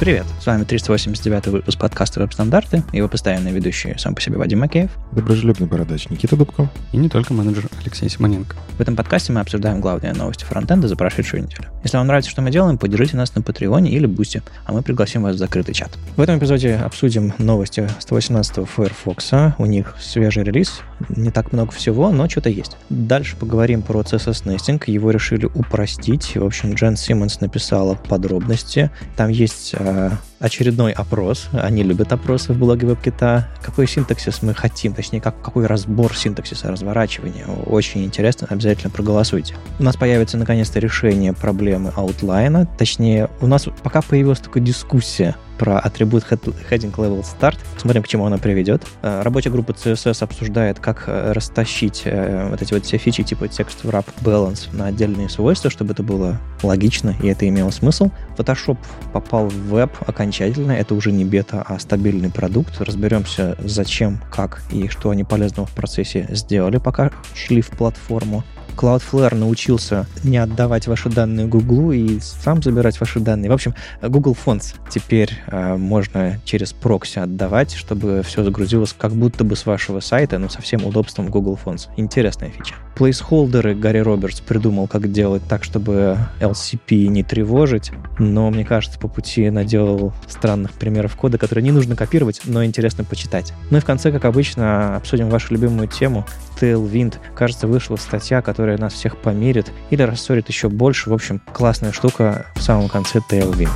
Привет, с вами 389-й выпуск подкаста «Веб-стандарты» и его постоянные ведущие сам по себе Вадим Макеев, доброжелюбный бородач Никита Дубков и не только менеджер Алексей Симоненко. В этом подкасте мы обсуждаем главные новости фронтенда за прошедшую неделю. Если вам нравится, что мы делаем, поддержите нас на Патреоне или Бусти, а мы пригласим вас в закрытый чат. В этом эпизоде обсудим новости 118-го Файрфокса, у них свежий релиз, не так много всего, но что-то есть. Дальше поговорим про CSS-нестинг, его решили упростить, в общем, Джен Симмонс написала подробности, там есть очередной опрос. Они любят опросы в блоге WebKit. Какой синтаксис мы хотим, точнее, какой разбор синтаксиса, разворачивание. Очень интересно, обязательно проголосуйте. У нас появится наконец-то решение проблемы аутлайна. Точнее, у нас пока появилась только дискуссия про атрибут Heading Level Start. Смотрим, к чему она приведет. Рабочая группа CSS обсуждает, как растащить вот эти вот все фичи типа text-wrap balance на отдельные свойства, чтобы это было логично и это имело смысл. Photoshop попал в веб окончательно. Это уже не бета, а стабильный продукт. Разберемся, зачем, как и что они полезного в процессе сделали, пока шли в платформу. Cloudflare научился не отдавать ваши данные Google и сам забирать ваши данные. В общем, Google Fonts теперь можно через прокси отдавать, чтобы все загрузилось как будто бы с вашего сайта, но со всем удобством Google Fonts. Интересная фича. Плейсхолдеры Гарри Робертс придумал, как делать так, чтобы LCP не тревожить, но, мне кажется, по пути наделал странных примеров кода, которые не нужно копировать, но интересно почитать. Ну и в конце, как обычно, обсудим вашу любимую тему Tailwind. Кажется, вышла статья, которая нас всех помирит или рассорит еще больше. В общем, классная штука в самом конце Tailwind.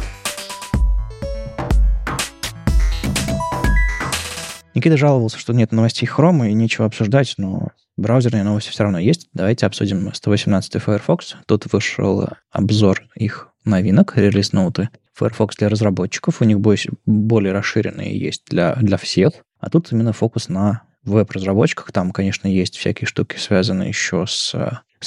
Никита жаловался, что нет новостей Chrome и нечего обсуждать, но браузерные новости все равно есть. Давайте обсудим 118-й Firefox. Тут вышел обзор их новинок, релиз-ноуты. Firefox для разработчиков, у них более расширенные есть для всех. А тут именно фокус на веб-разработчиках. Там, конечно, есть всякие штуки, связанные еще с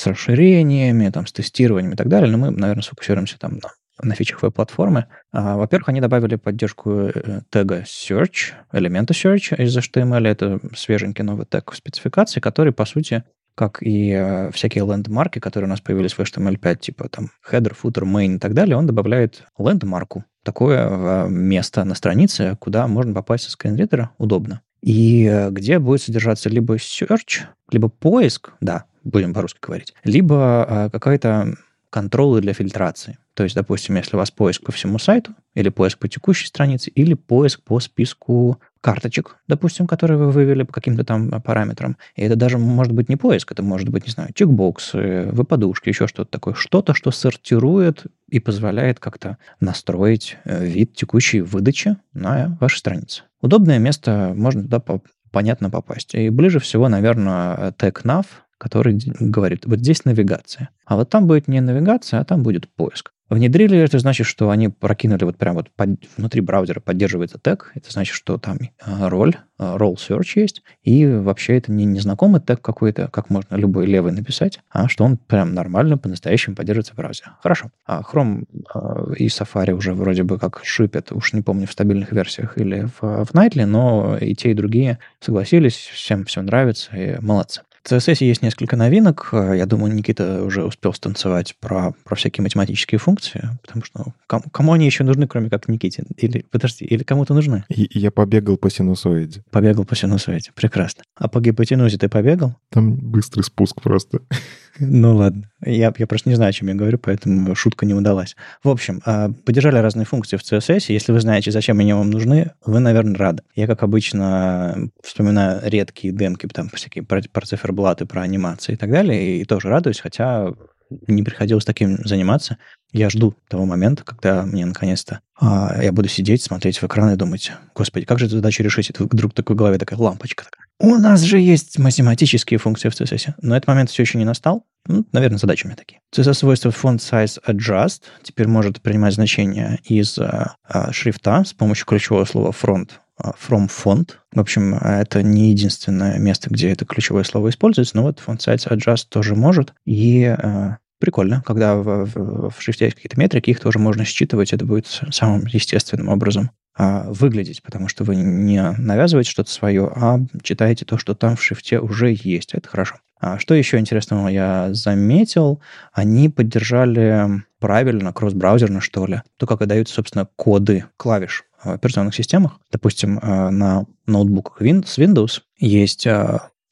расширениями, там, с тестированием и так далее, но мы, наверное, сфокусируемся там на фичах веб-платформы. Во-первых, они добавили поддержку тега search, элемента search из HTML. Это свеженький новый тег в спецификации, который, по сути, как и всякие лендмарки, которые у нас появились в HTML5, типа там header, footer, main и так далее, он добавляет лендмарку. Такое место на странице, куда можно попасть со скринридера удобно. И где будет содержаться либо search, либо поиск, да, будем по-русски говорить, либо какая-то контролы для фильтрации. То есть, допустим, если у вас поиск по всему сайту, или поиск по текущей странице, или поиск по списку карточек, допустим, которые вы вывели по каким-то там параметрам. И это даже может быть не поиск, это может быть, не знаю, чекбоксы, веб-подушки, еще что-то такое. Что-то, что сортирует и позволяет как-то настроить вид текущей выдачи на вашей странице. Удобное место, можно туда понятно попасть. И ближе всего, наверное, тег nav, который говорит, вот здесь навигация. А вот там будет не навигация, а там будет поиск. Внедрили, это значит, что они прокинули вот прям вот внутри браузера поддерживается тег, это значит, что там role search есть, и вообще это не незнакомый тег какой-то, как можно любой левый написать, а что он прям нормально, по-настоящему поддерживается в браузере. Хорошо. А Chrome и Safari уже вроде бы как шипят, уж не помню, в стабильных версиях или в Nightly, но и те, и другие согласились, всем все нравится, и молодцы. В CSS есть несколько новинок. Я думаю, Никита уже успел станцевать про всякие математические функции, потому что кому они еще нужны, кроме как Никите? Или кому-то нужны? Я побегал по синусоиде. Побегал по синусоиде, прекрасно. А по гипотенузе ты побегал? Там быстрый спуск просто. Ну ладно, я просто не знаю, о чем я говорю, поэтому шутка не удалась. В общем, поддержали разные функции в CSS. Если вы знаете, зачем они вам нужны, вы, наверное, рады. Я, как обычно, вспоминаю редкие демки, там всякие про циферблаты, про анимации и так далее, и тоже радуюсь, хотя не приходилось таким заниматься. Я жду того момента, когда мне наконец-то я буду сидеть, смотреть в экран и думать, господи, как же эту задачу решить? И вдруг такой в голове такая лампочка такая. У нас же есть математические функции в CSS. Но этот момент все еще не настал. Ну, наверное, задачи у меня такие. CSS-свойство font size adjust теперь может принимать значения из шрифта с помощью ключевого слова from font. В общем, это не единственное место, где это ключевое слово используется, но вот font size adjust тоже может. И прикольно, когда в шрифте есть какие-то метрики, их тоже можно считывать, это будет самым естественным образом выглядеть, потому что вы не навязываете что-то свое, а читаете то, что там в шрифте уже есть. Это хорошо. Что еще интересного я заметил? Они поддержали правильно, кросс-браузерно, что ли, то, как выдаются, собственно, коды клавиш в операционных системах. Допустим, на ноутбуках с Windows есть,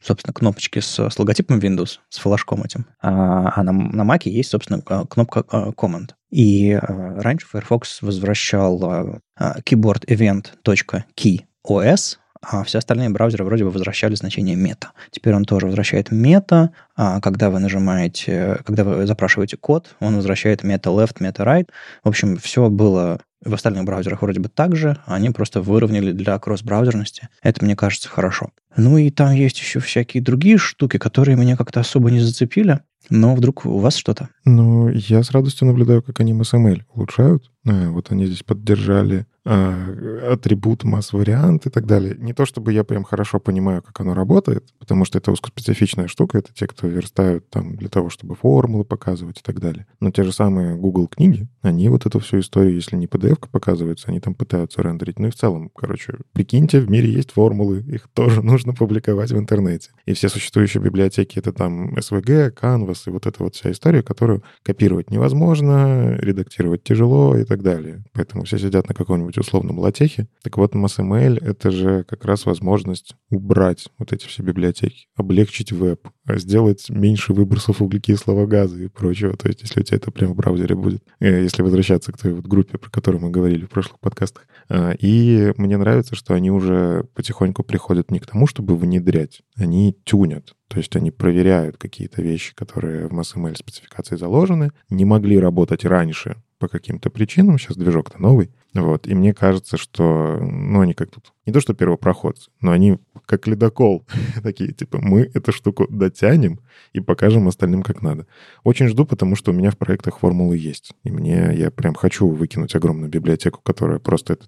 собственно, кнопочки с логотипом Windows, с флажком этим. А на Mac есть, собственно, кнопка Command. И раньше Firefox возвращал keyboard-event.keyOS, а все остальные браузеры вроде бы возвращали значение мета. Теперь он тоже возвращает мета. Когда вы нажимаете, когда вы запрашиваете код, он возвращает мета left, мета right. В общем, все было в остальных браузерах вроде бы так же. Они просто выровняли для кросс-браузерности. Это, мне кажется, хорошо. Ну и там есть еще всякие другие штуки, которые меня как-то особо не зацепили. Но вдруг у вас что-то? Ну, я с радостью наблюдаю, как они MassML улучшают. Вот они здесь поддержали атрибут масс-вариант и так далее. Не то чтобы я прям хорошо понимаю, как оно работает, потому что это узкоспецифичная штука. Это те, кто верстают там для того, чтобы формулы показывать и так далее. Но те же самые Google книги, они вот эту всю историю, если не PDF-ка показывается, они там пытаются рендерить. Ну и в целом, короче, прикиньте, в мире есть формулы, их тоже нужно публиковать в интернете. И все существующие библиотеки — это там SVG, Canvas и вот эта вот вся история, которую копировать невозможно, редактировать тяжело и так далее. Поэтому все сидят на каком-нибудь условном латехе. Так вот, MassML — это же как раз возможность убрать вот эти все библиотеки, облегчить веб, сделать меньше выбросов углекислого газа и прочего. То есть, если у тебя это прямо в браузере будет, если возвращаться к той вот группе, про которую мы говорили в прошлых подкастах. И мне нравится, что они уже потихоньку приходят не к тому, чтобы внедрять, они тюнят. То есть они проверяют какие-то вещи, которые в MassML спецификации заложены, не могли работать раньше по каким-то причинам, сейчас движок-то новый. Вот, и мне кажется, что, ну, они как тут, не то что первопроходцы, но они как ледокол, такие, типа, мы эту штуку дотянем и покажем остальным, как надо. Очень жду, потому что у меня в проектах формулы есть, и я прям хочу выкинуть огромную библиотеку, которая просто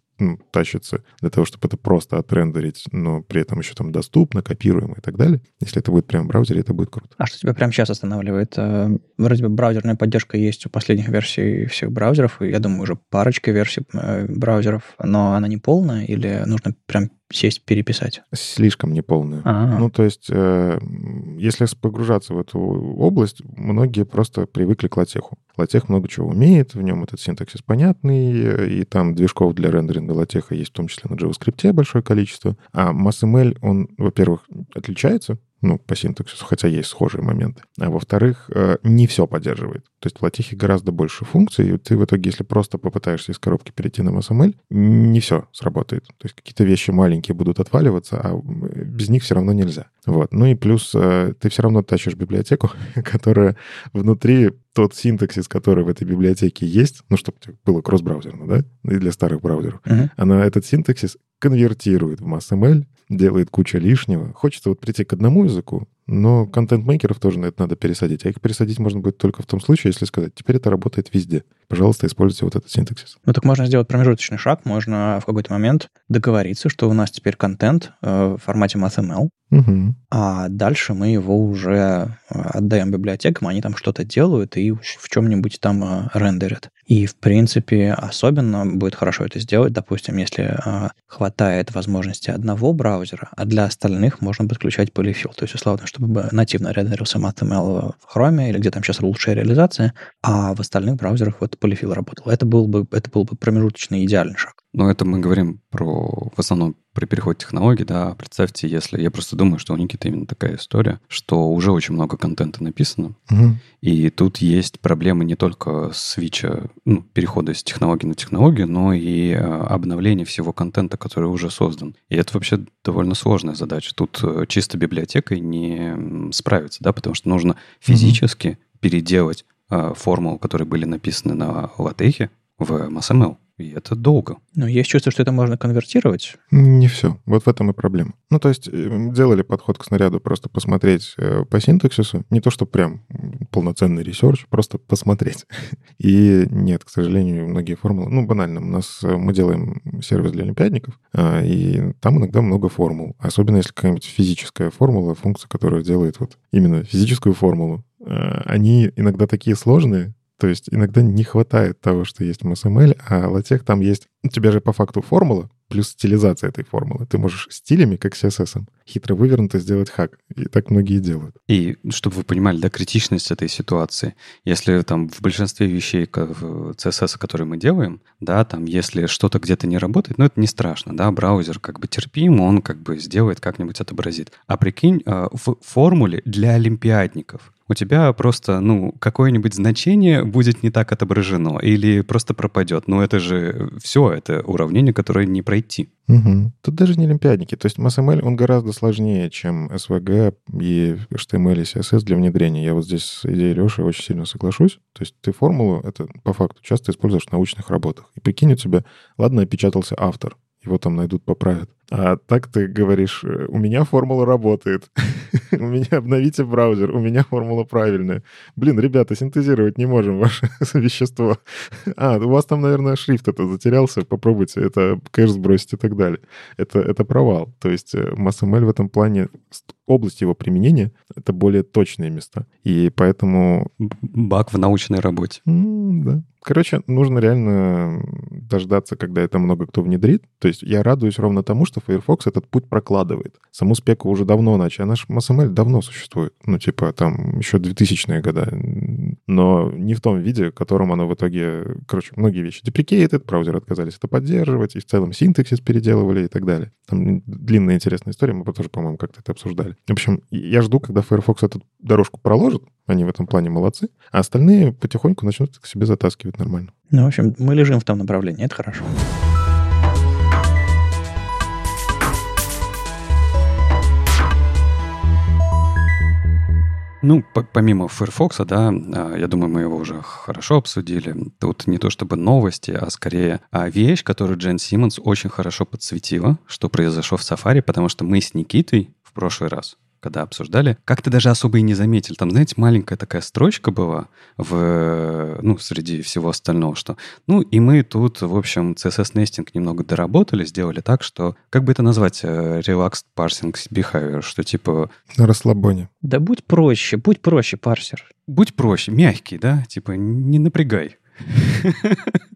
тащится для того, чтобы это просто отрендерить, но при этом еще там доступно, копируемо и так далее. Если это будет прямо в браузере, это будет круто. А что тебя прямо сейчас останавливает? Вроде бы браузерная поддержка есть у последних версий всех браузеров, и я думаю, уже парочка версий браузеров, но она не полная или нужно прям сесть переписать? Слишком неполная. Ну, то есть, если погружаться в эту область, многие просто привыкли к латеху. Латех много чего умеет, в нем этот синтаксис понятный, и там движков для рендеринга латеха есть, в том числе на JavaScript большое количество. А MassML, он, во-первых, отличается, ну, по синтаксису, хотя есть схожие моменты. А во-вторых, не все поддерживает. То есть в латехе гораздо больше функций, и ты в итоге, если просто попытаешься из коробки перейти на MassML, не все сработает. То есть какие-то вещи маленькие будут отваливаться, а без них все равно нельзя. Вот. Ну и плюс ты все равно тащишь библиотеку, которая внутри тот синтаксис, который в этой библиотеке есть, ну, чтобы было кросс-браузерно, да, и для старых браузеров, она этот синтаксис конвертирует в MassML, делает кучу лишнего. Хочется вот прийти к одному языку, но контент-мейкеров тоже на это надо пересадить. А их пересадить можно будет только в том случае, если сказать, теперь это работает везде. Пожалуйста, используйте вот этот синтаксис. Ну так можно сделать промежуточный шаг, можно в какой-то момент договориться, что у нас теперь контент в формате MathML, а дальше мы его уже отдаем библиотекам, они там что-то делают и в чем-нибудь там рендерят. И, в принципе, особенно будет хорошо это сделать, допустим, если хватает возможности одного браузера, а для остальных можно подключать полифил. То есть, условно, чтобы нативно рендерился MathML в Chrome или где там сейчас лучшая реализация, а в остальных браузерах вот полифил работал. Это был бы промежуточный идеальный шаг. Но это мы говорим про, в основном, при переходе технологий, да, представьте, если... Я просто думаю, что у Никиты именно такая история, что уже очень много контента написано, и тут есть проблемы не только свитча, ну, перехода с технологии на технологию, но и обновления всего контента, который уже создан. И это вообще довольно сложная задача. Тут чисто библиотекой не справиться, да, потому что нужно физически переделать формулы, которые были написаны на латехе, в MassML. И это долго. Но есть чувство, что это можно конвертировать? Не все. Вот в этом и проблема. Ну, то есть делали подход к снаряду просто посмотреть по синтаксису. Не то, что прям полноценный ресерч, просто посмотреть. И нет, к сожалению, многие формулы... Ну, банально, мы делаем сервис для олимпиадников, и там иногда много формул. Особенно, если какая-нибудь физическая формула, функция, которая делает вот именно физическую формулу. Они иногда такие сложные, То есть иногда не хватает того, что есть в MathML, а LaTeX там есть... У тебя же по факту формула плюс стилизация этой формулы. Ты можешь стилями, как CSS, хитро вывернуто сделать хак. И так многие делают. И чтобы вы понимали, да, критичность этой ситуации. Если там в большинстве вещей CSS, которые мы делаем, да, там если что-то где-то не работает, ну это не страшно, да, браузер как бы терпим, он как бы сделает, как-нибудь отобразит. А прикинь, в формуле для олимпиадников у тебя просто, ну, какое-нибудь значение будет не так отображено или просто пропадет. Но это же все, это уравнение, которое не пройти. Угу. Тут даже не олимпиадники. То есть MathML, он гораздо сложнее, чем SVG и HTML и CSS для внедрения. Я вот здесь с идеей Леши очень сильно соглашусь. То есть ты формулу, это по факту, часто используешь в научных работах. И прикинь, у тебя, ладно, опечатался автор, его там найдут, поправят. А так ты говоришь, у меня формула работает, у меня обновите браузер, у меня формула правильная. Блин, ребята, синтезировать не можем ваше вещество. А, у вас там, наверное, шрифт это затерялся, попробуйте это кэш сбросить и так далее. Это провал. То есть MathML в этом плане, область его применения, это более точные места. И поэтому... Баг в научной работе. Да. Короче, нужно реально дождаться, когда это много кто внедрит. То есть я радуюсь ровно тому, что Firefox этот путь прокладывает. Саму спеку уже давно начали. А наш MathML давно существует. Ну, типа, там еще 2000-е годы. Но не в том виде, в котором оно в итоге... Короче, многие вещи deprecated, браузеры отказались это поддерживать, и в целом синтаксис переделывали и так далее. Там длинная интересная история, мы тоже, по-моему, как-то это обсуждали. В общем, я жду, когда Firefox эту дорожку проложит. Они в этом плане молодцы. А остальные потихоньку начнут к себе затаскивать нормально. Ну, в общем, мы лежим в том направлении. Это хорошо. Ну, помимо Firefox, да, я думаю, мы его уже хорошо обсудили. Тут не то чтобы новости, а скорее вещь, которую Джен Симмонс очень хорошо подсветила, что произошло в Safari, потому что мы с Никитой в прошлый раз, когда обсуждали, как-то даже особо и не заметили. Там, знаете, маленькая такая строчка была в, ну, среди всего остального, что... Ну, и мы тут, в общем, CSS-нестинг немного доработали, сделали так, что... Как бы это назвать? Relaxed parsing behavior, что типа... На расслабоне. Да будь проще, парсер. Будь проще, мягкий, да? Типа не напрягай.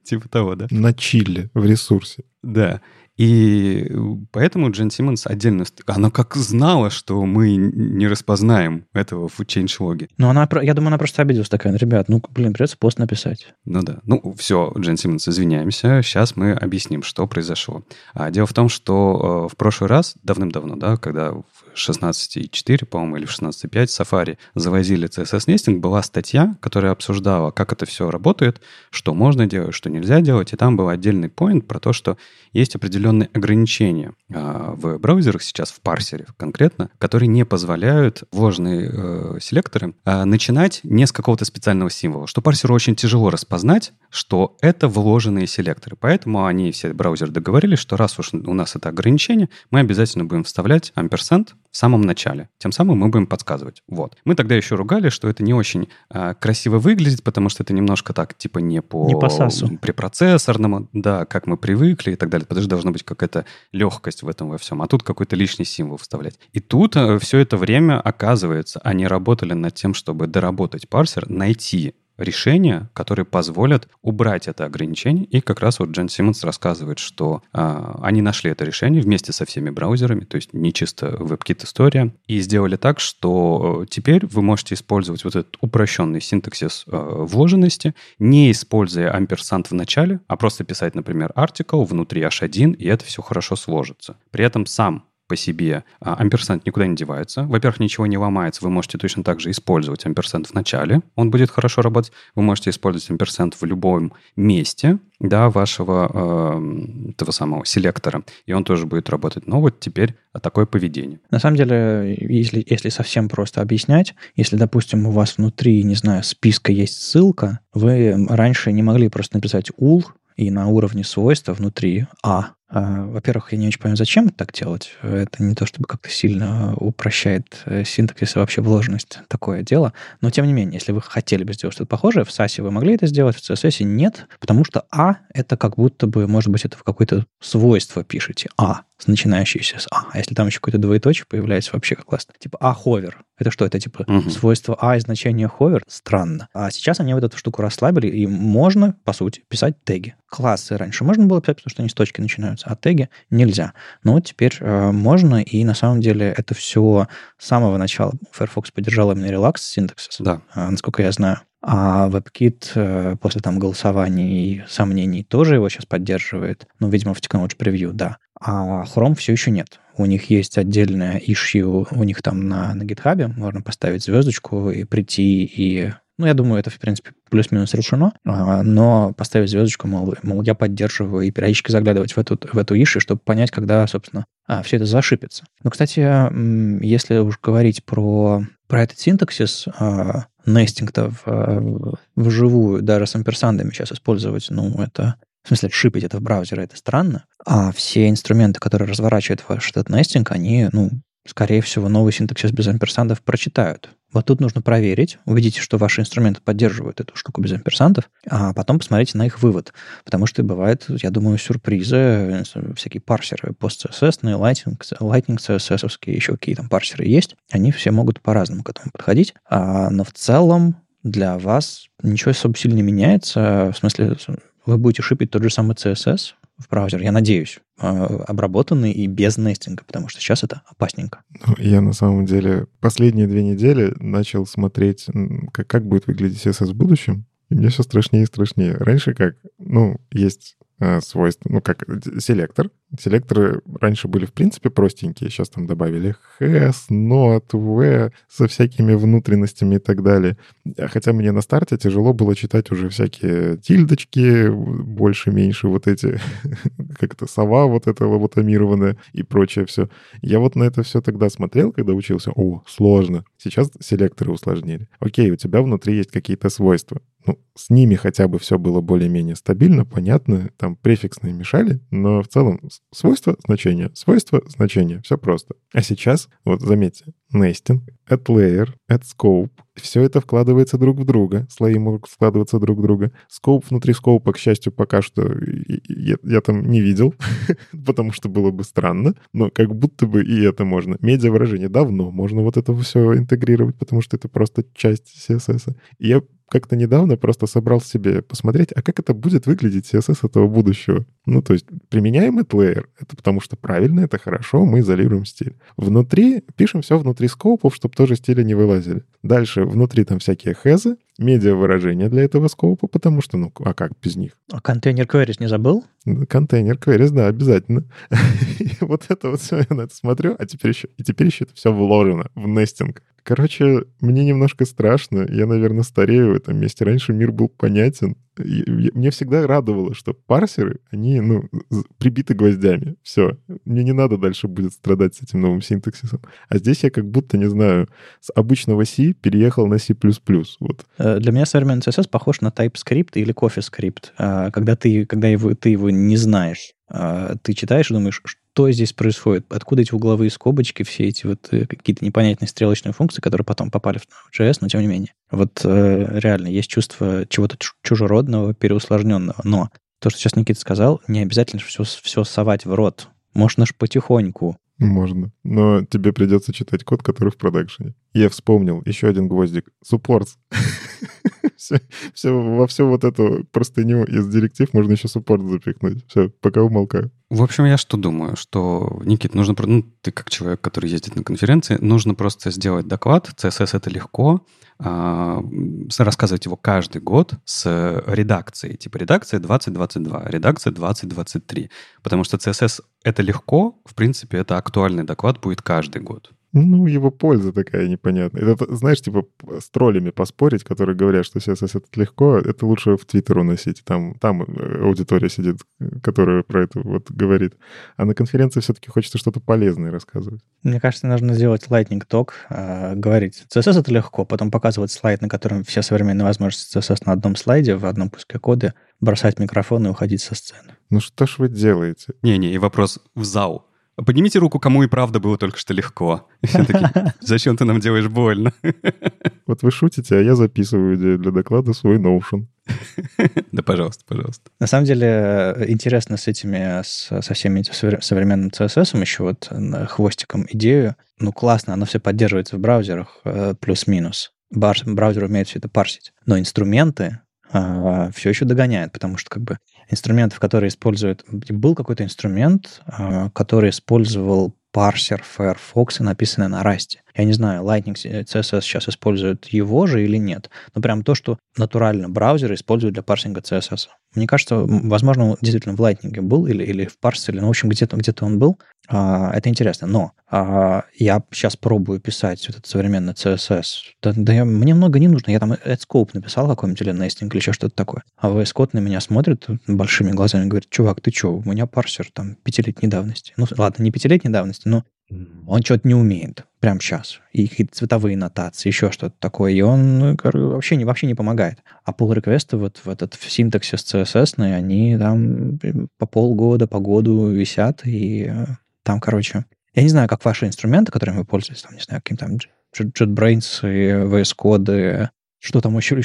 Типа того, да? На чилле, в ресурсе. Да. И поэтому Джен Симмонс отдельно... Она как знала, что мы не распознаем этого в чейндж-логе. Ну, она, я думаю, она просто обиделась такая. Ребят, ну, блин, придется пост написать. Ну да. Ну, все, Джен Симмонс, извиняемся. Сейчас мы объясним, что произошло. Дело в том, что в прошлый раз, давным-давно, да, когда в 16.4, по-моему, или в 16.5 Safari завозили CSS-нестинг, была статья, которая обсуждала, как это все работает, что можно делать, что нельзя делать. И там был отдельный поинт про то, что есть определенные ограничения в браузерах сейчас, в парсере конкретно, которые не позволяют вложенные селекторы начинать не с какого-то специального символа, что парсеру очень тяжело распознать, что это вложенные селекторы. Поэтому они, все браузеры, договорились, что раз уж у нас это ограничение, мы обязательно будем вставлять амперсенд в самом начале. Тем самым мы будем подсказывать. Вот. Мы тогда еще ругали, что это не очень красиво выглядит, потому что это немножко так, типа, не по сасу. Препроцессорному, да, как мы привыкли и так далее. Потому что должно быть какая-то легкость в этом во всем, а тут какой-то лишний символ вставлять. И тут все это время, оказывается, они работали над тем, чтобы доработать парсер, найти решения, которые позволят убрать это ограничение. И как раз вот Джен Симмонс рассказывает, что они нашли это решение вместе со всеми браузерами, то есть не чисто WebKit история, и сделали так, что теперь вы можете использовать вот этот упрощенный синтаксис вложенности, не используя амперсанд в начале, а просто писать, например, article внутри h1, и это все хорошо сложится. При этом сам по себе амперсенд никуда не девается. Во-первых, ничего не ломается. Вы можете точно так же использовать амперсенд в начале. Он будет хорошо работать. Вы можете использовать амперсенд в любом месте, да, вашего этого самого селектора. И он тоже будет работать. Но вот теперь такое поведение. На самом деле, если совсем просто объяснять, если, допустим, у вас внутри, не знаю, списка есть ссылка, вы раньше не могли просто написать ul, и на уровне свойства внутри А Во-первых, я не очень понимаю, зачем так делать. Это не то, чтобы как-то сильно упрощает синтаксис и вообще вложенность. Такое дело. Но, тем не менее, если вы хотели бы сделать что-то похожее, в SAS вы могли это сделать, в CSS нет, потому что А — это как будто бы, может быть, это в какое-то свойство пишете. А, начинающееся с А. А если там еще какое-то двоеточие появляется, вообще как классно. Типа А-ховер. Это что? Это типа свойство А и значение ховер? Странно. А сейчас они вот эту штуку расслабили, и можно, по сути, писать теги. Классы раньше можно было писать, потому что они с точки начинаются, а теги нельзя. Но вот теперь можно, и на самом деле это все с самого начала. Firefox поддержал именно релакс синтаксис, да. Насколько я знаю. А WebKit после там голосований и сомнений тоже его сейчас поддерживает. Ну, видимо, в Technology Preview, да. А Chrome все еще нет. У них есть отдельное issue, у них там на GitHub'е можно поставить звездочку и прийти и... Ну, я думаю, это, в принципе, плюс-минус решено, но поставить звездочку, мол, я поддерживаю, и периодически заглядывать в эту issue, чтобы понять, когда, собственно, все это зашипется. Но, кстати, если уж говорить про этот синтаксис, нестинг-то вживую даже с амперсандами сейчас использовать, ну, это... В смысле, шипить это в браузере, это странно. А все инструменты, которые разворачивают ваш этот нестинг, они, ну, скорее всего, новый синтаксис без амперсандов прочитают. Вот тут нужно проверить, убедитесь, что ваши инструменты поддерживают эту штуку без амперсандов, а потом посмотрите на их вывод. Потому что бывают, я думаю, сюрпризы, всякие парсеры пост-CSS, Lightning CSS, еще какие там парсеры есть. Они все могут по-разному к этому подходить. Но в целом для вас ничего особо сильно не меняется. В смысле, вы будете шипить тот же самый CSS в браузер, я надеюсь, обработанный и без нестинга, потому что сейчас это опасненько. Я на самом деле последние 2 недели начал смотреть, как будет выглядеть CSS в будущем, и мне все страшнее и страшнее. Раньше как, ну, есть свойства, ну, как селектор. Селекторы раньше были, в принципе, простенькие. Сейчас там добавили has, not, where, со всякими внутренностями и так далее. Хотя мне на старте тяжело было читать уже всякие тильдочки, больше-меньше вот эти, как-то сова вот эта лоботомированная и прочее все. Я вот на это все тогда смотрел, когда учился. О, сложно. Сейчас селекторы усложнили. Окей, у тебя внутри есть какие-то свойства. Ну, с ними хотя бы все было более-менее стабильно, понятно. Там префиксные мешали, но в целом свойство, значение. Все просто. А сейчас, вот заметьте, nesting, at layer, at scope. Все это вкладывается друг в друга. Слои могут складываться друг в друга. Scope внутри скоупа, к счастью, пока что я там не видел, потому что было бы странно. Но как будто бы и это можно. Медиавыражение давно можно вот это все интегрировать, потому что это просто часть CSS. И я как-то недавно просто собрал себе посмотреть, а как это будет выглядеть CSS этого будущего. Ну, то есть применяем этот layer. Это потому что правильно, это хорошо, мы изолируем стиль. Внутри пишем все внутри скоупов, чтобы тоже стили не вылазили. Дальше внутри там всякие хэзы, медиавыражения для этого скоупа, потому что, ну, а как без них? А контейнер queries не забыл? Контейнер queries, да, обязательно. Вот это вот все я на это смотрю, а теперь еще это все вложено в нестинг. Короче, мне немножко страшно. Я, наверное, старею в этом месте. Раньше мир был понятен. Мне всегда радовало, что парсеры, они, ну, прибиты гвоздями. Все. Мне не надо дальше будет страдать с этим новым синтаксисом. А здесь я как будто, не знаю, с обычного C переехал на C++. Вот. Для меня современный CSS похож на TypeScript или CoffeeScript. Когда ты его не знаешь, ты читаешь и думаешь, что здесь происходит, откуда эти угловые скобочки, все эти вот какие-то непонятные стрелочные функции, которые потом попали в JS, но тем не менее. Вот реально есть чувство чего-то чужеродного, переусложненного, но то, что сейчас Никита сказал, не обязательно все совать в рот. Можно ж потихоньку. Можно, но тебе придется читать код, который в продакшене. Я вспомнил, еще один гвоздик. Supports. Во всю вот эту простыню из директив можно еще суппорт запихнуть. Все, пока умолкаю. В общем, я что думаю, что, Никит, нужно... Ну, ты как человек, который ездит на конференции, нужно просто сделать доклад. CSS — это легко. Рассказывать его каждый год с редакцией. Типа редакция 2022, редакция 2023. Потому что CSS — это легко. В принципе, это актуальный доклад будет каждый год. Ну, его польза такая непонятная. Это, знаешь, типа с троллями поспорить, которые говорят, что CSS это легко, это лучше в Твиттер уносить. Там аудитория сидит, которая про это вот говорит. А на конференции все-таки хочется что-то полезное рассказывать. Мне кажется, нужно сделать lightning talk, говорить CSS это легко, потом показывать слайд, на котором все современные возможности CSS на одном слайде, в одном пуске кода, бросать микрофон и уходить со сцены. Ну что ж вы делаете? Не-не, и вопрос в зал. Поднимите руку, кому и правда было только что легко. И все такие, зачем ты нам делаешь больно? Вот вы шутите, а я записываю идею для доклада свой Notion. Да, пожалуйста, пожалуйста. На самом деле, интересно с этими, со всеми современным CSS, еще вот хвостиком идею. Ну, классно, оно все поддерживается в браузерах, плюс-минус. Браузер умеет все это парсить. Но инструменты все еще догоняют, потому что как бы инструментов, которые используют... Был какой-то инструмент, который использовал парсер Firefox, написанный на Rust. Я не знаю, Lightning CSS сейчас использует его же или нет, но прям то, что натурально браузеры используют для парсинга CSS. Мне кажется, возможно, он действительно в Lightning был или в парсере, ну, в общем, где-то он был. Это интересно, но я сейчас пробую писать этот современный CSS. Мне много не нужно. Я там AdScope написал какой-нибудь или nesting, или еще что-то такое. А VS Code на меня смотрит большими глазами и говорит, чувак, ты че, у меня парсер там 5-летней давности. Ну, ладно, не 5-летней давности, но он что-то не умеет прямо сейчас. И какие-то цветовые нотации, еще что-то такое. И он вообще не помогает. А pull-реквесты вот в этот синтаксис CSS, они там по полгода, по году висят. И там, короче... Я не знаю, как ваши инструменты, которыми вы пользуетесь, там, не знаю, каким там JetBrains и VS Code, что там еще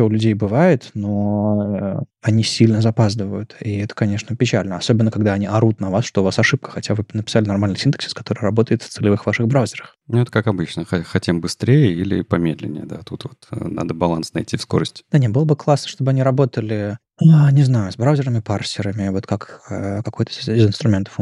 у людей бывает, но они сильно запаздывают. И это, конечно, печально. Особенно, когда они орут на вас, что у вас ошибка, хотя вы написали нормальный синтаксис, который работает в целевых ваших браузерах. Ну, это как обычно. Хотим быстрее или помедленнее, да. Тут вот надо баланс найти в скорости. Да не, было бы классно, чтобы они работали... Не знаю, с браузерами, парсерами, вот как какой-то из инструментов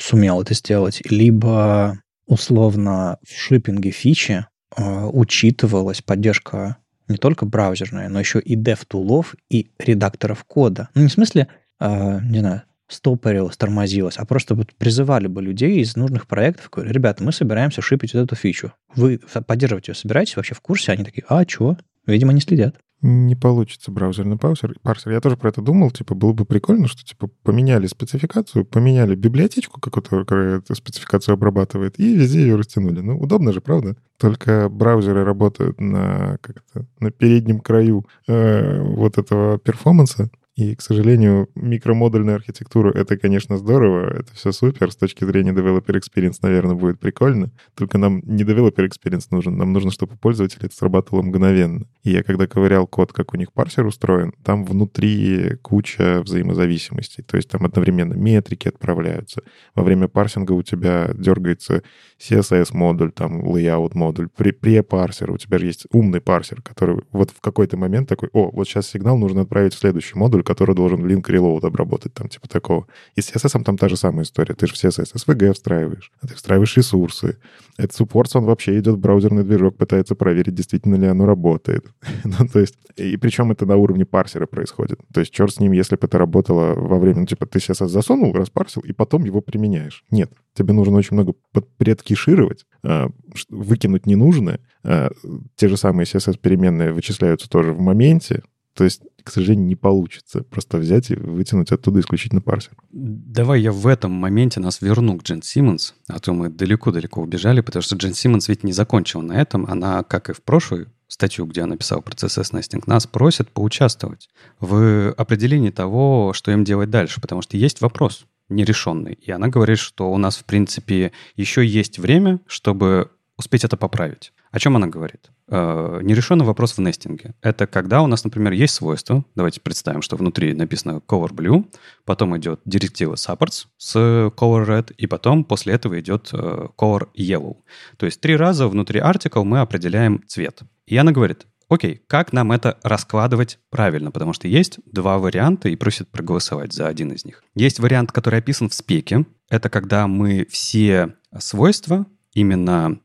сумел это сделать. Либо, условно, в шиппинге фичи учитывалась поддержка не только браузерная, но еще и дев-тулов, и редакторов кода. Ну, не в смысле, не знаю, стопорилось, тормозилось, а просто вот призывали бы людей из нужных проектов, говорили, ребята, мы собираемся шипить вот эту фичу. Вы поддерживать ее собираетесь вообще в курсе? Они такие, а, чего? Видимо, не следят. Не получится браузерный парсер. Я тоже про это думал. Типа, было бы прикольно, что типа поменяли спецификацию, поменяли библиотечку, которая эту спецификацию обрабатывает, и везде ее растянули. Ну, удобно же, правда? Только браузеры работают на переднем краю вот этого перформанса. И, к сожалению, микромодульная архитектура — это, конечно, здорово, это все супер. С точки зрения developer experience, наверное, будет прикольно. Только нам не developer experience нужен, нам нужно, чтобы пользователь это срабатывало мгновенно. И я, когда ковырял код, как у них парсер устроен, там внутри куча взаимозависимостей. То есть там одновременно метрики отправляются. Во время парсинга у тебя дергается CSS-модуль, там layout-модуль, препарсер. У тебя же есть умный парсер, который вот в какой-то момент такой, о, вот сейчас сигнал нужно отправить в следующий модуль, который должен link reload обработать, там типа такого. И с CSS там та же самая история. Ты же в CSS SVG встраиваешь, а ты встраиваешь ресурсы. Этот суппорт, он вообще идет в браузерный движок, пытается проверить, действительно ли оно работает. Ну, то есть, и причем это на уровне парсера происходит. То есть черт с ним, если бы это работало во время, ну, типа ты CSS засунул, распарсил, и потом его применяешь. Нет. Тебе нужно очень много предкешировать, выкинуть ненужное. Те же самые CSS-переменные вычисляются тоже в моменте. То есть, к сожалению, не получится просто взять и вытянуть оттуда исключительно парсер. Давай я в этом моменте нас верну к Джен Симмонс, а то мы далеко-далеко убежали, потому что Джен Симмонс ведь не закончила на этом. Она, как и в прошлую статью, где она писала про CSS-нестинг, нас просит поучаствовать в определении того, что им делать дальше, потому что есть вопрос нерешенный. И она говорит, что у нас, в принципе, еще есть время, чтобы успеть это поправить. О чем она говорит? Нерешенный вопрос в нестинге. Это когда у нас, например, есть свойство. Давайте представим, что внутри написано color blue, потом идет директива supports с color red, и потом после этого идет color yellow. То есть 3 раза внутри article мы определяем цвет. И она говорит, окей, как нам это раскладывать правильно? Потому что есть 2 варианта, и просит проголосовать за один из них. Есть вариант, который описан в спеке. Это когда мы все свойства именно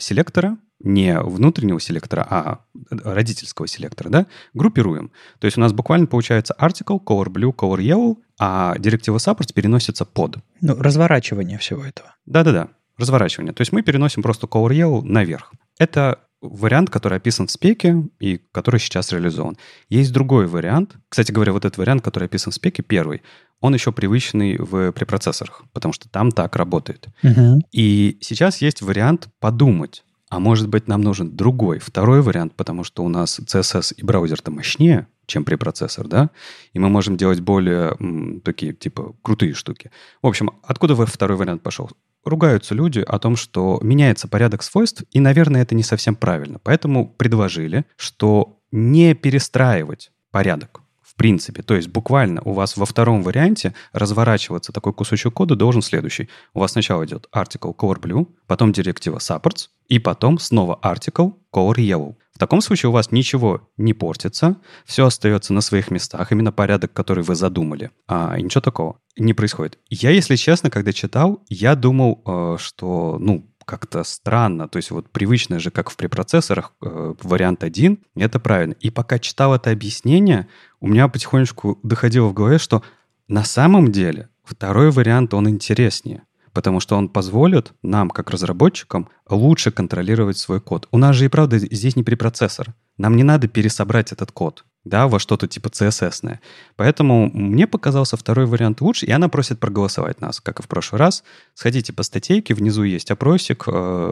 селектора, не внутреннего селектора, а родительского селектора, да, группируем. То есть у нас буквально получается article, color blue, color yellow, а директива supports переносится под. Ну, разворачивание всего этого. Да-да-да, разворачивание. То есть мы переносим просто color yellow наверх. Это вариант, который описан в спеке и который сейчас реализован. Есть другой вариант. Кстати говоря, вот этот вариант, который описан в спеке, первый, он еще привычный в препроцессорах, потому что там так работает. Угу. И сейчас есть вариант подумать. А может быть, нам нужен другой, второй вариант, потому что у нас CSS и браузер-то мощнее, чем препроцессор, да? И мы можем делать более такие, типа, крутые штуки. В общем, откуда второй вариант пошел? Ругаются люди о том, что меняется порядок свойств, и, наверное, это не совсем правильно. Поэтому предложили, что не перестраивать порядок. В принципе, то есть буквально у вас во втором варианте разворачиваться такой кусочек кода должен следующий. У вас сначала идет article color blue, потом директива supports, и потом снова article color yellow. В таком случае у вас ничего не портится, все остается на своих местах, именно порядок, который вы задумали. А ничего такого не происходит. Я, если честно, когда читал, я думал, что, как-то странно. То есть вот привычное же, как в препроцессорах, вариант 1, это правильно. И пока читал это объяснение, у меня потихонечку доходило в голове, что на самом деле второй вариант, он интереснее. Потому что он позволит нам, как разработчикам, лучше контролировать свой код. У нас же и правда здесь не препроцессор. Нам не надо пересобрать этот код, да, во что-то типа CSS-ное. Поэтому мне показался второй вариант лучше, и она просит проголосовать нас, как и в прошлый раз. Сходите по статейке, внизу есть опросик,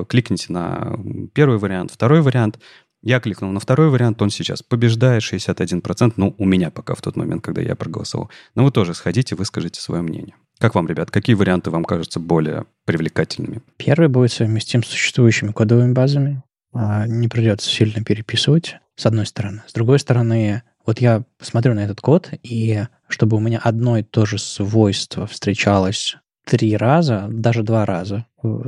кликните на первый вариант, второй вариант. Я кликнул на второй вариант, он сейчас побеждает 61%, у меня пока в тот момент, когда я проголосовал. Но вы тоже сходите, выскажите свое мнение. Как вам, ребят, какие варианты вам кажутся более привлекательными? Первый будет совместим с существующими кодовыми базами. Не придется сильно переписывать, с одной стороны. С другой стороны, вот я посмотрю на этот код, и чтобы у меня одно и то же свойство встречалось 3 раза, даже 2 раза,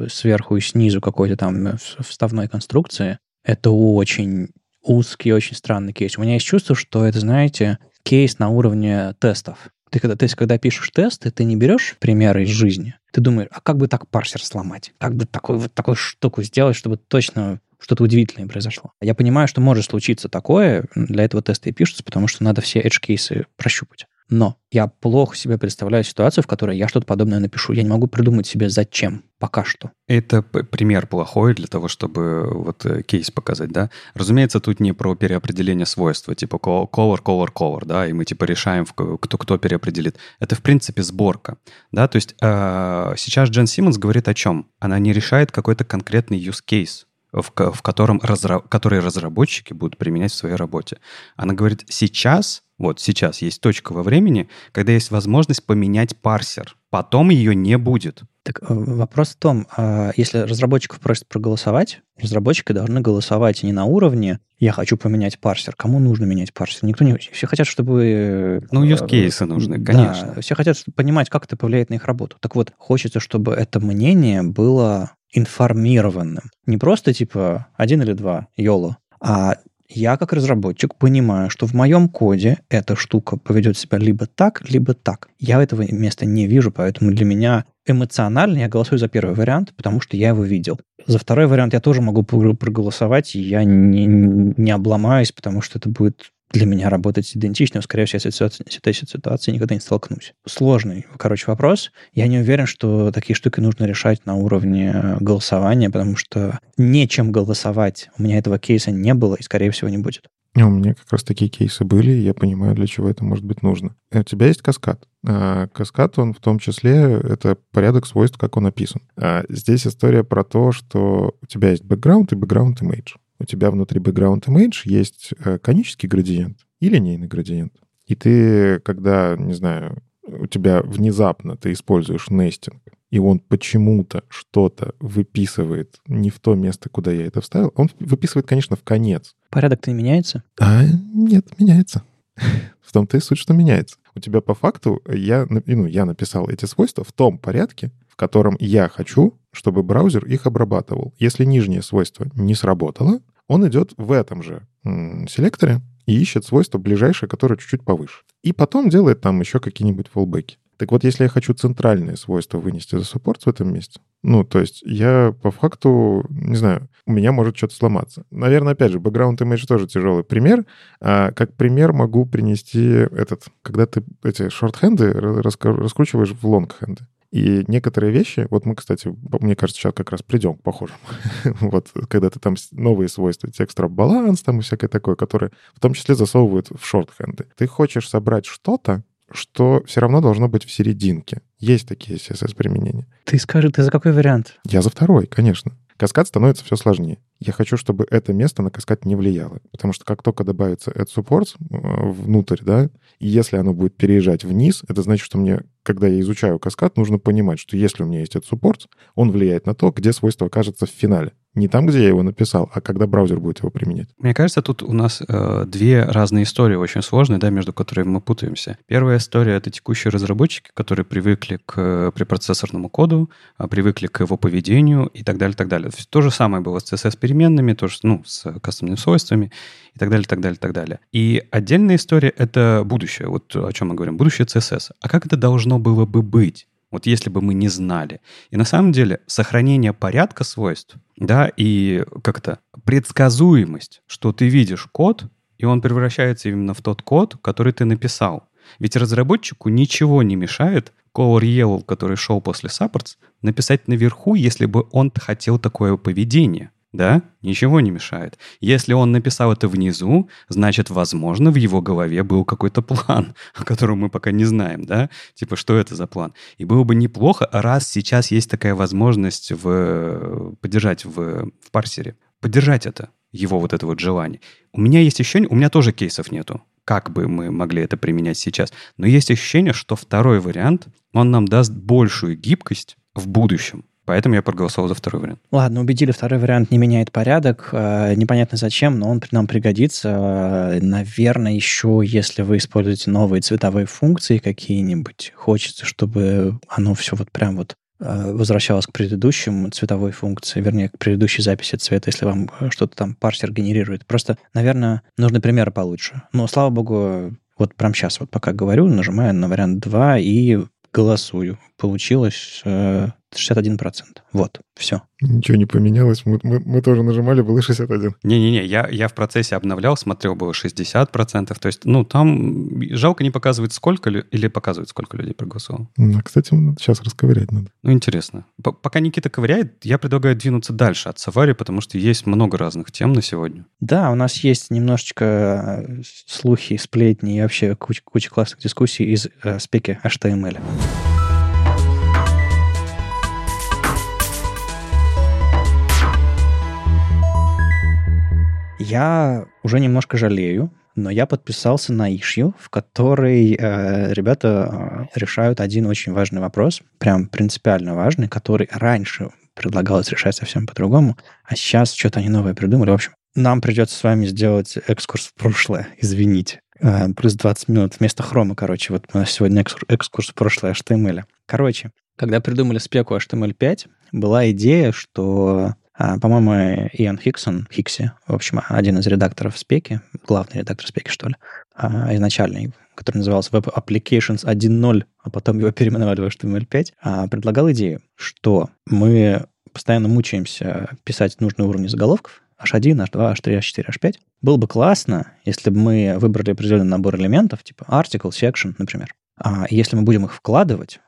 сверху и снизу какой-то там вставной конструкции, это очень узкий, очень странный кейс. У меня есть чувство, что это, знаете, кейс на уровне тестов. Ты когда пишешь тесты, ты не берешь примеры из жизни. Ты думаешь, а как бы так парсер сломать? Как бы такую штуку сделать, чтобы точно что-то удивительное произошло? Я понимаю, что может случиться такое. Для этого тесты и пишутся, потому что надо все edge-кейсы прощупать. Но я плохо себе представляю ситуацию, в которой я что-то подобное напишу. Я не могу придумать себе зачем пока что. Это пример плохой для того, чтобы вот кейс показать, да? Разумеется, тут не про переопределение свойства, типа color, да, и мы типа решаем, кто переопределит. Это, в принципе, сборка, да? То есть сейчас Джен Симмонс говорит о чем? Она не решает какой-то конкретный use case, который разработчики будут применять в своей работе. Она говорит, сейчас есть точка во времени, когда есть возможность поменять парсер. Потом ее не будет. Так вопрос в том, если разработчиков просят проголосовать, разработчики должны голосовать не на уровне «я хочу поменять парсер». Кому нужно менять парсер? Никто не... Все хотят, чтобы... Юзкейсы нужны, конечно. Да, все хотят понимать, как это повлияет на их работу. Так вот, хочется, чтобы это мнение было информированным. Не просто типа 1 или 2, YOLO, а... Я, как разработчик, понимаю, что в моем коде эта штука поведет себя либо так, либо так. Я этого места не вижу, поэтому для меня эмоционально я голосую за первый вариант, потому что я его видел. За второй вариант я тоже могу проголосовать, и я не обломаюсь, потому что это будет для меня работать идентично. Скорее всего, я с этой ситуацией никогда не столкнусь. Сложный, вопрос. Я не уверен, что такие штуки нужно решать на уровне голосования, потому что нечем голосовать. У меня этого кейса не было и, скорее всего, не будет. У меня как раз такие кейсы были, и я понимаю, для чего это может быть нужно. У тебя есть каскад. Каскад, он в том числе, это порядок свойств, как он описан. Здесь история про то, что у тебя есть бэкграунд и бэкграунд имейдж. У тебя внутри background image есть конический градиент и линейный градиент. И ты, когда, не знаю, у тебя внезапно ты используешь нестинг, и он почему-то что-то выписывает не в то место, куда я это вставил, он выписывает, конечно, в конец. Порядок-то не меняется? Нет, меняется. В том-то и суть, что меняется. У тебя по факту, я написал эти свойства в том порядке, в котором я хочу, чтобы браузер их обрабатывал. Если нижнее свойство не сработало, он идет в этом же селекторе и ищет свойство ближайшее, которое чуть-чуть повыше. И потом делает там еще какие-нибудь фоллбеки. Так вот, если я хочу центральные свойства вынести за суппорт в этом месте, я по факту, не знаю, у меня может что-то сломаться. Наверное, опять же, background image тоже тяжелый пример. Как пример могу принести когда ты эти шорт-хенды раскручиваешь в лонг-хенды. И некоторые вещи, мы, кстати, мне кажется, сейчас как раз придем к похожему. Когда ты там новые свойства, text-wrap баланс, там и всякое такое, которые в том числе засовывают в шорт-хенды. Ты хочешь собрать что-то, что все равно должно быть в серединке. Есть такие CSS-применения. Ты скажи, ты за какой вариант? Я за второй, конечно. Каскад становится все сложнее. Я хочу, чтобы это место на каскад не влияло, потому что как только добавится add supports внутрь, да, и если оно будет переезжать вниз, это значит, что мне, когда я изучаю каскад, нужно понимать, что если у меня есть add supports, он влияет на то, где свойство окажется в финале. Не там, где я его написал, а когда браузер будет его применять. Мне кажется, тут у нас две разные истории очень сложные, да, между которыми мы путаемся. Первая история — это текущие разработчики, которые привыкли к препроцессорному коду, привыкли к его поведению и так далее, так далее. То же самое было с CSS-переменными, тоже, с кастомными свойствами и так далее, так далее, так далее. И отдельная история — это будущее, вот о чем мы говорим, будущее CSS. А как это должно было бы быть? Вот если бы мы не знали. И на самом деле сохранение порядка свойств, да, и как-то предсказуемость, что ты видишь код, и он превращается именно в тот код, который ты написал. Ведь разработчику ничего не мешает Color Yellow, который шел после Supports, написать наверху, если бы он хотел такое поведение. Да? Ничего не мешает. Если он написал это внизу, значит, возможно, в его голове был какой-то план, о котором мы пока не знаем, да? Типа, что это за план? И было бы неплохо, раз сейчас есть такая возможность поддержать в парсере, поддержать это, его вот это вот желание. У меня есть ощущение, у меня тоже кейсов нету, как бы мы могли это применять сейчас, но есть ощущение, что второй вариант, он нам даст большую гибкость в будущем. Поэтому я проголосовал за второй вариант. Ладно, убедили, второй вариант не меняет порядок. Непонятно зачем, но он нам пригодится. Наверное, еще если вы используете новые цветовые функции какие-нибудь, хочется, чтобы оно все вот прям вот возвращалось к предыдущим цветовой функции, вернее, к предыдущей записи цвета, если вам что-то там парсер генерирует. Просто, наверное, нужны примеры получше. Но, слава богу, вот прям сейчас, вот пока говорю, нажимаю на вариант 2 и голосую. Получилось 61%. Вот, все. Ничего не поменялось. Мы тоже нажимали, было 61%. Не-не-не, я в процессе обновлял, смотрел, было 60%. То есть, там жалко не показывает, сколько, или показывает, сколько людей проголосовало. Кстати, сейчас расковырять надо. Интересно. Пока Никита ковыряет, я предлагаю двинуться дальше от Safari, потому что есть много разных тем на сегодня. Да, у нас есть немножечко слухи, сплетни и вообще куча классных дискуссий из спеки HTML. Я уже немножко жалею, но я подписался на issue, в которой ребята решают один очень важный вопрос, прям принципиально важный, который раньше предлагалось решать совсем по-другому, а сейчас что-то они новое придумали. В общем, нам придется с вами сделать экскурс в прошлое, извините. Плюс 20 минут вместо хрома, короче. Вот у нас сегодня экскурс в прошлое HTML. Короче, когда придумали спеку HTML5, была идея, что... По-моему, Иэн Хикси, в общем, один из редакторов спеки, главный редактор спеки, что ли, изначальный, который назывался Web Applications 1.0, а потом его переименовали в HTML5, предлагал идею, что мы постоянно мучаемся писать нужные уровни заголовков, H1, H2, H3, H4, H5. Было бы классно, если бы мы выбрали определенный набор элементов, типа article, section, например. Если мы будем их вкладывать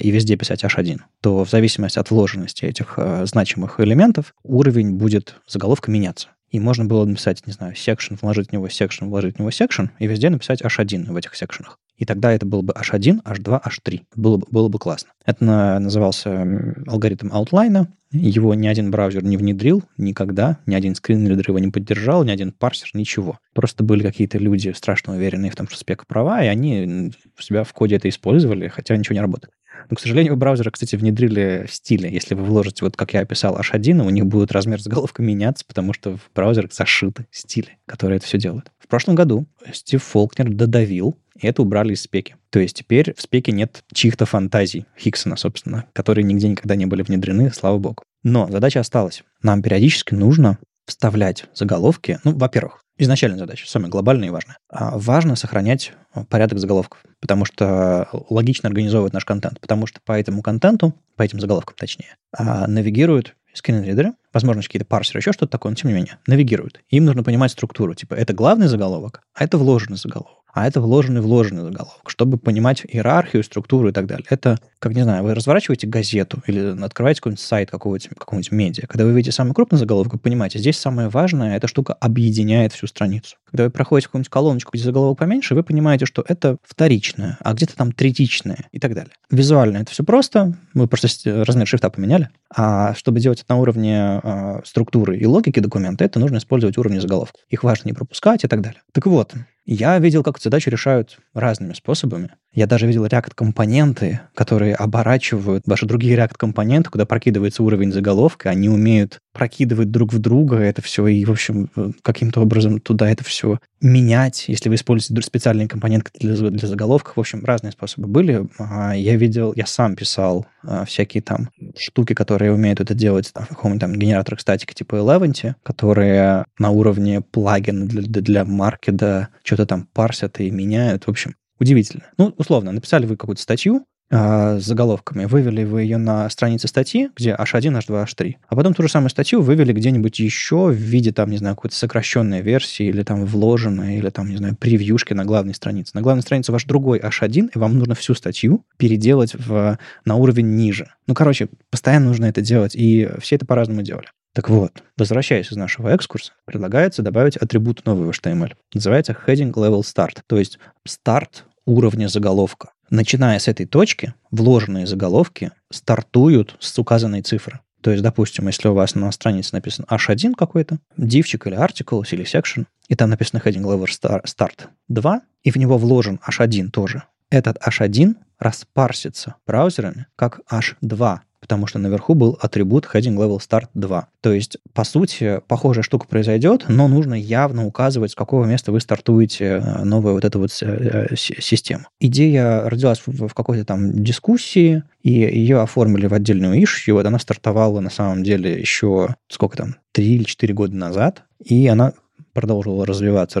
и везде писать H1, то в зависимости от вложенности этих значимых элементов уровень будет заголовка меняться. И можно было написать, не знаю, section, вложить в него section, вложить в него section, и везде написать H1 в этих секшенах. И тогда это было бы H1, H2, H3. Было бы классно. Это назывался алгоритм аутлайна. Его ни один браузер не внедрил никогда, ни один скринридер его не поддержал, ни один парсер, ничего. Просто были какие-то люди страшно уверенные в том, что спека права, и они у себя в коде это использовали, хотя ничего не работает. Но, к сожалению, браузеры, кстати, внедрили стили. Если вы вложите, вот как я описал, H1, у них будет размер заголовка меняться, потому что в браузерах зашиты стили, которые это все делают. В прошлом году Стив Фолкнер додавил, и это убрали из спеки. То есть теперь в спеке нет чьих-то фантазий Хиксона, собственно, которые нигде никогда не были внедрены, слава богу. Но задача осталась. Нам периодически нужно вставлять заголовки. Во-первых, изначальная задача, самая глобальная и важная. Важно сохранять порядок заголовков, потому что логично организовывать наш контент, потому что по этому контенту, по этим заголовкам точнее, навигируют скринридеры, возможно, какие-то парсеры, еще что-то такое, но тем не менее, навигируют. Им нужно понимать структуру, типа это главный заголовок, а это вложенный заголовок. а это вложенный-вложенный заголовок, чтобы понимать иерархию, структуру и так далее. Это, как, не знаю, вы разворачиваете газету или открываете какой-нибудь сайт какого-нибудь медиа. Когда вы видите самый крупный заголовок, вы понимаете, здесь самое важное, эта штука объединяет всю страницу. Когда вы проходите какую-нибудь колоночку, где заголовок поменьше, вы понимаете, что это вторичное, а где-то там третичное и так далее. Визуально это все просто, мы просто размер шрифта поменяли, а чтобы делать это на уровне структуры и логики документа, это нужно использовать уровни заголовка. Их важно не пропускать и так далее. Так вот, я видел, как эту задачу решают разными способами. Я даже видел React-компоненты, которые оборачивают ваши другие React-компоненты, куда прокидывается уровень заголовка, они умеют прокидывать друг в друга это все, и, в общем, каким-то образом туда это все менять, если вы используете специальные компоненты для заголовков. В общем, разные способы были. Я видел, я сам писал всякие там штуки, которые умеют это делать в каком-нибудь там генераторах статики типа Eleventy, которые на уровне плагина для маркета что-то там парсят и меняют. В общем, удивительно. Ну, условно, написали вы какую-то статью с заголовками, вывели вы ее на странице статьи, где h1, h2, h3, а потом ту же самую статью вывели где-нибудь еще в виде, там, не знаю, какой-то сокращенной версии или там вложенной, или там, не знаю, превьюшки на главной странице. На главной странице ваш другой h1, и вам нужно всю статью переделать на уровень ниже. Ну, короче, постоянно нужно это делать, и все это по-разному делали. Так вот, возвращаясь из нашего экскурса, предлагается добавить атрибут нового HTML. Называется heading level start, то есть старт уровня заголовка. Начиная с этой точки, вложенные заголовки стартуют с указанной цифры. То есть, допустим, если у вас на странице написано h1 какой-то, дивчик или articles или section, и там написано heading level start 2, и в него вложен h1 тоже, этот h1 распарсится браузерами как h2, потому что наверху был атрибут heading level start 2. То есть, по сути, похожая штука произойдет, но нужно явно указывать, с какого места вы стартуете новую вот эту вот систему. Идея родилась в какой-то там дискуссии, и ее оформили в отдельную issue. Вот она стартовала на самом деле еще, 3 или 4 года назад, и она продолжила развиваться,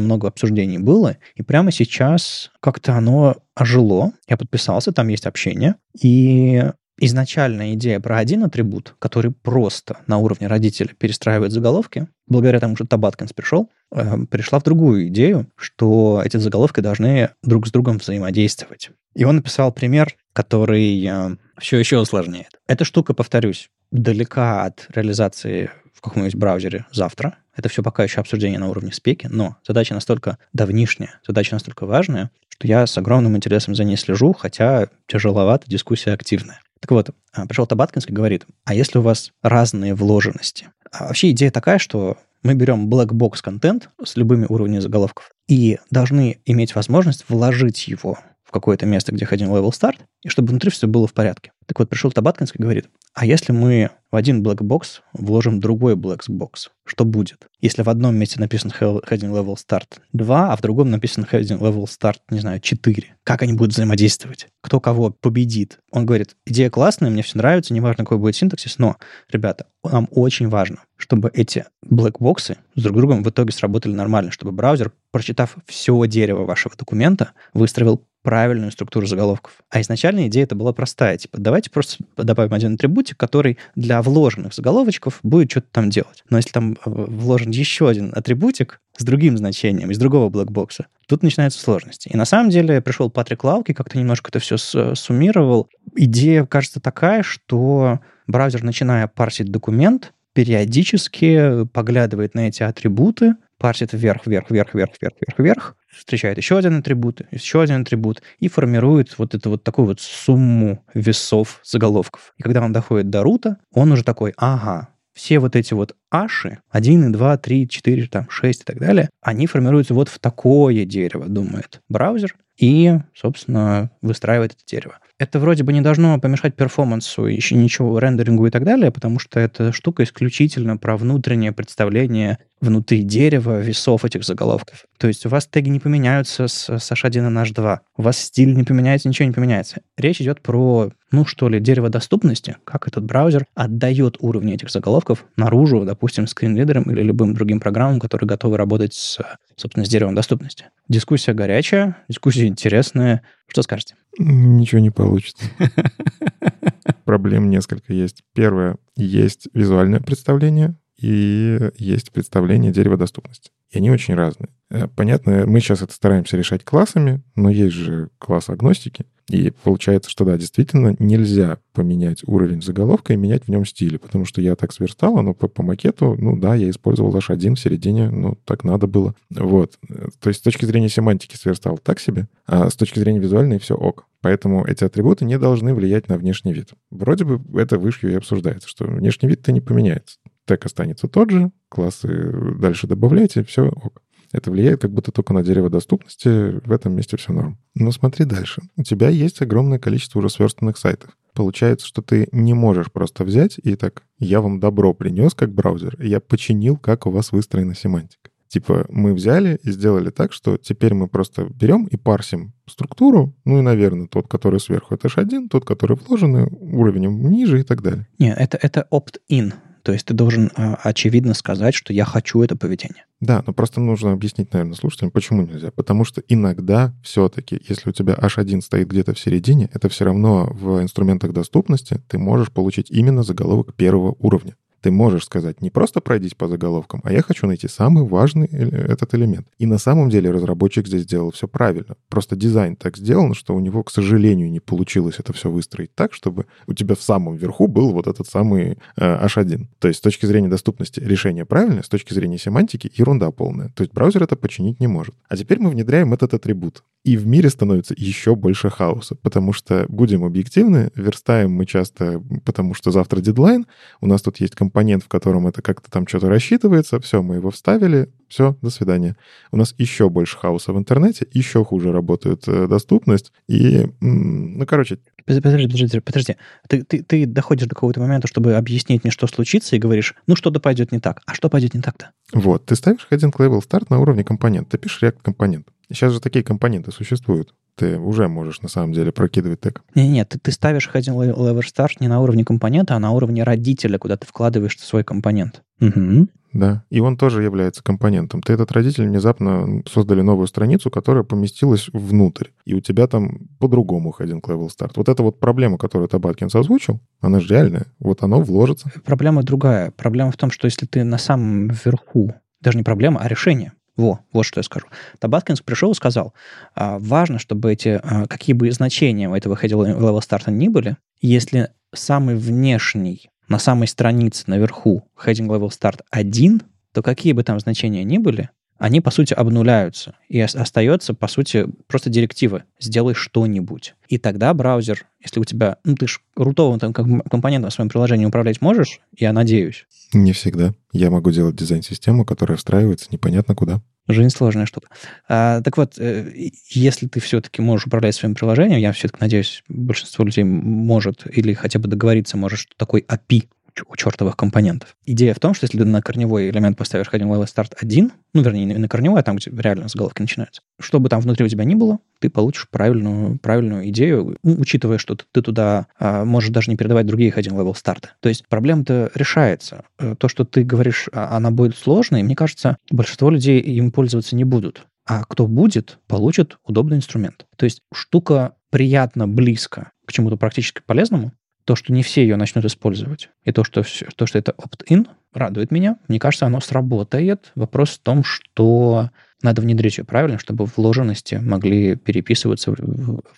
много обсуждений было, и прямо сейчас как-то оно ожило. Я подписался, там есть общение, и изначальная идея про один атрибут, который просто на уровне родителя перестраивает заголовки, благодаря тому, что Табаткинс пришел, пришла в другую идею, что эти заголовки должны друг с другом взаимодействовать. И он написал пример, который все еще усложняет. Эта штука, повторюсь, далека от реализации в каком-нибудь браузере завтра. Это все пока еще обсуждение на уровне спеки, но задача настолько давнишняя, задача настолько важная, что я с огромным интересом за ней слежу, хотя тяжеловато, дискуссия активная. Так вот, пришел Табаткинский и говорит, а если у вас разные вложенности? А вообще идея такая, что мы берем black-box-контент с любыми уровнями заголовков и должны иметь возможность вложить его в какое-то место, где heading level start, и чтобы внутри все было в порядке. Так вот, пришел Табаткинский и говорит, а если мы в один black-box вложим другой black-box, что будет? Если в одном месте написано heading level start 2, а в другом написано heading level start, 4. Как они будут взаимодействовать? Кто кого победит? Он говорит, идея классная, мне все нравится, неважно, какой будет синтаксис, но, ребята, нам очень важно, чтобы эти black-боксы с друг другом в итоге сработали нормально, чтобы браузер, прочитав все дерево вашего документа, выстроил правильную структуру заголовков. А изначальная идея это была простая, давайте просто добавим один атрибутик, который для вложенных заголовочков будет что-то там делать. Но если там вложен еще один атрибутик с другим значением, из другого блокбокса, тут начинаются сложности. И на самом деле пришел Патрик Лауки, как-то немножко это все суммировал. Идея, кажется, такая, что браузер, начиная парсить документ, периодически поглядывает на эти атрибуты, парсит вверх, встречает еще один атрибут, и формирует такую сумму весов заголовков. И когда он доходит до рута, он уже такой, ага, все эти аши, 1, 2, 3, 4, 6 и так далее, они формируются в такое дерево, думает браузер, и, собственно, выстраивает это дерево. Это вроде бы не должно помешать перформансу, еще ничего, рендерингу и так далее, потому что эта штука исключительно про внутреннее представление внутри дерева весов этих заголовков. То есть у вас теги не поменяются с H1 на H2, у вас стиль не поменяется, ничего не поменяется. Речь идет про, дерево доступности, как этот браузер отдает уровни этих заголовков наружу, допустим, скринридерам или любым другим программам, которые готовы работать, с деревом доступности. Дискуссия горячая, дискуссия интересная. Что скажете? Ничего не получится. Проблем несколько есть. Первое, есть визуальное представление и есть представление дерева доступности. И они очень разные. Понятно, мы сейчас это стараемся решать классами, но есть же класс агностики. И получается, что да, действительно нельзя поменять уровень заголовка и менять в нем стили, потому что я так сверстал, но по макету, ну да, я использовал лишь один в середине, ну так надо было. Вот. То есть с точки зрения семантики сверстал так себе, а с точки зрения визуальной все ок. Поэтому эти атрибуты не должны влиять на внешний вид. Вроде бы это вышью и обсуждается, что внешний вид-то не поменяется. Тег останется тот же, классы дальше добавляйте, все ок. Это влияет как будто только на дерево доступности. В этом месте все норм. Но смотри дальше. У тебя есть огромное количество уже сверстанных сайтов. Получается, что ты не можешь просто взять и так, я вам добро принес как браузер, я починил, как у вас выстроена семантика. Типа мы взяли и сделали так, что теперь мы просто берем и парсим структуру, ну и, наверное, тот, который сверху, это H1, тот, который вложен уровнем ниже и так далее. Нет, это opt-in. То есть ты должен очевидно сказать, что я хочу это поведение. Да, но просто нужно объяснить, наверное, слушателям, почему нельзя. Потому что иногда все-таки, если у тебя H1 стоит где-то в середине, это все равно в инструментах доступности ты можешь получить именно заголовок первого уровня. Ты можешь сказать не просто пройдись по заголовкам, а я хочу найти самый важный этот элемент. И на самом деле разработчик здесь сделал все правильно. Просто дизайн так сделан, что у него, к сожалению, не получилось это все выстроить так, чтобы у тебя в самом верху был вот этот самый H1. То есть с точки зрения доступности решение правильное, с точки зрения семантики ерунда полная. То есть браузер это починить не может. А теперь мы внедряем этот атрибут. И в мире становится еще больше хаоса, потому что, будем объективны, верстаем мы часто, потому что завтра дедлайн, у нас тут есть компонент, в котором это как-то там что-то рассчитывается, все, мы его вставили, все, до свидания. У нас еще больше хаоса в интернете, еще хуже работает доступность, и, ну, короче... Подожди. Ты доходишь до какого-то момента, чтобы объяснить мне, что случится, и говоришь, ну, что-то пойдет не так. А что пойдет не так-то? Вот, ты ставишь heading label start на уровне компонента, ты пишешь React компонент. Сейчас же такие компоненты существуют. Ты уже можешь, на самом деле, прокидывать тег. Нет, ты ставишь heading level start не на уровне компонента, а на уровне родителя, куда ты вкладываешь свой компонент. Угу. Да, и он тоже является компонентом. Ты этот родитель внезапно создали новую страницу, которая поместилась внутрь. И у тебя там по-другому heading level start. Вот эта вот проблема, которую Табаткинс озвучил, она же реальная. Вот она вложится. Проблема другая. Проблема в том, что если ты на самом верху, даже не проблема, а решение, Вот что я скажу. Табаткинс пришел и сказал, важно, чтобы эти, какие бы значения у этого heading level start ни были, если самый внешний, на самой странице наверху heading level start 1, то какие бы там значения ни были, они, по сути, обнуляются. И остается, по сути, просто директива. Сделай что-нибудь. И тогда браузер, если у тебя... Ну, ты же рутовым там, компонентом в своем приложении управлять можешь, я надеюсь. Не всегда. Я могу делать дизайн-систему, которая встраивается непонятно куда. Жизнь сложная штука. Так вот, если ты все-таки можешь управлять своим приложением, я все-таки надеюсь, большинство людей может или хотя бы договориться может, что такой API у чертовых компонентов. Идея в том, что если ты на корневой элемент поставишь heading level start 1, ну, вернее, не на корневой, а там, где реально заголовки начинаются, что бы там внутри у тебя ни было, ты получишь правильную идею, учитывая, что ты туда можешь даже не передавать другие heading level старты. То есть проблема-то решается. То, что ты говоришь, она будет сложной, мне кажется, большинство людей им пользоваться не будут. А кто будет, получит удобный инструмент. То есть штука приятно близко к чему-то практически полезному, то, что не все ее начнут использовать, и то, что это opt-in, радует меня. Мне кажется, оно сработает. Вопрос в том, что надо внедрить ее правильно, чтобы вложенности могли переписываться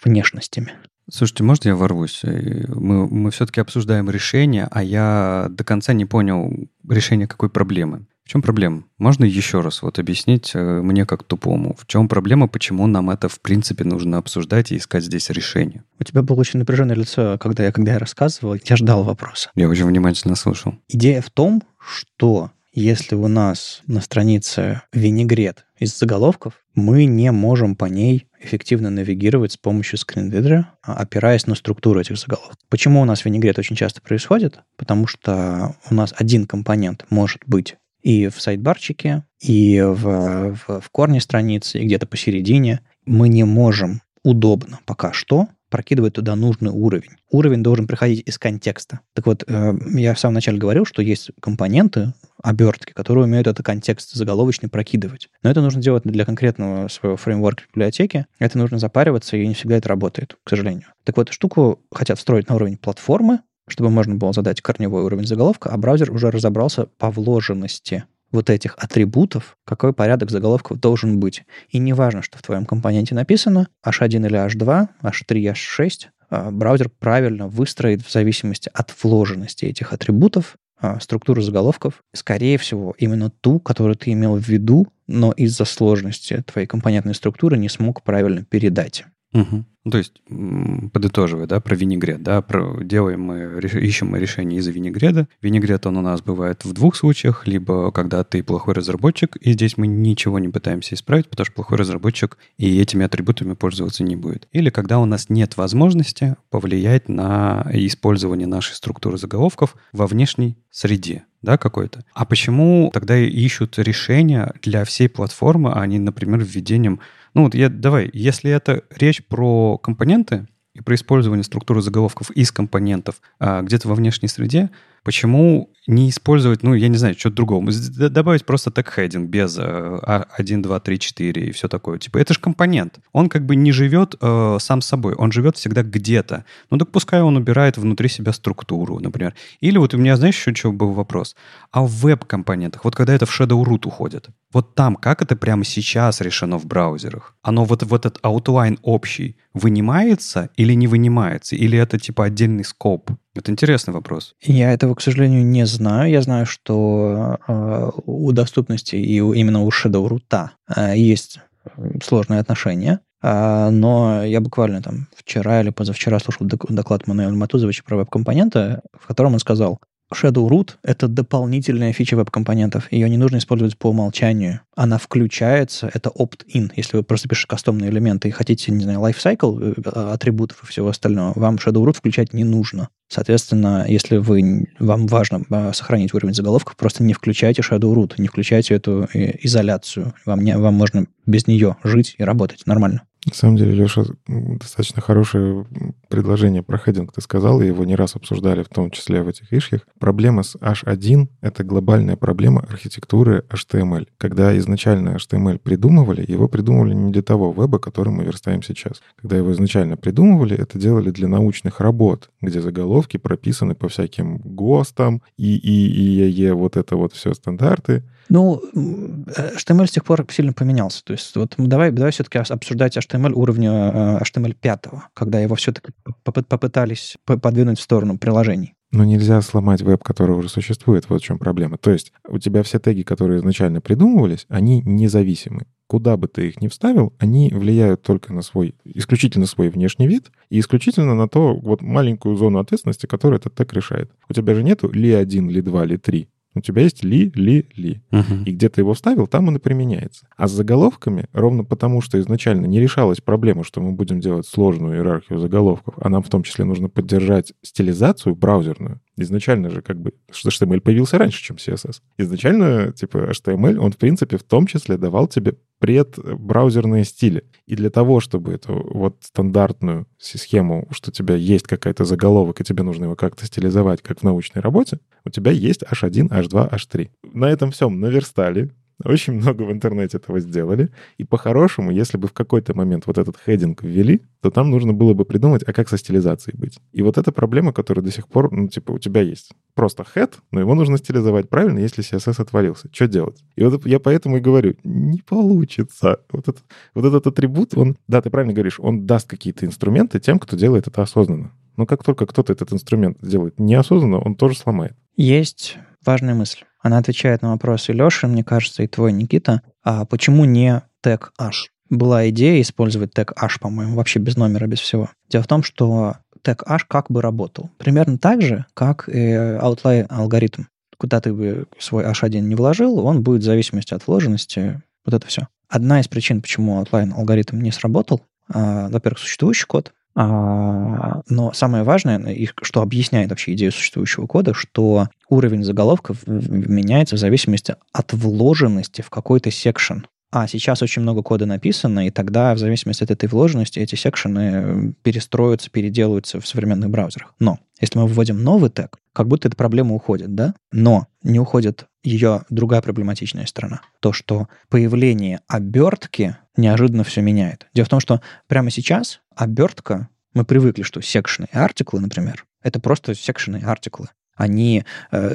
внешностями. Слушайте, может, я ворвусь? Мы все-таки обсуждаем решение, а я до конца не понял решение какой проблемы. В чем проблема? Можно еще раз вот объяснить мне как тупому? В чем проблема, почему нам это, в принципе, нужно обсуждать и искать здесь решение? У тебя было очень напряженное лицо, когда я рассказывал, я ждал вопроса. Я очень внимательно слушал. Идея в том, что если у нас на странице винегрет из заголовков, мы не можем по ней эффективно навигировать с помощью скринридера, опираясь на структуру этих заголовков. Почему у нас винегрет очень часто происходит? Потому что у нас один компонент может быть и в сайдбарчике, и в корне страницы, и где-то посередине. Мы не можем удобно пока что прокидывать туда нужный уровень. Уровень должен приходить из контекста. Так вот, я в самом начале говорил, что есть компоненты, обертки, которые умеют этот контекст заголовочный прокидывать. Но это нужно делать для конкретного своего фреймворка библиотеки. Это нужно запариваться, и не всегда это работает, к сожалению. Так вот, штуку хотят встроить на уровень платформы, чтобы можно было задать корневой уровень заголовка, а браузер уже разобрался по вложенности вот этих атрибутов, какой порядок заголовков должен быть. И не важно, что в твоем компоненте написано H1 или H2, H3, H6, браузер правильно выстроит в зависимости от вложенности этих атрибутов структуру заголовков, скорее всего, именно ту, которую ты имел в виду, но из-за сложности твоей компонентной структуры не смог правильно передать. Угу. То есть, подытоживая, да, про винегрет, да, ищем мы решение из-за винегрета. Винегрет, он у нас бывает в двух случаях, либо когда ты плохой разработчик, и здесь мы ничего не пытаемся исправить, потому что плохой разработчик и этими атрибутами пользоваться не будет. Или когда у нас нет возможности повлиять на использование нашей структуры заголовков во внешней среде, да, какой-то. А почему тогда ищут решения для всей платформы, а не, например, введением... Ну вот если это речь про компоненты и про использование структуры заголовков из компонентов где-то во внешней среде, почему не использовать, что-то другое? Добавить просто тег-хеддинг без 1, 2, 3, 4 и все такое. Типа, это же компонент. Он как бы не живет сам собой. Он живет всегда где-то. Ну, так пускай он убирает внутри себя структуру, например. Или вот у меня, знаешь, еще чего был вопрос? А в веб-компонентах, вот когда это в Shadow.root уходит, вот там как это прямо сейчас решено в браузерах? Оно вот в этот аутлайн общий вынимается или не вынимается? Или это типа отдельный скоп? Это интересный вопрос. Я этого, к сожалению, не знаю. Я знаю, что у доступности и именно у Shadow.root есть сложные отношения. Но я буквально там вчера или позавчера слушал доклад Мануэля Матузовича про веб-компоненты, в котором он сказал, Shadow.root — это дополнительная фича веб-компонентов. Ее не нужно использовать по умолчанию. Она включается, это opt-in. Если вы просто пишете кастомные элементы и хотите, lifecycle атрибутов и всего остального, вам Shadow.root включать не нужно. Соответственно, если вам важно сохранить уровень заголовков, просто не включайте Shadow.root, не включайте эту изоляцию. Вам можно без нее жить и работать нормально. На самом деле, Леша, достаточно хорошее предложение про хеддинг ты сказал, и его не раз обсуждали, в том числе в этих ишьях. Проблема с H1 — это глобальная проблема архитектуры HTML. Когда изначально HTML придумывали, его придумывали не для того веба, который мы верстаем сейчас. Когда его изначально придумывали, это делали для научных работ, где заголовки прописаны по всяким ГОСТам, ИЕЕ, вот это вот все стандарты. Ну, HTML с тех пор сильно поменялся. То есть вот давай все-таки обсуждать HTML уровня HTML5, когда его все-таки попытались подвинуть в сторону приложений. Но нельзя сломать веб, который уже существует. Вот в чем проблема. То есть у тебя все теги, которые изначально придумывались, они независимы. Куда бы ты их ни вставил, они влияют только на исключительно свой внешний вид и исключительно на то вот маленькую зону ответственности, которую этот тег решает. У тебя же нету ли 1, ли 2, ли 3. У тебя есть ли. Uh-huh. И где ты его вставил, там он и применяется. А с заголовками, ровно потому, что изначально не решалась проблема, что мы будем делать сложную иерархию заголовков, а нам в том числе нужно поддержать стилизацию браузерную. Изначально же как бы HTML появился раньше, чем CSS. Изначально типа HTML, он в принципе в том числе давал тебе предбраузерные стили. И для того, чтобы эту вот стандартную схему, что у тебя есть какая-то заголовок, и тебе нужно его как-то стилизовать, как в научной работе, у тебя есть H1, H2, H3. На этом всем наверстали. Очень много в интернете этого сделали. И по-хорошему, если бы в какой-то момент вот этот хеддинг ввели, то там нужно было бы придумать, а как со стилизацией быть. И вот эта проблема, которая до сих пор, у тебя есть просто хед, но его нужно стилизовать правильно, если CSS отвалился. Что делать? И вот я поэтому и говорю, не получится. Вот этот атрибут, ты правильно говоришь, он даст какие-то инструменты тем, кто делает это осознанно. Но как только кто-то этот инструмент делает неосознанно, он тоже сломает. Есть важная мысль. Она отвечает на вопросы Леши, мне кажется, и твой, Никита. А почему не тег H? Была идея использовать тег H, по-моему, вообще без номера, без всего. Дело в том, что тег H как бы работал. Примерно так же, как и outline алгоритм. Куда ты бы свой H1 не вложил, он будет в зависимости от вложенности. Вот это все. Одна из причин, почему outline алгоритм не сработал, во-первых, существующий код. Но самое важное, и что объясняет вообще идею существующего кода, что уровень заголовков меняется в зависимости от вложенности в какой-то секшн. А сейчас очень много кода написано, и тогда в зависимости от этой вложенности эти секшены перестроятся, переделаются в современных браузерах. Но если мы вводим новый тег, как будто эта проблема уходит, да? Но не уходит ее другая проблематичная сторона. То, что появление обертки неожиданно все меняет. Дело в том, что прямо сейчас обертка, мы привыкли, что секшены и артиклы, например, это просто секшены и артиклы. они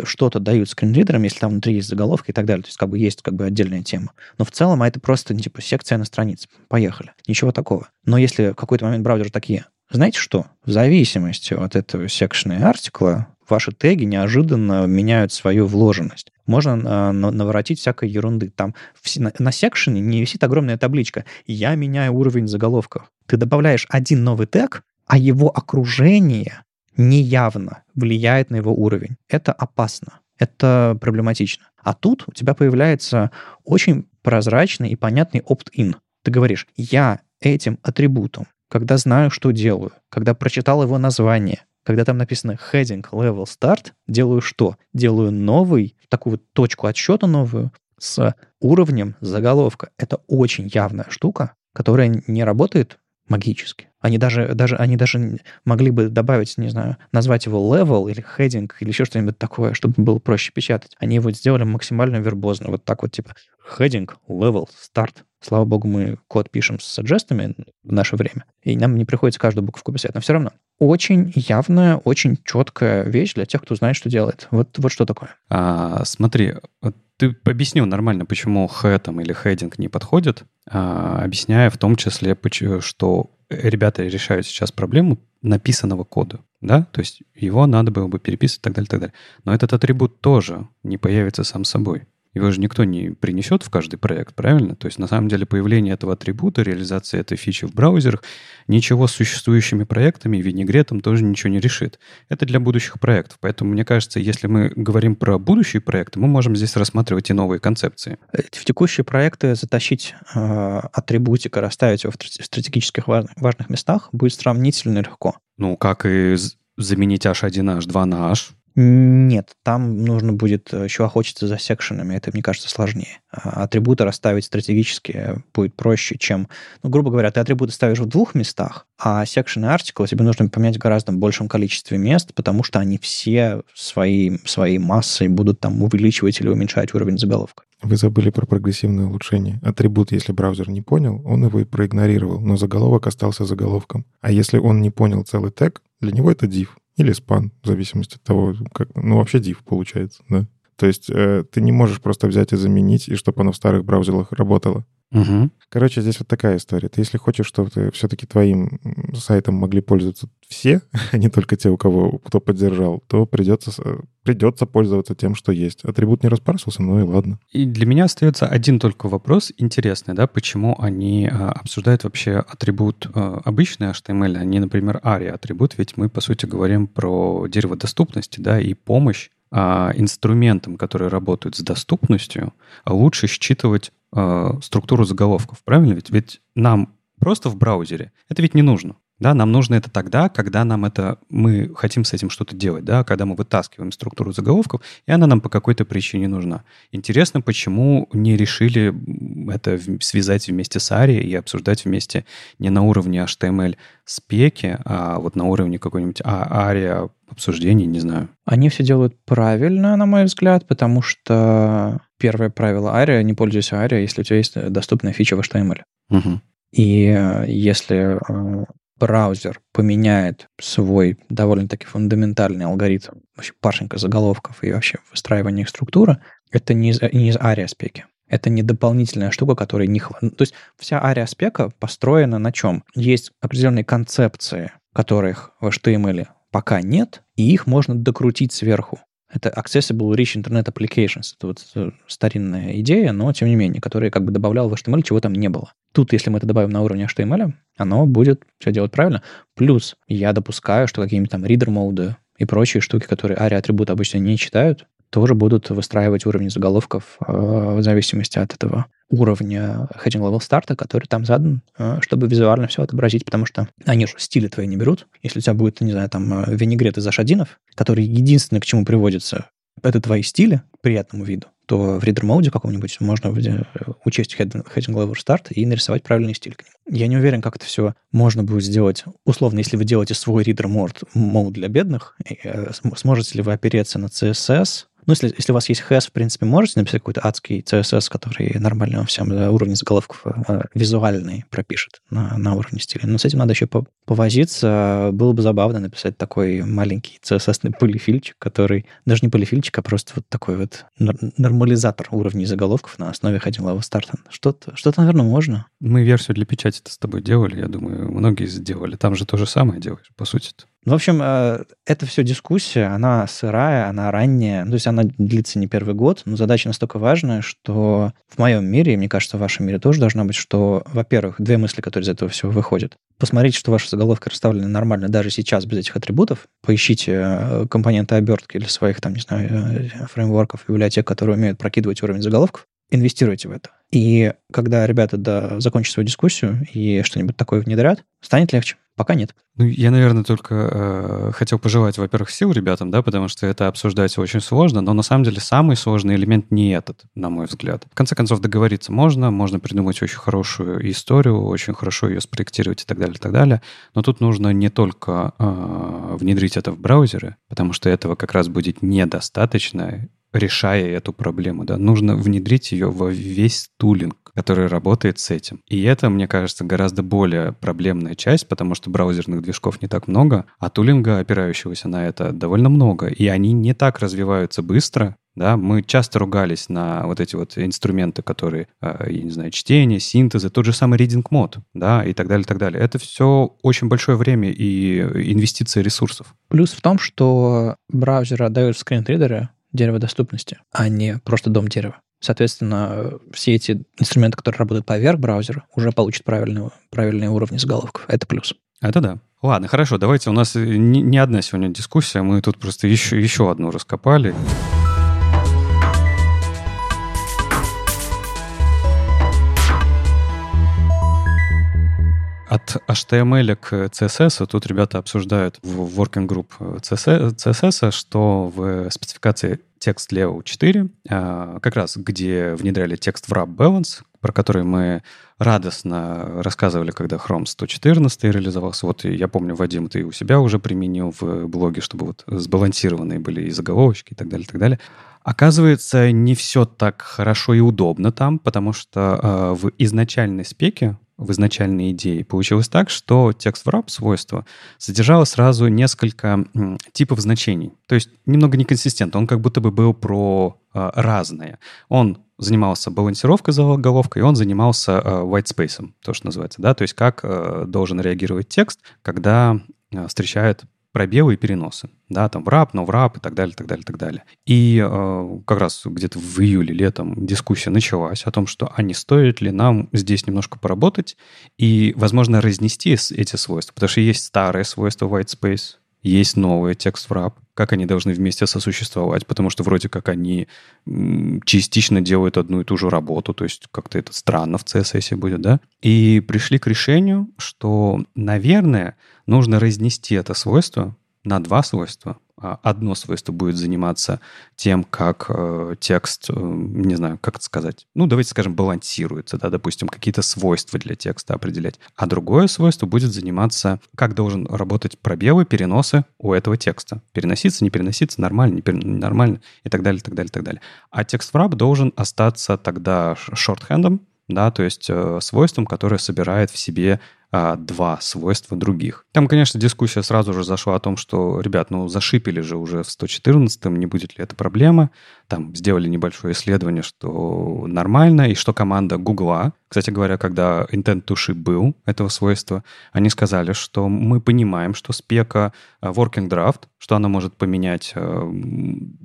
что-то дают скринридерам, если там внутри есть заголовки и так далее. То есть есть отдельная тема. Но в целом это просто секция на странице. Поехали. Ничего такого. Но если в какой-то момент браузеры такие, знаете что? В зависимости от этого секшена и артикла ваши теги неожиданно меняют свою вложенность. Можно наворотить всякой ерунды. Там на секшене не висит огромная табличка. Я меняю уровень заголовков. Ты добавляешь один новый тег, а его окружение неявно влияет на его уровень. Это опасно, это проблематично. А тут у тебя появляется очень прозрачный и понятный опт-ин. Ты говоришь, я этим атрибутом, когда знаю, что делаю, когда прочитал его название, когда там написано heading, level, start, делаю что? Делаю новый, такую вот точку отсчета новую с уровнем заголовка. Это очень явная штука, которая не работает магически. Они даже могли бы добавить, не знаю, назвать его level или heading или еще что-нибудь такое, чтобы было проще печатать. Они его сделали максимально вербозно. Вот так вот, типа heading, level, start. Слава богу, мы код пишем с саджестами в наше время, и нам не приходится каждую буковку писать. Но все равно очень явная, очень четкая вещь для тех, кто знает, что делает. Вот что такое. Смотри, ты объяснил нормально, почему heading или heading не подходит, объясняя в том числе, что ребята решают сейчас проблему написанного кода, да? То есть его надо было бы переписывать и так далее, так далее. Но этот атрибут тоже не появится сам собой. Его же никто не принесет в каждый проект, правильно? То есть на самом деле появление этого атрибута, реализация этой фичи в браузерах, ничего с существующими проектами, винегретом тоже ничего не решит. Это для будущих проектов. Поэтому, мне кажется, если мы говорим про будущие проекты, мы можем здесь рассматривать и новые концепции. В текущие проекты затащить атрибутик и расставить его в стратегических важных местах будет сравнительно легко. Ну, как и заменить H1, H2 на H. Нет, там нужно будет еще охотиться за секшенами, это, мне кажется, сложнее. Атрибуты расставить стратегически будет проще, чем... Ну, грубо говоря, ты атрибуты ставишь в двух местах, а секшены и артиклы тебе нужно поменять в гораздо большем количестве мест, потому что они все своей массой будут там увеличивать или уменьшать уровень заголовка. Вы забыли про прогрессивное улучшение. Атрибут, если браузер не понял, он его и проигнорировал, но заголовок остался заголовком. А если он не понял целый тег, для него это div. Или span, в зависимости от того, как... Ну, вообще div получается, да. То есть ты не можешь просто взять и заменить, и чтобы оно в старых браузерах работало. Угу. Короче, здесь вот такая история. Ты, если хочешь, чтобы все-таки твоим сайтом могли пользоваться все, а не только те, кто поддержал, то придется пользоваться тем, что есть. Атрибут не распарсился, ну и ладно. И для меня остается один только вопрос интересный, да, почему они обсуждают вообще атрибут обычный HTML, а не, например, ARIA атрибут, ведь мы, по сути, говорим про дерево доступности, да, и помощь инструментам, которые работают с доступностью, лучше считывать структуру заголовков, правильно? Ведь нам просто в браузере это ведь не нужно. Да, нам нужно это тогда, когда мы хотим с этим что-то делать, да, когда мы вытаскиваем структуру заголовков, и она нам по какой-то причине нужна. Интересно, почему не решили это связать вместе с ARIA и обсуждать вместе не на уровне HTML-спеки, а вот на уровне какой-нибудь ARIA обсуждений, не знаю. Они все делают правильно, на мой взгляд, потому что первое правило ARIA — не пользуйся ARIA, если у тебя есть доступная фича в HTML. Угу. И если браузер поменяет свой довольно-таки фундаментальный алгоритм вообще паршенька заголовков и вообще выстраивание их структуры, это не из ARIA-спеки. Это не дополнительная штука, которой не хватает. То есть вся ARIA-спека построена на чем? Есть определенные концепции, которых в HTML пока нет, и их можно докрутить сверху. Это Accessible Rich Internet Applications. Это вот старинная идея, но, тем не менее, которая добавляла в HTML, чего там не было. Тут, если мы это добавим на уровне HTML, оно будет все делать правильно. Плюс я допускаю, что какие-нибудь там reader-моды и прочие штуки, которые ARIA-атрибуты обычно не читают, тоже будут выстраивать уровень заголовков в зависимости от этого уровня heading level старта, который там задан, чтобы визуально все отобразить, потому что они же стили твои не берут. Если у тебя будет, не знаю, там винегрет из H1, который единственное, к чему приводится, это твои стили к приятному виду, то в ридер-моде каком-нибудь можно учесть heading-level start и нарисовать правильный стиль к нему. Я не уверен, как это все можно будет сделать. Условно, если вы делаете свой ридер-мод для бедных, сможете ли вы опереться на CSS, Ну, если у вас есть хэс, в принципе, можете написать какой-то адский CSS, который нормально всем уровень заголовков визуальный пропишет на уровне стиля. Но с этим надо еще повозиться. Было бы забавно написать такой маленький CSS-ный полифильчик, который даже не полифильчик, а просто вот такой вот нормализатор уровней заголовков на основе ходилового старта. Что-то, наверное, можно. Мы версию для печати-то с тобой делали, я думаю, многие сделали. Там же то же самое делаешь, по сути-то. В общем, это все дискуссия, она сырая, она ранняя, то есть она длится не первый год, но задача настолько важная, что в моем мире, и мне кажется, в вашем мире тоже должно быть, что, во-первых, две мысли, которые из этого всего выходят. Посмотрите, что ваши заголовки расставлены нормально даже сейчас без этих атрибутов. Поищите компоненты обертки или своих, там, не знаю, фреймворков, библиотек, которые умеют прокидывать уровень заголовков. Инвестируйте в это. И когда ребята закончат свою дискуссию и что-нибудь такое внедрят, станет легче. Пока нет. Ну, я, наверное, только хотел пожелать, во-первых, сил ребятам, да, потому что это обсуждать очень сложно, но на самом деле самый сложный элемент не этот, на мой взгляд. В конце концов, договориться можно придумать очень хорошую историю, очень хорошо ее спроектировать и так далее. Но тут нужно не только внедрить это в браузеры, потому что этого как раз будет недостаточно, решая эту проблему, да, нужно внедрить ее во весь тулинг, который работает с этим. И это, мне кажется, гораздо более проблемная часть, потому что браузерных движков не так много, а тулинга, опирающегося на это, довольно много. И они не так развиваются быстро. Да, мы часто ругались на вот эти вот инструменты, которые, я не знаю, чтение, синтезы, тот же самый reading mode, да, и так далее. Это все очень большое время и инвестиции ресурсов. Плюс в том, что браузеры отдают скринридеры, дерево доступности, а не просто дом дерева. Соответственно, все эти инструменты, которые работают поверх браузера, уже получат правильные уровни заголовков. Это плюс. Это да. Ладно, хорошо, давайте. У нас не одна сегодня дискуссия, мы тут просто еще одну раскопали. От HTML к CSS тут ребята обсуждают в working group CSS, что в спецификации text-level 4, как раз где внедряли text-wrap balance, про который мы радостно рассказывали, когда Chrome 114 реализовался. Вот я помню, Вадим, ты у себя уже применил в блоге, чтобы вот сбалансированные были и заголовочки, и так далее. Оказывается, не все так хорошо и удобно там, потому что в изначальной спеке, в изначальной идее получилось так, что text-wrap свойство содержало сразу несколько типов значений. То есть немного неконсистентно. Он как будто бы был про разное. Он занимался балансировкой заголовкой, и он занимался white space, то, что называется. Да? То есть как должен реагировать текст, когда встречает пробелы и переносы. Да, там wrap, no wrap и так далее. И как раз где-то в июле, летом дискуссия началась о том, что не стоит ли нам здесь немножко поработать и, возможно, разнести эти свойства. Потому что есть старые свойства white space, есть новые text-wrap, как они должны вместе сосуществовать, потому что вроде как они частично делают одну и ту же работу, то есть как-то это странно в CSS будет, да? И пришли к решению, что, наверное, нужно разнести это свойство на два свойства. Одно свойство будет заниматься тем, как текст, не знаю, как это сказать, ну, давайте скажем, балансируется, да, допустим, какие-то свойства для текста определять. А другое свойство будет заниматься, как должен работать пробелы, переносы у этого текста. Переноситься, не переноситься, нормально, ненормально и так далее. А text-wrap должен остаться тогда шортхендом, да, то есть свойством, которое собирает в себе два свойства других. Там, конечно, дискуссия сразу же зашла о том, что, ребят, зашипели же уже в 114-м, не будет ли это проблема. Там сделали небольшое исследование, что нормально, и что команда Google, кстати говоря, когда intent to ship был этого свойства, они сказали, что мы понимаем, что спека working draft, что она может поменять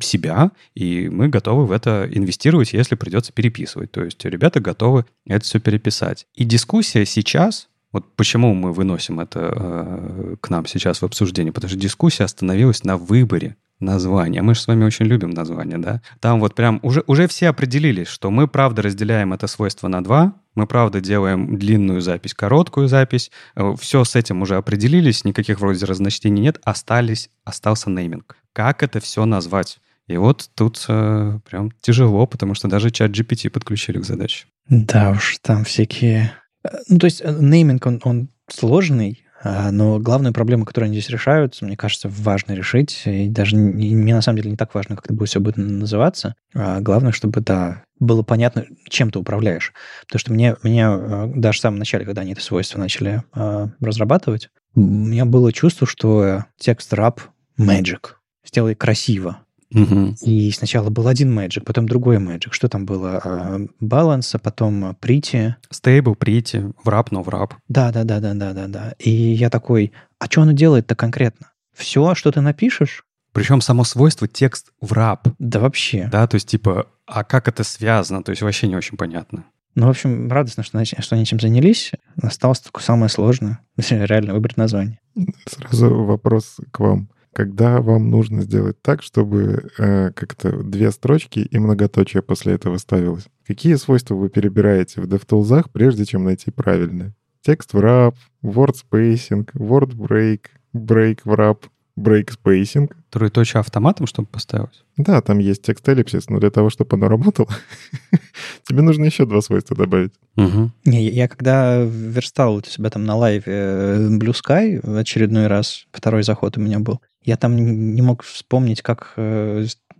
себя, и мы готовы в это инвестировать, если придется переписывать. То есть ребята готовы это все переписать. И дискуссия сейчас... Вот почему мы выносим это к нам сейчас в обсуждение? Потому что дискуссия остановилась на выборе названия. Мы же с вами очень любим названия, да? Там вот прям уже все определились, что мы правда разделяем это свойство на два, мы правда делаем длинную запись, короткую запись. Все с этим уже определились, никаких вроде разночтений нет, остался нейминг. Как это все назвать? И вот тут прям тяжело, потому что даже чат GPT подключили к задаче. Да уж, там всякие... Ну, то есть нейминг, он сложный, Но главную проблему, которую они здесь решают, мне кажется, важно решить. И даже мне на самом деле не так важно, как это будет все будет называться. А главное, чтобы да, было понятно, чем ты управляешь. Потому что мне даже в самом начале, когда они это свойство начали разрабатывать, у меня было чувство, что text-wrap magic. Сделай красиво. Mm-hmm. И сначала был один magic, потом другой magic. Что там было? Баланса, потом pretty. Stable, pretty, wrap, no wrap. Да. И я такой, а что оно делает-то конкретно? Все, что ты напишешь? Причем само свойство текст wrap. Да вообще. Да, то есть типа, а как это связано? То есть вообще не очень понятно. Ну, в общем, радостно, что они этим занялись. Осталось только самое сложное. Реально выбрать название. Сразу вопрос к вам. Когда вам нужно сделать так, чтобы как-то две строчки и многоточие после этого ставилось? Какие свойства вы перебираете в DevTools, прежде чем найти правильное? Text-wrap, word spacing, word break, break wrap, break spacing. Троеточие автоматом, чтобы поставилось? Да, там есть текст-эллипсис, но для того, чтобы оно работало, тебе нужно еще два свойства добавить. Не, я когда верстал у себя там на лайве Blue Sky в очередной раз, второй заход у меня был, я там не мог вспомнить, как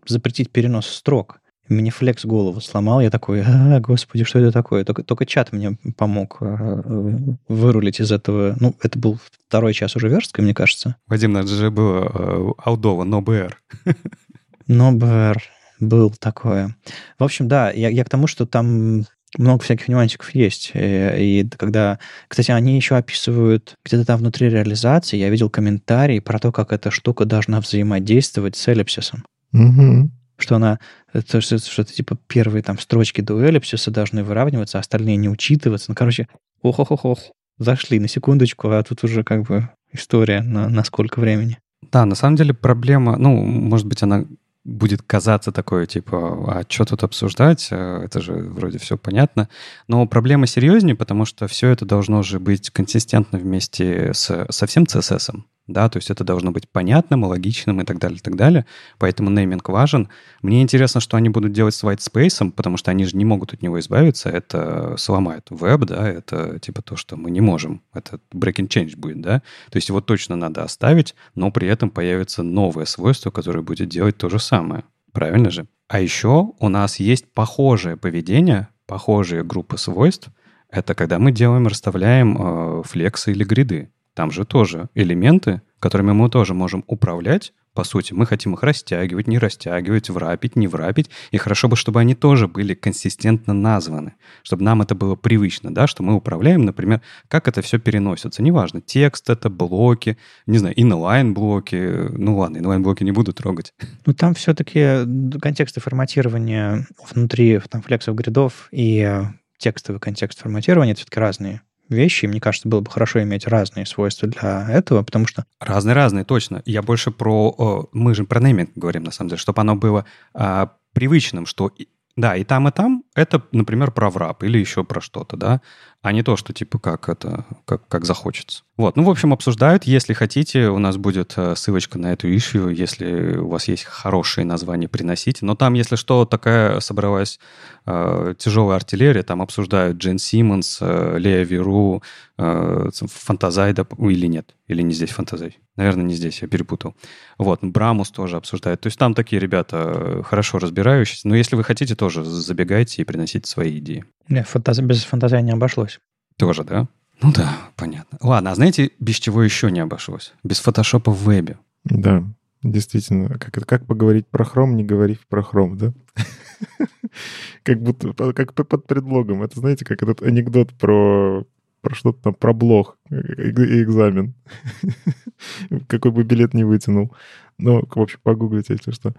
запретить перенос строк. Мне Flex голову сломал. Я такой, господи, что это такое? Только чат мне помог вырулить из этого. Ну, это был второй час уже верстки, мне кажется. Вадим, у нас же было аудово, NoBR. NoBR был такое. В общем, да, я к тому, что там много всяких нюансиков есть. И когда... Кстати, они еще описывают где-то там внутри реализации. Я видел комментарий про то, как эта штука должна взаимодействовать с эллипсисом. Угу. Что она... Что-то типа первые там строчки до эллипсиса должны выравниваться, а остальные не учитываться. Ну, короче, ох-ох-ох-ох. Зашли на секундочку, а тут уже как бы история на сколько времени. Да, на самом деле проблема... Ну, может быть, она... будет казаться такое, типа, а что тут обсуждать? Это же вроде все понятно. Но проблема серьезнее, потому что все это должно же быть консистентно вместе со всем CSS. Да? То есть это должно быть понятным, логичным и так далее, и так далее. Поэтому нейминг важен. Мне интересно, что они будут делать с whitespace, потому что они же не могут от него избавиться. Это сломает веб, да, это типа то, что мы не можем. Это break and change будет, да. То есть его точно надо оставить, но при этом появится новое свойство, которое будет делать то же самое. Правильно же? А еще у нас есть похожее поведение, похожие группы свойств. Это когда мы делаем, расставляем флексы или гриды. Там же тоже элементы, которыми мы тоже можем управлять. По сути, мы хотим их растягивать, не растягивать, врапить, не врапить. И хорошо бы, чтобы они тоже были консистентно названы. Чтобы нам это было привычно, да, что мы управляем, например, как это все переносится. Неважно, текст это, блоки, не знаю, inline-блоки. Ну ладно, inline-блоки не буду трогать. Ну там все-таки контексты форматирования внутри там, флексов, гридов и текстовый контекст форматирования это все-таки разные вещи, и мне кажется, было бы хорошо иметь разные свойства для этого, потому что... Разные, точно. Я больше про... Мы же про нейминг говорим, на самом деле, чтобы оно было привычным, что... Да, и там, это, например, про wrap или еще про что-то, да, а не то, что типа как это, как захочется. Вот, ну, в общем, обсуждают. Если хотите, у нас будет ссылочка на эту issue, если у вас есть хорошие названия, приносите. Но там, если что, такая собралась тяжелая артиллерия, там обсуждают Джен Симмонс, Лея Веру, Фантазайда, или нет, или не здесь Фантазай. Наверное, не здесь, я перепутал. Вот, Брамус тоже обсуждает. То есть там такие ребята хорошо разбирающиеся. Но если вы хотите, тоже забегайте и приносите свои идеи. Нет, без фантазии не обошлось. Тоже, да? Ну да, понятно. Ладно, а знаете, без чего еще не обошлось? Без фотошопа в вебе. Да, действительно. Как поговорить про Chrome, не говорив про Chrome, да? Как будто под предлогом. Это знаете, как этот анекдот про что-то там, про блог и экзамен. Какой бы билет не вытянул. Ну, в общем, погуглите, если что.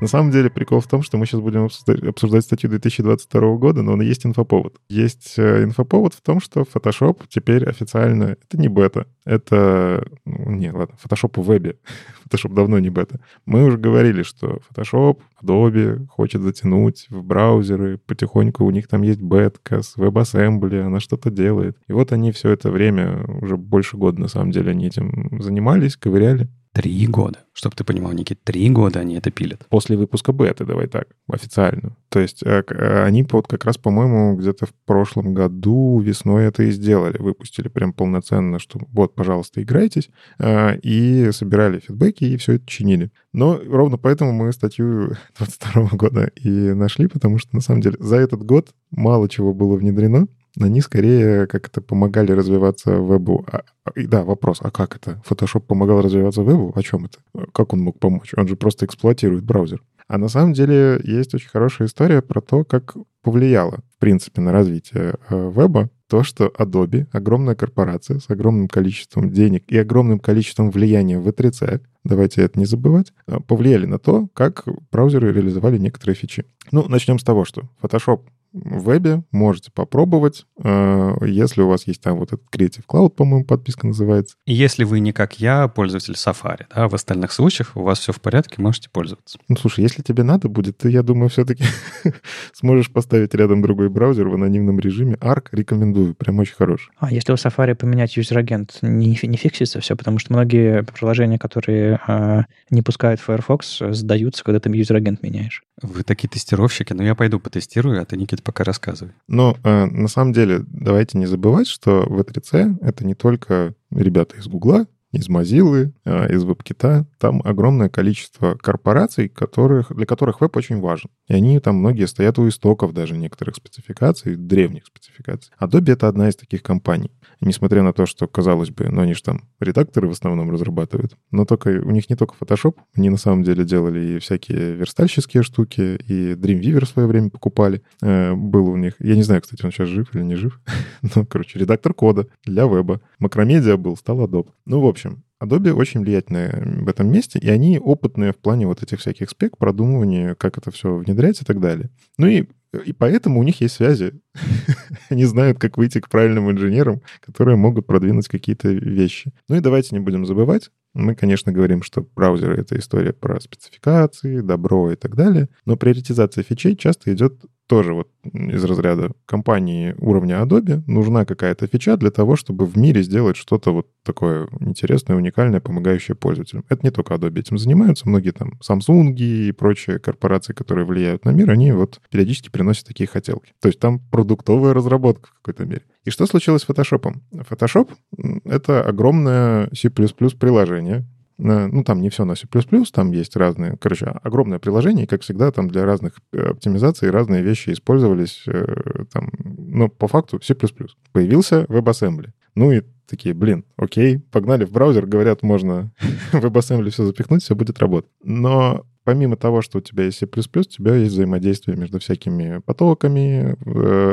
На самом деле прикол в том, что мы сейчас будем обсуждать статью 2022 года, но есть инфоповод. Есть инфоповод в том, что Photoshop теперь официально... Это не бета, это... Не, ладно, Photoshop в вебе. Photoshop давно не бета. Мы уже говорили, что Photoshop, Adobe хочет затянуть в браузеры. Потихоньку у них там есть бетка с WebAssembly, она что-то делает. И вот они все это время, уже больше года на самом деле, они этим занимались, ковыряли. 3 года. Чтобы ты понимал, Никит, 3 года они это пилят. После выпуска беты, давай так, официально. То есть они вот как раз, по-моему, где-то в прошлом году весной это и сделали. Выпустили прям полноценно, что вот, пожалуйста, играйтесь. И собирали фидбэки, и все это чинили. Но ровно поэтому мы статью 22 года и нашли, потому что, на самом деле, за этот год мало чего было внедрено. Они скорее как-то помогали развиваться вебу. Да, вопрос, а как это? Photoshop помогал развиваться вебу? О чем это? Как он мог помочь? Он же просто эксплуатирует браузер. А на самом деле есть очень хорошая история про то, как повлияло, в принципе, на развитие веба то, что Adobe, огромная корпорация с огромным количеством денег и огромным количеством влияния в E3C, давайте это не забывать, повлияли на то, как браузеры реализовали некоторые фичи. Ну, начнем с того, что Photoshop в вебе можете попробовать, если у вас есть там вот этот Creative Cloud, по-моему, подписка называется. И если вы не как я, пользователь Safari, да, в остальных случаях у вас все в порядке, можете пользоваться. Ну, слушай, если тебе надо будет, ты, я думаю, все-таки сможешь поставить рядом другой браузер в анонимном режиме. Arc рекомендую, прям очень хороший. А если у Safari поменять юзер-агент, не фиксится все, потому что многие приложения, которые не пускают Firefox, сдаются, когда ты юзер-агент меняешь. Вы такие тестировщики, но я пойду потестирую, а ты, Никита, пока рассказывай. Но на самом деле давайте не забывать, что V3C — это не только ребята из Гугла, из Mozilla, из WebKit. Там огромное количество корпораций, для которых веб очень важен. И они там многие стоят у истоков даже некоторых спецификаций, древних спецификаций. Adobe — это одна из таких компаний. Несмотря на то, что, казалось бы, ну они же там редакторы в основном разрабатывают, но только у них не только Photoshop, они на самом деле делали и всякие верстальщические штуки, и Dreamweaver в свое время покупали. Был у них, я не знаю, кстати, он сейчас жив или не жив, но, короче, редактор кода для веба. Макромедиа был, стал Adobe. Ну, в общем, Adobe очень влиятельная в этом месте, и они опытные в плане вот этих всяких спек, продумывания, как это все внедрять и так далее. Ну и поэтому у них есть связи. Они знают, как выйти к правильным инженерам, которые могут продвинуть какие-то вещи. Ну и давайте не будем забывать. Мы, конечно, говорим, что браузеры — это история про спецификации, добро и так далее, но приоритизация фичей часто идет тоже вот из разряда компании уровня Adobe. Нужна какая-то фича для того, чтобы в мире сделать что-то вот такое интересное, уникальное, помогающее пользователям. Это не только Adobe этим занимаются. Многие там Samsung и прочие корпорации, которые влияют на мир, они вот периодически приносят такие хотелки. То есть там продуктовая разработка в какой-то мере. И что случилось с Photoshop? Photoshop — это огромное C++ приложение. Ну, там не все на C++, там есть разные... Короче, огромное приложение, и, как всегда, там для разных оптимизаций разные вещи использовались. Там, ну, по факту C++. Появился WebAssembly. Ну и такие, блин, окей, погнали в браузер, говорят, можно в WebAssembly все запихнуть, все будет работать. Но помимо того, что у тебя есть C++, у тебя есть взаимодействие между всякими потоками,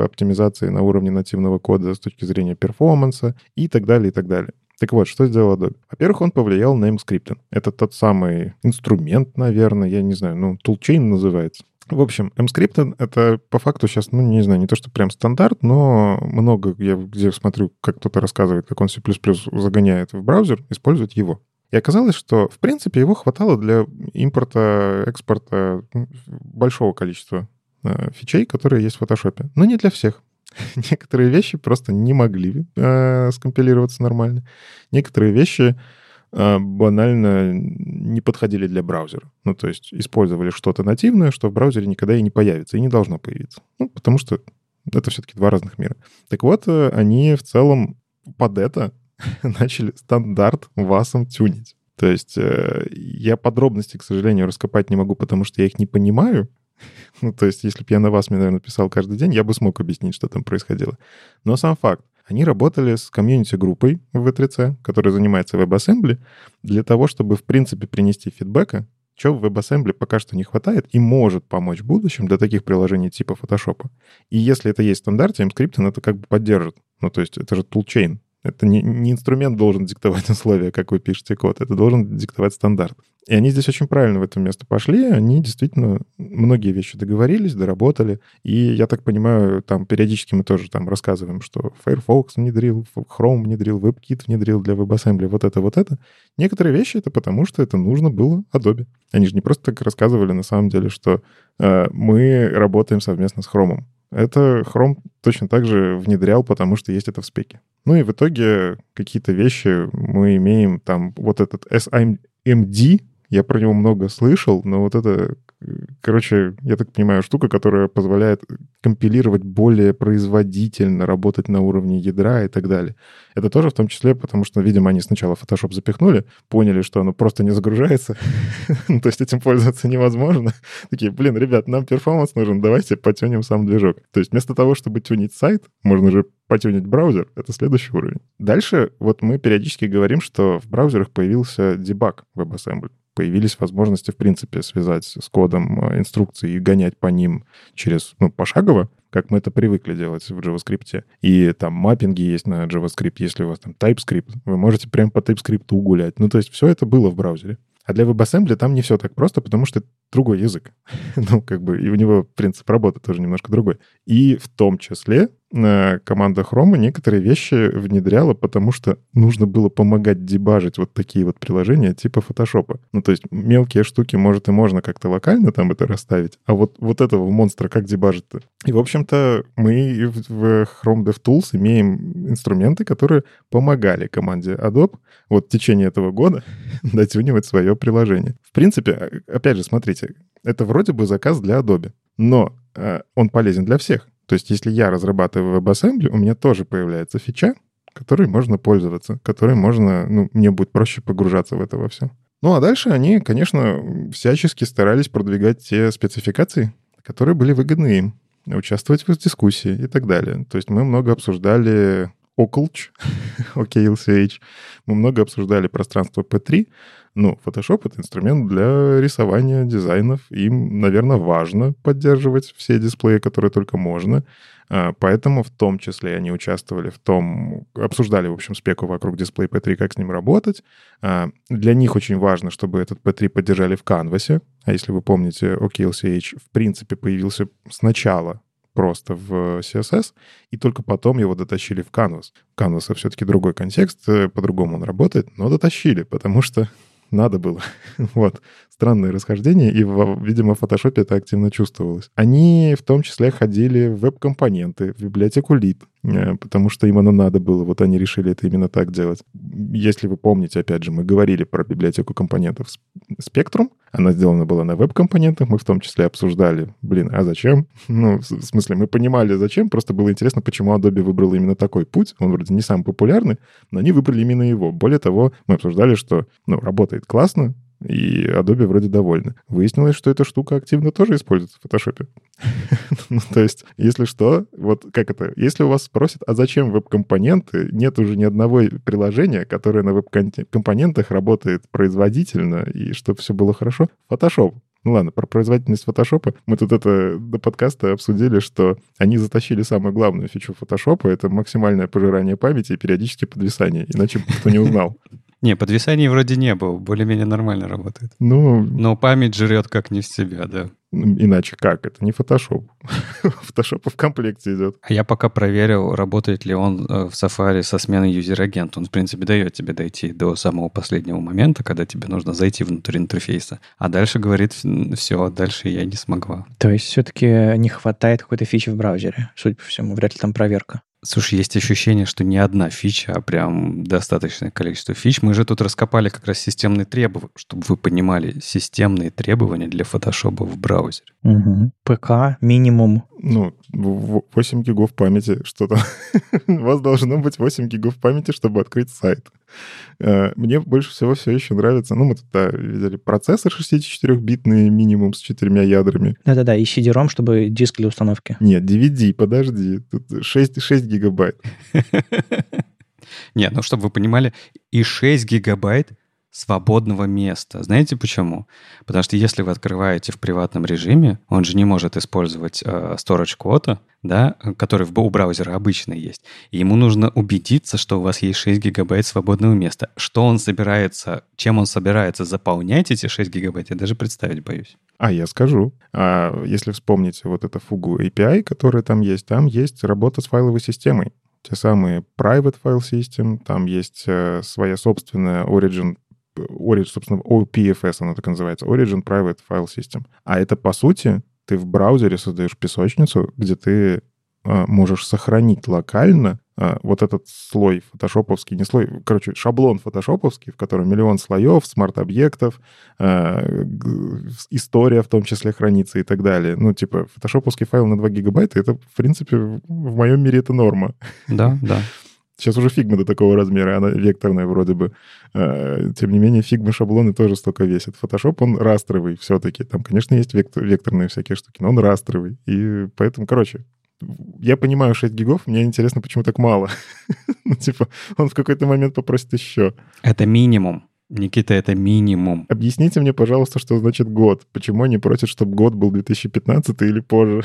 оптимизации на уровне нативного кода с точки зрения перформанса и так далее, и так далее. Так вот, что сделал Adobe? Во-первых, он повлиял на Emscripten. Это тот самый инструмент, наверное, я не знаю, ну, тулчейн называется. В общем, Emscripten — это по факту сейчас, ну, не знаю, не то, что прям стандарт, но много, я где смотрю, как кто-то рассказывает, как он C++ загоняет в браузер, использует его. И оказалось, что, в принципе, его хватало для импорта, экспорта большого количества фичей, которые есть в Photoshop. Но не для всех. Некоторые вещи просто не могли скомпилироваться нормально. Некоторые вещи банально не подходили для браузера. Ну, то есть использовали что-то нативное, что в браузере никогда и не появится, и не должно появиться. Ну, потому что это все-таки два разных мира. Так вот, они в целом под это начали стандарт васом тюнить. То есть я подробности, к сожалению, раскопать не могу, потому что я их не понимаю. Ну, то есть, если бы я на вас, наверное, писал каждый день, я бы смог объяснить, что там происходило. Но сам факт. Они работали с комьюнити-группой в V3C, которая занимается WebAssembly, для того, чтобы, в принципе, принести фидбэка, чего в WebAssembly пока что не хватает и может помочь в будущем для таких приложений типа Photoshop. И если это есть в стандарте, Emscripten это как бы поддержит. Ну, то есть, это же toolchain. Это не инструмент должен диктовать условия, как вы пишете код. Это должен диктовать стандарт. И они здесь очень правильно в это место пошли. Они действительно многие вещи договорились, доработали. И, я так понимаю, там периодически мы тоже там рассказываем, что Firefox внедрил, Chrome внедрил, WebKit внедрил для WebAssembly, вот это, вот это. Некоторые вещи — это потому, что это нужно было Adobe. Они же не просто так рассказывали на самом деле, что мы работаем совместно с Chrome. Это Chrome точно так же внедрял, потому что есть это в спеке. Ну и в итоге какие-то вещи мы имеем там вот этот MD, я про него много слышал, но вот это, короче, я так понимаю, штука, которая позволяет компилировать более производительно, работать на уровне ядра и так далее. Это тоже в том числе, потому что, видимо, они сначала Photoshop запихнули, поняли, что оно просто не загружается, то есть этим пользоваться невозможно. Такие, блин, ребят, нам перформанс нужен, давайте потюним сам движок. То есть вместо того, чтобы тюнить сайт, можно же потюнить браузер, это следующий уровень. Дальше вот мы периодически говорим, что в браузерах появился дебаг WebAssembly. Появились возможности, в принципе, связать с кодом инструкции и гонять по ним через, пошагово, как мы это привыкли делать в JavaScript. И там маппинги есть на JavaScript, если у вас там TypeScript, вы можете прям по TypeScript гулять. Ну, то есть все это было в браузере. А для WebAssembly там не все так просто, потому что это другой язык. И у него принцип работы тоже немножко другой. И в том числе команда Chrome некоторые вещи внедряла, потому что нужно было помогать дебажить вот такие вот приложения типа Photoshop. То есть мелкие штуки, может, и можно как-то локально там это расставить, а вот этого монстра как дебажить-то? И, в общем-то, мы в Chrome DevTools имеем инструменты, которые помогали команде Adobe в течение этого года дотюнивать свое приложение. В принципе, опять же, смотрите, это вроде бы заказ для Adobe, но он полезен для всех. То есть если я разрабатываю WebAssembly, у меня тоже появляется фича, которой можно пользоваться, которой можно, мне будет проще погружаться в это во все. А дальше они, конечно, всячески старались продвигать те спецификации, которые были выгодны им, участвовать в дискуссии и так далее. То есть мы много обсуждали OCLCH, OKLCH, мы много обсуждали пространство P3. Photoshop — это инструмент для рисования дизайнов. Им, наверное, важно поддерживать все дисплеи, которые только можно. Поэтому в том числе они участвовали обсуждали, в общем, спеку вокруг дисплея P3, как с ним работать. Для них очень важно, чтобы этот P3 поддержали в Canvas. А если вы помните, OKLCH, в принципе, появился сначала просто в CSS, и только потом его дотащили в Canvas. У Canvas все-таки другой контекст, по-другому он работает, но дотащили, потому что надо было. Странное расхождение, и, видимо, в Photoshop это активно чувствовалось. Они в том числе ходили в веб-компоненты, в библиотеку Lib, потому что им оно надо было. Они решили это именно так делать. Если вы помните, опять же, мы говорили про библиотеку компонентов Spectrum. Она сделана была на веб-компонентах. Мы в том числе обсуждали, а зачем? В смысле, мы понимали, зачем. Просто было интересно, почему Adobe выбрал именно такой путь. Он вроде не самый популярный, но они выбрали именно его. Более того, мы обсуждали, что работает классно, и Adobe вроде довольны. Выяснилось, что эта штука активно тоже используется в Photoshop. То есть, если что, как это? Если у вас спросят, а зачем веб-компоненты, нет уже ни одного приложения, которое на веб-компонентах работает производительно, и чтобы все было хорошо, Photoshop. Ладно, про производительность Photoshop. Мы тут это до подкаста обсудили, что они затащили самую главную фичу Photoshop, это максимальное пожирание памяти и периодически подвисание, иначе кто не узнал. Не, подвисаний вроде не было, более-менее нормально работает. Но память жрет как не в себя, да. Иначе как? Это не Photoshop. Photoshop в комплекте идет. А я пока проверил, работает ли он в Safari со сменой юзер-агента. Он, в принципе, дает тебе дойти до самого последнего момента, когда тебе нужно зайти внутрь интерфейса. А дальше говорит, все, дальше я не смогла. То есть все-таки не хватает какой-то фичи в браузере, судя по всему. Вряд ли там проверка. Слушай, есть ощущение, что не одна фича, а прям достаточное количество фич. Мы же тут раскопали как раз системные требования, чтобы вы понимали, системные требования для Photoshop в браузере. Угу. ПК минимум. 8 гигов памяти, что-то. У вас должно быть 8 гигов памяти, чтобы открыть сайт. Мне больше всего все еще нравится. Мы тут видели процессор 64-битный минимум с 4 ядрами. Да-да-да, и CD-ROM, чтобы диск для установки. Нет, DVD, подожди. Тут 6 гигабайт. Нет, чтобы вы понимали, и 6 гигабайт свободного места. Знаете почему? Потому что если вы открываете в приватном режиме, он же не может использовать storage quota, да, который у браузера обычно есть. И ему нужно убедиться, что у вас есть 6 гигабайт свободного места. Что он собирается, чем он собирается заполнять эти 6 гигабайт, я даже представить боюсь. Я скажу. Если вспомните эту фугу API, которая там есть работа с файловой системой. Те самые private file system, там есть своя собственная Origin, собственно, OPFS, она так называется, Origin Private File System. А это, по сути, ты в браузере создаешь песочницу, где ты можешь сохранить локально вот этот слой фотошоповский, не слой, короче, шаблон фотошоповский, в котором миллион слоев, смарт-объектов, история в том числе хранится и так далее. Ну, типа, фотошоповский файл на 2 гигабайта, это, в принципе, в моем мире это норма. Да, да. Сейчас уже фигма до такого размера, она векторная вроде бы. Тем не менее, фигма шаблоны тоже столько весит. Фотошоп, он растровый все-таки. Там, конечно, есть векторные всякие штуки, но он растровый. И поэтому, короче, я понимаю 6 гигов, мне интересно, почему так мало. Ну, типа, он в какой-то момент попросит еще. Это минимум. Никита, это минимум. Объясните мне, пожалуйста, что значит год. Почему они просят, чтобы год был 2015 или позже?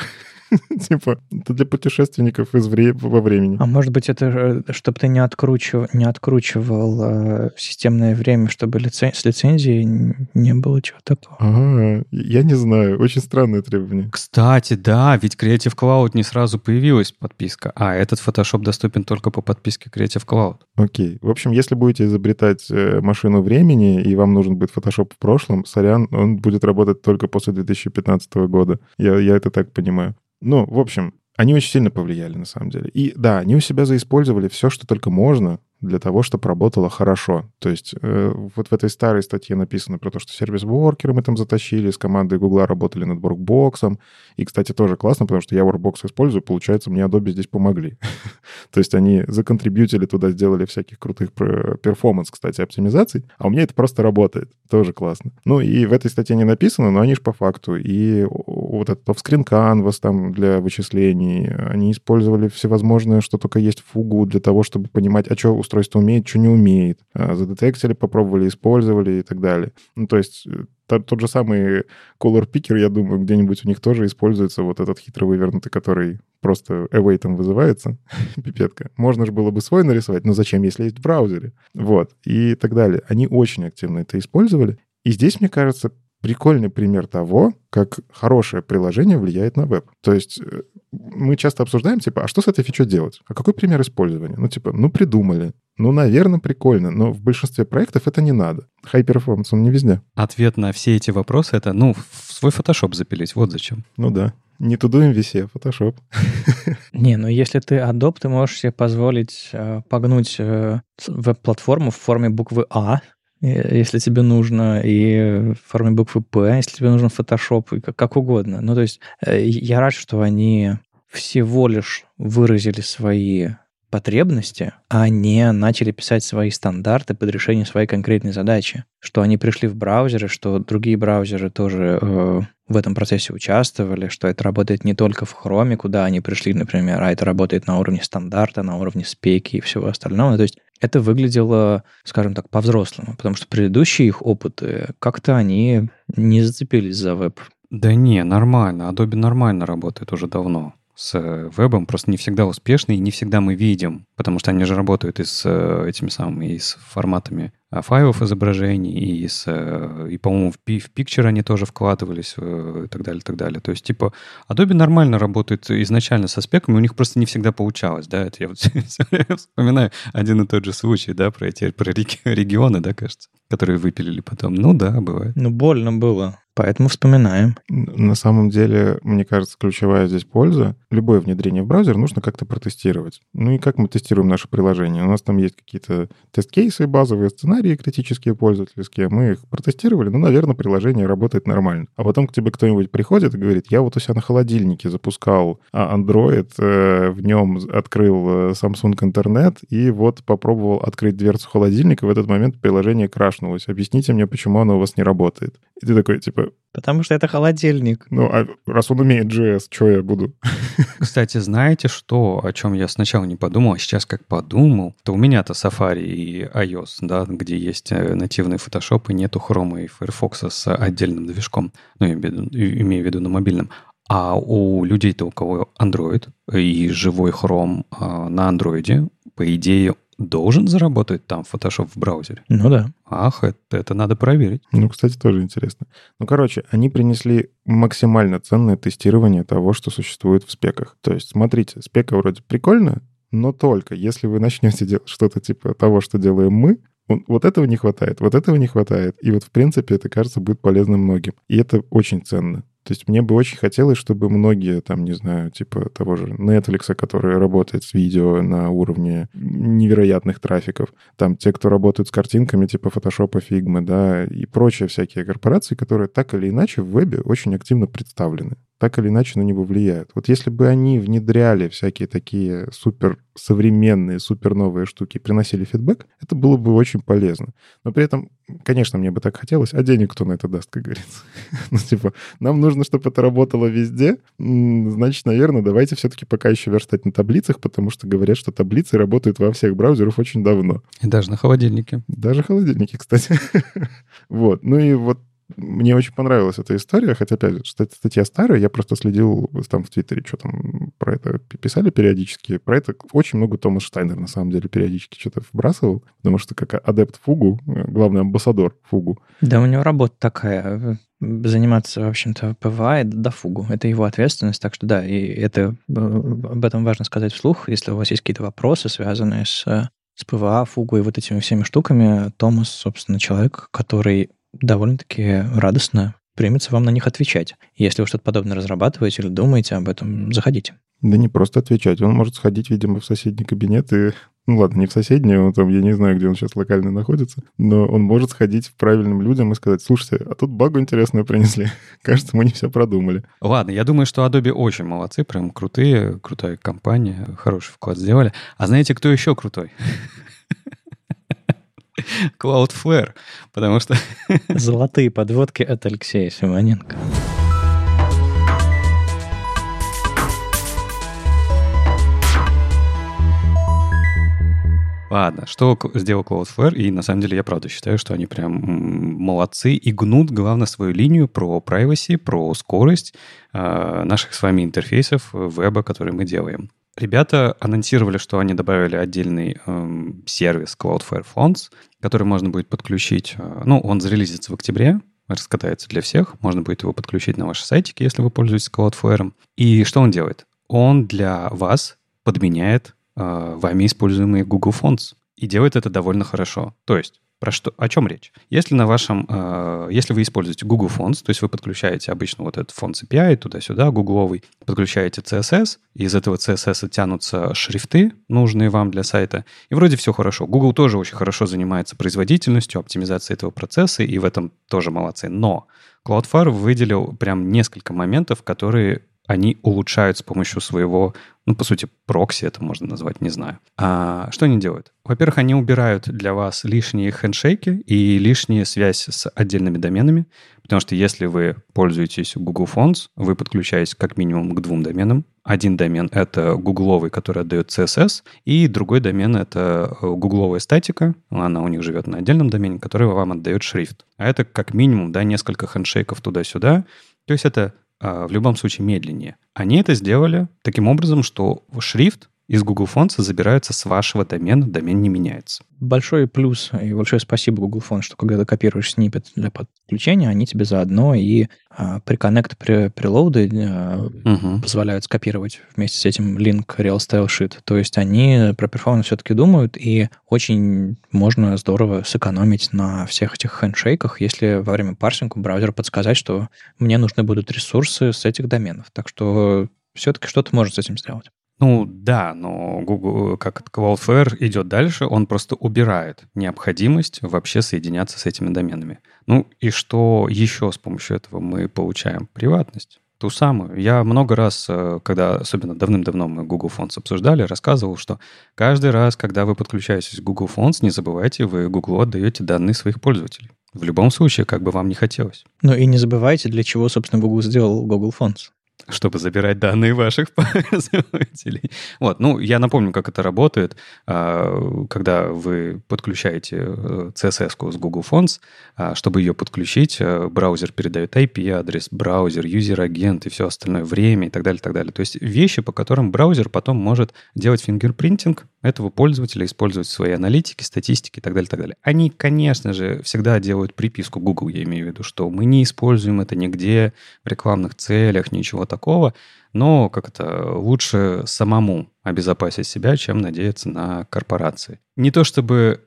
Типа, это для путешественников во времени. А может быть, это чтобы ты не откручивал системное время, чтобы с лицензией не было чего такого. Ага, я не знаю. Очень странное требование. Кстати, да, ведь Creative Cloud не сразу появилась подписка, а этот Photoshop доступен только по подписке Creative Cloud. Окей. В общем, если будете изобретать машину времени, и вам нужен будет Photoshop в прошлом, сорян, он будет работать только после 2015 года. Я это так понимаю. Ну, в общем, они очень сильно повлияли, на самом деле. И да, они у себя заиспользовали все, что только можно, для того, чтобы работало хорошо. То есть вот в этой старой статье написано про то, что сервис-воркеры мы там затащили, с командой Google работали над воркбоксом. И, кстати, тоже классно, потому что я воркбокс использую, получается, мне Adobe здесь помогли. То есть они законтрибьютили туда, сделали всяких крутых перформанс, кстати, оптимизаций, а у меня это просто работает. Тоже классно. Ну и в этой статье не написано, но они же по факту. И вот этот офскрин Canvas там для вычислений, они использовали всевозможное, что только есть в Fugu, для того, чтобы понимать, а что устройство умеет, что не умеет. Задетектили, попробовали, использовали и так далее. Ну, то есть тот же самый color picker, я думаю, где-нибудь у них тоже используется вот этот хитро вывернутый, который просто await-ом вызывается, пипетка. Можно же было бы свой нарисовать, но зачем, если есть в браузере? Вот, и так далее. Они очень активно это использовали. И здесь, мне кажется, прикольный пример того, как хорошее приложение влияет на веб. То есть мы часто обсуждаем, типа, а что с этой фичой делать? А какой пример использования? Ну, типа, ну, придумали. Ну, наверное, прикольно, но в большинстве проектов это не надо. High-performance, он не везде. Ответ на все эти вопросы — это, ну, в свой Photoshop запилить, вот зачем. Ну да. Не Todo MVC, а Photoshop. Не, ну если ты Adobe, ты можешь себе позволить погнуть веб-платформу в форме буквы «А», если тебе нужно, и в форме буквы «П», если тебе нужен Photoshop, и как угодно. Ну, то есть я рад, что они всего лишь выразили свои потребности, а не начали писать свои стандарты под решение своей конкретной задачи. Что они пришли в браузеры, что другие браузеры тоже в этом процессе участвовали, что это работает не только в Chrome, куда они пришли, например, а это работает на уровне стандарта, на уровне спеки и всего остального. То есть это выглядело, скажем так, по-взрослому, потому что предыдущие их опыты, как-то они не зацепились за веб. Да не, нормально. Adobe нормально работает уже давно с вебом, просто не всегда успешный, и не всегда мы видим, потому что они же работают и с этими самыми, и с форматами файлов изображений, и по-моему, в Picture они тоже вкладывались, и так далее, и так далее. То есть, типа, Adobe нормально работает изначально со спеками, у них просто не всегда получалось, да, это я вот все время вспоминаю один и тот же случай, да, про эти, про регионы, да, кажется, которые выпилили потом. Ну да, бывает. Ну, больно было. Поэтому вспоминаем. На самом деле, мне кажется, ключевая здесь польза. Любое внедрение в браузер нужно как-то протестировать. Ну и как мы тестируем наше приложение? У нас там есть какие-то тест-кейсы, базовые сценарии, критические пользовательские. Мы их протестировали, ну, наверное, приложение работает нормально. А потом к тебе кто-нибудь приходит и говорит, я вот у себя на холодильнике запускал Android, в нем открыл Samsung интернет и вот попробовал открыть дверцу холодильника, в этот момент приложение крашнулось. Объясните мне, почему оно у вас не работает. И ты такой, типа, потому что это холодильник. Ну, а раз он умеет JS, что я буду? Кстати, знаете что, о чем я сначала не подумал, а сейчас как подумал, то у меня-то Safari и iOS, да, где есть нативный Photoshop и нету Chrome и Firefox с отдельным движком, ну, я имею в виду на мобильном. А у людей-то, у кого Android и живой Chrome на Android, по идее, должен заработать там Photoshop в браузере. Ну да. Ах, это надо проверить. Ну, кстати, тоже интересно. Ну, короче, они принесли максимально ценное тестирование того, что существует в спеках. То есть, смотрите, спека вроде прикольная, но только если вы начнете делать что-то типа того, что делаем мы, Вот этого не хватает, вот этого не хватает. И вот, в принципе, это, кажется, будет полезно многим. И это очень ценно. То есть мне бы очень хотелось, чтобы многие, там, не знаю, типа того же Netflix, который работает с видео на уровне невероятных трафиков, там, те, кто работают с картинками, типа Photoshop, Figma, да, и прочие всякие корпорации, которые так или иначе в вебе очень активно представлены, так или иначе на него влияют. Вот если бы они внедряли всякие такие суперсовременные, суперновые штуки, приносили фидбэк, это было бы очень полезно. Но при этом, конечно, мне бы так хотелось, а денег кто на это даст, как говорится. Ну, типа, нам нужно, чтобы это работало везде, значит, наверное, давайте все-таки пока еще верстать на таблицах, потому что говорят, что таблицы работают во всех браузерах очень давно. И даже на холодильнике. Даже холодильники, кстати. Вот. Ну и вот мне очень понравилась эта история, хотя, опять же, статья старая, я просто следил там в Твиттере, что там про это писали периодически. Про это очень много Томас Штайнер, на самом деле, периодически что-то вбрасывал, потому что как адепт Фугу, главный амбассадор Фугу. Да, у него работа такая, заниматься, в общем-то, ПВА до Фугу. Это его ответственность, так что да, и это, об этом важно сказать вслух, если у вас есть какие-то вопросы, связанные с ПВА, Фугу и вот этими всеми штуками. Томас, собственно, человек, который довольно-таки радостно примется вам на них отвечать. Если вы что-то подобное разрабатываете или думаете об этом, заходите. Да не просто отвечать. Он может сходить, видимо, в соседний кабинет и... Ну ладно, не в соседний, он там, я не знаю, где он сейчас локально находится, но он может сходить к правильным людям и сказать: слушайте, а тут багу интересную принесли. Кажется, мы не все продумали. Ладно, я думаю, что Adobe очень молодцы, прям крутые, крутая компания, хороший вклад сделали. А знаете, кто еще крутой? Cloudflare, потому что... Золотые подводки от Алексея Симоненко. Ладно, что сделал Cloudflare, и на самом деле я правда считаю, что они прям молодцы и гнут, главное, свою линию про privacy, про скорость наших с вами интерфейсов веба, которые мы делаем. Ребята анонсировали, что они добавили отдельный сервис Cloudflare Fonts, который можно будет подключить. Ну, он зарелизится в октябре, раскатается для всех. Можно будет его подключить на ваши сайтики, если вы пользуетесь Cloudflare. И что он делает? Он для вас подменяет вами используемые Google Fonts. И делает это довольно хорошо. То есть, о чем речь? Если на вашем, если вы используете Google Fonts, то есть вы подключаете обычно вот этот Fonts API туда-сюда, гугловый, подключаете CSS, из этого CSS тянутся шрифты, нужные вам для сайта, и вроде все хорошо. Google тоже очень хорошо занимается производительностью, оптимизацией этого процесса, и в этом тоже молодцы. Но Cloudflare выделил прям несколько моментов, которые они улучшают с помощью своего, ну, по сути, прокси, это можно назвать, не знаю. А что они делают? Во-первых, они убирают для вас лишние хендшейки и лишнюю связь с отдельными доменами, потому что если вы пользуетесь Google Fonts, вы подключаетесь как минимум к двум доменам. Один домен — это гугловый, который отдает CSS, и другой домен — это гугловая статика, она у них живет на отдельном домене, который вам отдает шрифт. А это как минимум, да, несколько хендшейков туда-сюда. То есть это в любом случае медленнее. Они это сделали таким образом, что шрифт из Google Fonts забирается с вашего домена, домен не меняется. Большой плюс и большое спасибо Google Fonts, что когда ты копируешь сниппет для подключения, они тебе заодно и приконнект прелоуды позволяют скопировать вместе с этим link real style sheet. То есть они про перформанс все-таки думают, и очень можно здорово сэкономить на всех этих хендшейках, если во время парсинга браузер подсказать, что мне нужны будут ресурсы с этих доменов. Так что все-таки что-то может с этим сделать. Ну да, но Google, как Cloudflare идет дальше, он просто убирает необходимость вообще соединяться с этими доменами. Ну и что еще с помощью этого мы получаем? Приватность. Ту самую. Я много раз, когда особенно давным-давно мы Google Fonts обсуждали, рассказывал, что каждый раз, когда вы подключаетесь к Google Fonts, не забывайте, вы Google отдаете данные своих пользователей. В любом случае, как бы вам не хотелось. Ну и не забывайте, для чего, собственно, Google сделал Google Fonts. Чтобы забирать данные ваших пользователей. Вот, ну, я напомню, как это работает. Когда вы подключаете CSS-ку с Google Fonts, чтобы ее подключить, браузер передает IP-адрес, браузер, юзер-агент и все остальное, время и так далее, так далее. То есть вещи, по которым браузер потом может делать фингерпринтинг этого пользователя, использовать свои аналитики, статистики и так далее, так далее. Они, конечно же, всегда делают приписку Google, я имею в виду, что мы не используем это нигде в рекламных целях, ничего такого, но как-то лучше самому обезопасить себя, чем надеяться на корпорации. Не то чтобы,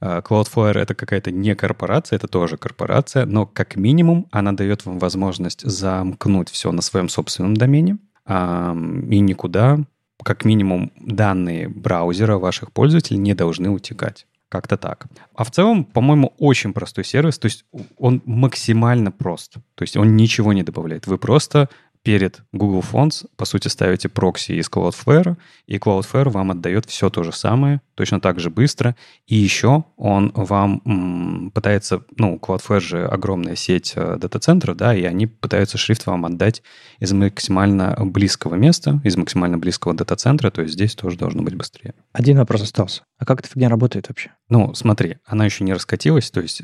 Cloudflare — это какая-то не корпорация, это тоже корпорация, но как минимум она дает вам возможность замкнуть все на своем собственном домене, и никуда, как минимум, данные браузера ваших пользователей не должны утекать. Как-то так. А в целом, по-моему, очень простой сервис, то есть он максимально прост, то есть он ничего не добавляет. Вы просто перед Google Fonts, по сути, ставите прокси из Cloudflare, и Cloudflare вам отдает все то же самое, точно так же быстро. И еще он вам пытается... Ну, Cloudflare же огромная сеть дата-центров, да, и они пытаются шрифт вам отдать из максимально близкого места, из максимально близкого дата-центра, то есть здесь тоже должно быть быстрее. Один вопрос остался. А как эта фигня работает вообще? Ну, смотри, она еще не раскатилась, то есть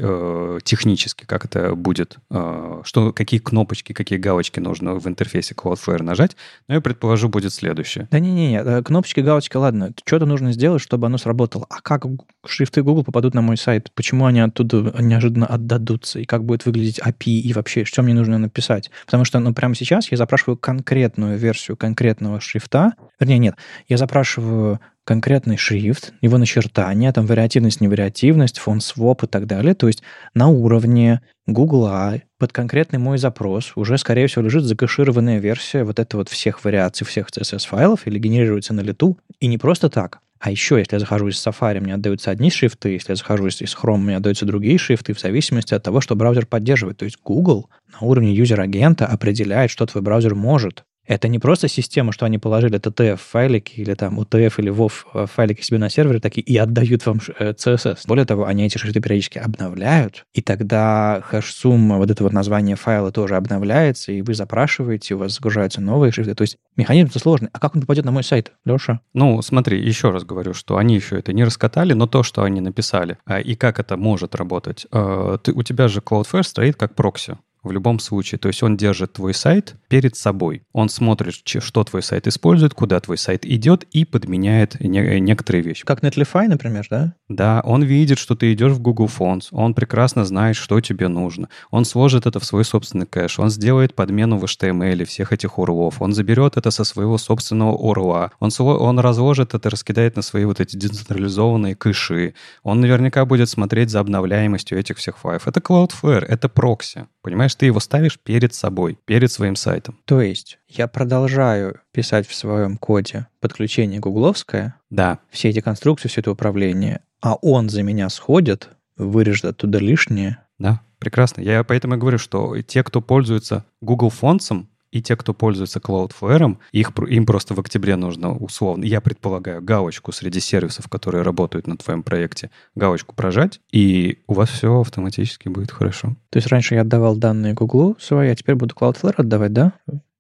технически как это будет, что, какие кнопочки, какие галочки нужно в интерфейсе Cloudflare нажать, но я предположу, будет следующее. Да не-не-не, кнопочки, галочки, ладно, что-то нужно сделать, чтобы оно сработало. А как шрифты Google попадут на мой сайт? Почему они оттуда неожиданно отдадутся? И как будет выглядеть API? И вообще, что мне нужно написать? Потому что, ну, прямо сейчас я запрашиваю конкретную версию конкретного шрифта. Вернее, нет, я запрашиваю конкретный шрифт, его начертание, там вариативность, невариативность, фон-своп и так далее. То есть на уровне Гугла под конкретный мой запрос уже, скорее всего, лежит закэшированная версия вот этой вот всех вариаций, всех CSS-файлов или генерируется на лету. И не просто так. А еще, если я захожу из Safari, мне отдаются одни шрифты, если я захожу из Chrome, мне отдаются другие шрифты в зависимости от того, что браузер поддерживает. То есть Google на уровне юзер-агента определяет, что твой браузер может. Это не просто система, что они положили TTF-файлики или там UTF или WOV-файлики себе на сервере такие и отдают вам CSS. Более того, они эти шрифты периодически обновляют, и тогда хэш-сумма, вот это вот название файла тоже обновляется, и вы запрашиваете, у вас загружаются новые шрифты. То есть механизм-то сложный. А как он попадет на мой сайт, Леша? Ну, смотри, еще раз говорю, что они еще это не раскатали, но то, что они написали, и как это может работать. У тебя же Cloudflare стоит как прокси. В любом случае. То есть он держит твой сайт перед собой. Он смотрит, что твой сайт использует, куда твой сайт идет и подменяет некоторые вещи. Как Netlify, например, да? Да, он видит, что ты идешь в Google Fonts, он прекрасно знает, что тебе нужно. Он сложит это в свой собственный кэш, он сделает подмену в HTML всех этих урлов, он заберет это со своего собственного урла, он разложит это, раскидает на свои вот эти децентрализованные кэши. Он наверняка будет смотреть за обновляемостью этих всех файлов. Это Cloudflare, это прокси, понимаешь? Ты его ставишь перед собой, перед своим сайтом. То есть я продолжаю писать в своем коде подключение гугловское, да, все эти конструкции, все это управление, а он за меня сходит, вырежет оттуда лишнее. Да, прекрасно. Я поэтому и говорю, что те, кто пользуется Google Fonts, и те, кто пользуется Cloudflare, им просто в октябре нужно условно, я предполагаю, галочку среди сервисов, которые работают на твоем проекте, галочку прожать, и у вас все автоматически будет хорошо. То есть раньше я отдавал данные Google свои, а теперь буду Cloudflare отдавать, да?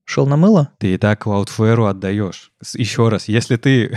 Шел на мыло? Ты и так Cloudflare отдаешь. Еще раз, если ты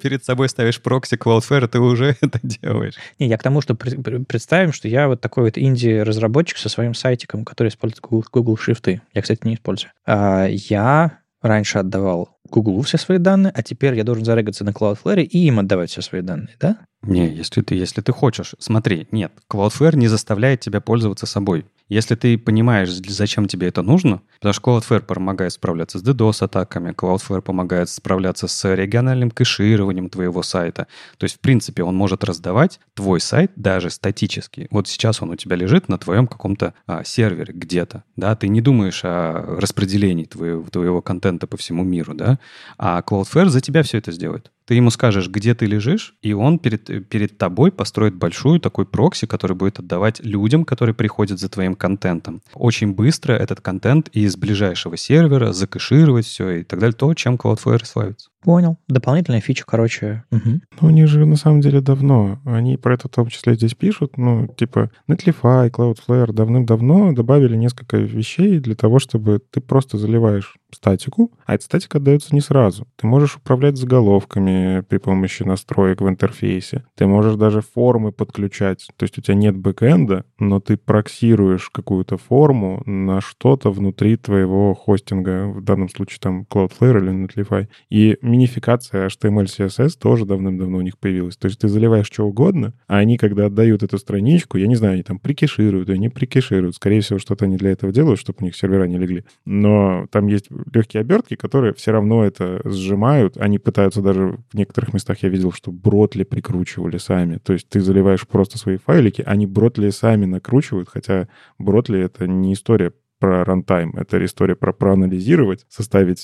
перед собой ставишь прокси Cloudflare, ты уже это делаешь. Не, я к тому, что представим, что я вот такой вот инди-разработчик со своим сайтиком, который использует Google шрифты. Я, кстати, не использую. Я раньше отдавал Google все свои данные, а теперь я должен зарегаться на Cloudflare и им отдавать все свои данные, да? Не, если ты хочешь. Смотри, нет, Cloudflare не заставляет тебя пользоваться собой. Если ты понимаешь, зачем тебе это нужно, потому что Cloudflare помогает справляться с DDoS-атаками, Cloudflare помогает справляться с региональным кэшированием твоего сайта. То есть, в принципе, он может раздавать твой сайт даже статически. Вот сейчас он у тебя лежит на твоем каком-то сервере где-то. Да? Ты не думаешь о распределении твоего контента по всему миру, да? А Cloudflare за тебя все это сделает. Ты ему скажешь, где ты лежишь, и он перед тобой построит большую такой прокси, который будет отдавать людям, которые приходят за твоим контентом. Очень быстро этот контент из ближайшего сервера закэшировать все и так далее. То, чем Cloudflare славится. Понял. Дополнительная фича, короче. Угу. Ну, они же на самом деле давно. Они про это в том числе здесь пишут. Ну, типа Netlify, Cloudflare давным-давно добавили несколько вещей для того, чтобы ты просто заливаешь статику, а эта статика отдается не сразу. Ты можешь управлять заголовками при помощи настроек в интерфейсе. Ты можешь даже формы подключать. То есть у тебя нет бэкэнда, но ты проксируешь какую-то форму на что-то внутри твоего хостинга, в данном случае там Cloudflare или Netlify. И минификация HTML, CSS тоже давным-давно у них появилась. То есть ты заливаешь что угодно, а они, когда отдают эту страничку, я не знаю, они там прикешируют, они прикешируют. Скорее всего, что-то они для этого делают, чтобы у них сервера не легли. Но там есть легкие обертки, которые все равно это сжимают. Они пытаются даже в некоторых местах, я видел, что бротли прикручивали сами. То есть ты заливаешь просто свои файлики, они бротли сами накручивают, хотя бротли — это не история про рантайм, это история про проанализировать, составить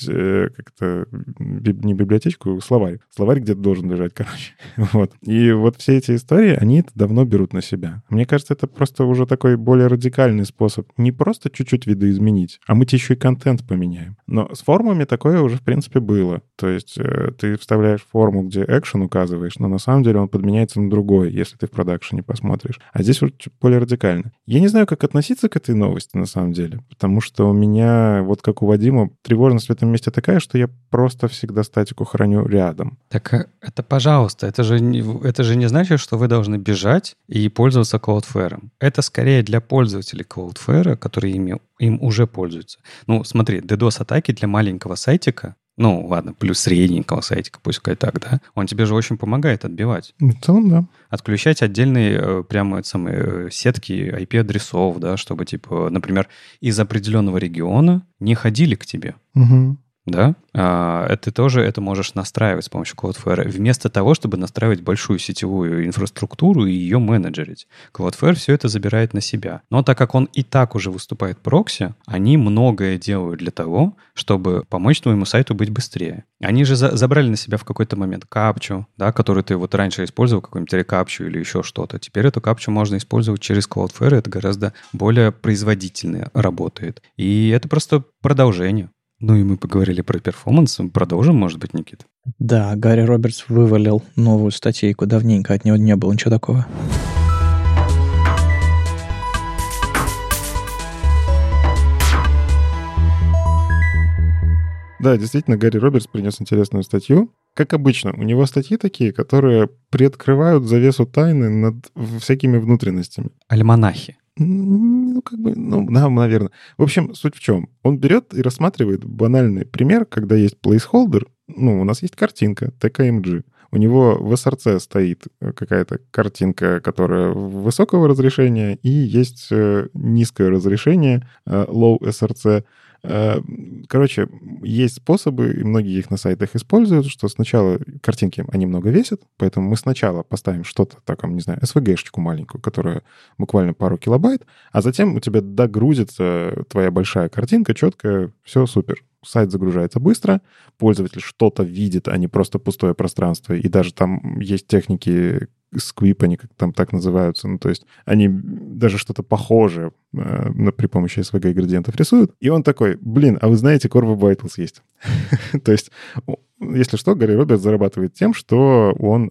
как-то не библиотечку, словарь. Словарь где-то должен лежать, короче. Вот. И вот все эти истории, они это давно берут на себя. Мне кажется, это просто уже такой более радикальный способ. Не просто чуть-чуть видоизменить, а мы тебе еще и контент поменяем. Но с формами такое уже, в принципе, было. То есть ты вставляешь форму, где экшен указываешь, но на самом деле он подменяется на другой, если ты в продакшене посмотришь. А здесь уже чуть более радикально. Я не знаю, как относиться к этой новости на самом деле. Потому что у меня, вот как у Вадима, тревожность в этом месте такая, что я просто всегда статику храню рядом. Так это, пожалуйста, это же не значит, что вы должны бежать и пользоваться Cloudflare. Это скорее для пользователей Cloudflare, которые им уже пользуются. Ну, смотри, DDoS-атаки для маленького сайтика, ну, ладно, плюс средненького сайтика, пускай так, да? Он тебе же очень помогает отбивать. В целом, да. Отключать отдельные прямо самые сетки IP-адресов, да, чтобы, типа, например, из определенного региона не ходили к тебе. Угу. Да? Ты тоже это можешь настраивать с помощью Cloudflare. Вместо того, чтобы настраивать большую сетевую инфраструктуру и ее менеджерить. Cloudflare все это забирает на себя. Но так как он и так уже выступает прокси, они многое делают для того, чтобы помочь твоему сайту быть быстрее. Они же забрали на себя в какой-то момент капчу, да, которую ты вот раньше использовал, какую-нибудь рекапчу или еще что-то. Теперь эту капчу можно использовать через Cloudflare. Это гораздо более производительно работает. И это просто продолжение. Ну и мы поговорили про перформанс. Продолжим, может быть, Никит? Да, Гарри Робертс вывалил новую статейку. Давненько от него не было ничего такого. Да, действительно, Гарри Робертс принес интересную статью. Как обычно, у него статьи такие, которые приоткрывают завесу тайны над всякими внутренностями. Альманахи. Ну, как бы, ну, да, наверное. В общем, суть в чем? Он берет и рассматривает банальный пример, когда есть placeholder, ну, у нас есть картинка, TKMG. У него в SRC стоит какая-то картинка, которая высокого разрешения, и есть низкое разрешение, low SRC. Короче, есть способы, и многие их на сайтах используют, что сначала картинки, они много весят, поэтому мы сначала поставим что-то, так, не знаю, SVG-шечку маленькую, которая буквально пару килобайт, а затем у тебя догрузится твоя большая картинка, четкая, все супер. Сайт загружается быстро, пользователь что-то видит, а не просто пустое пространство. И даже там есть техники сквип, они как там так называются. Ну, то есть они даже что-то похожее при помощи SVG-градиентов рисуют. И он такой, блин, а вы знаете, Core Web Vitals есть. То есть, если что, Гарри Робертс зарабатывает тем, что он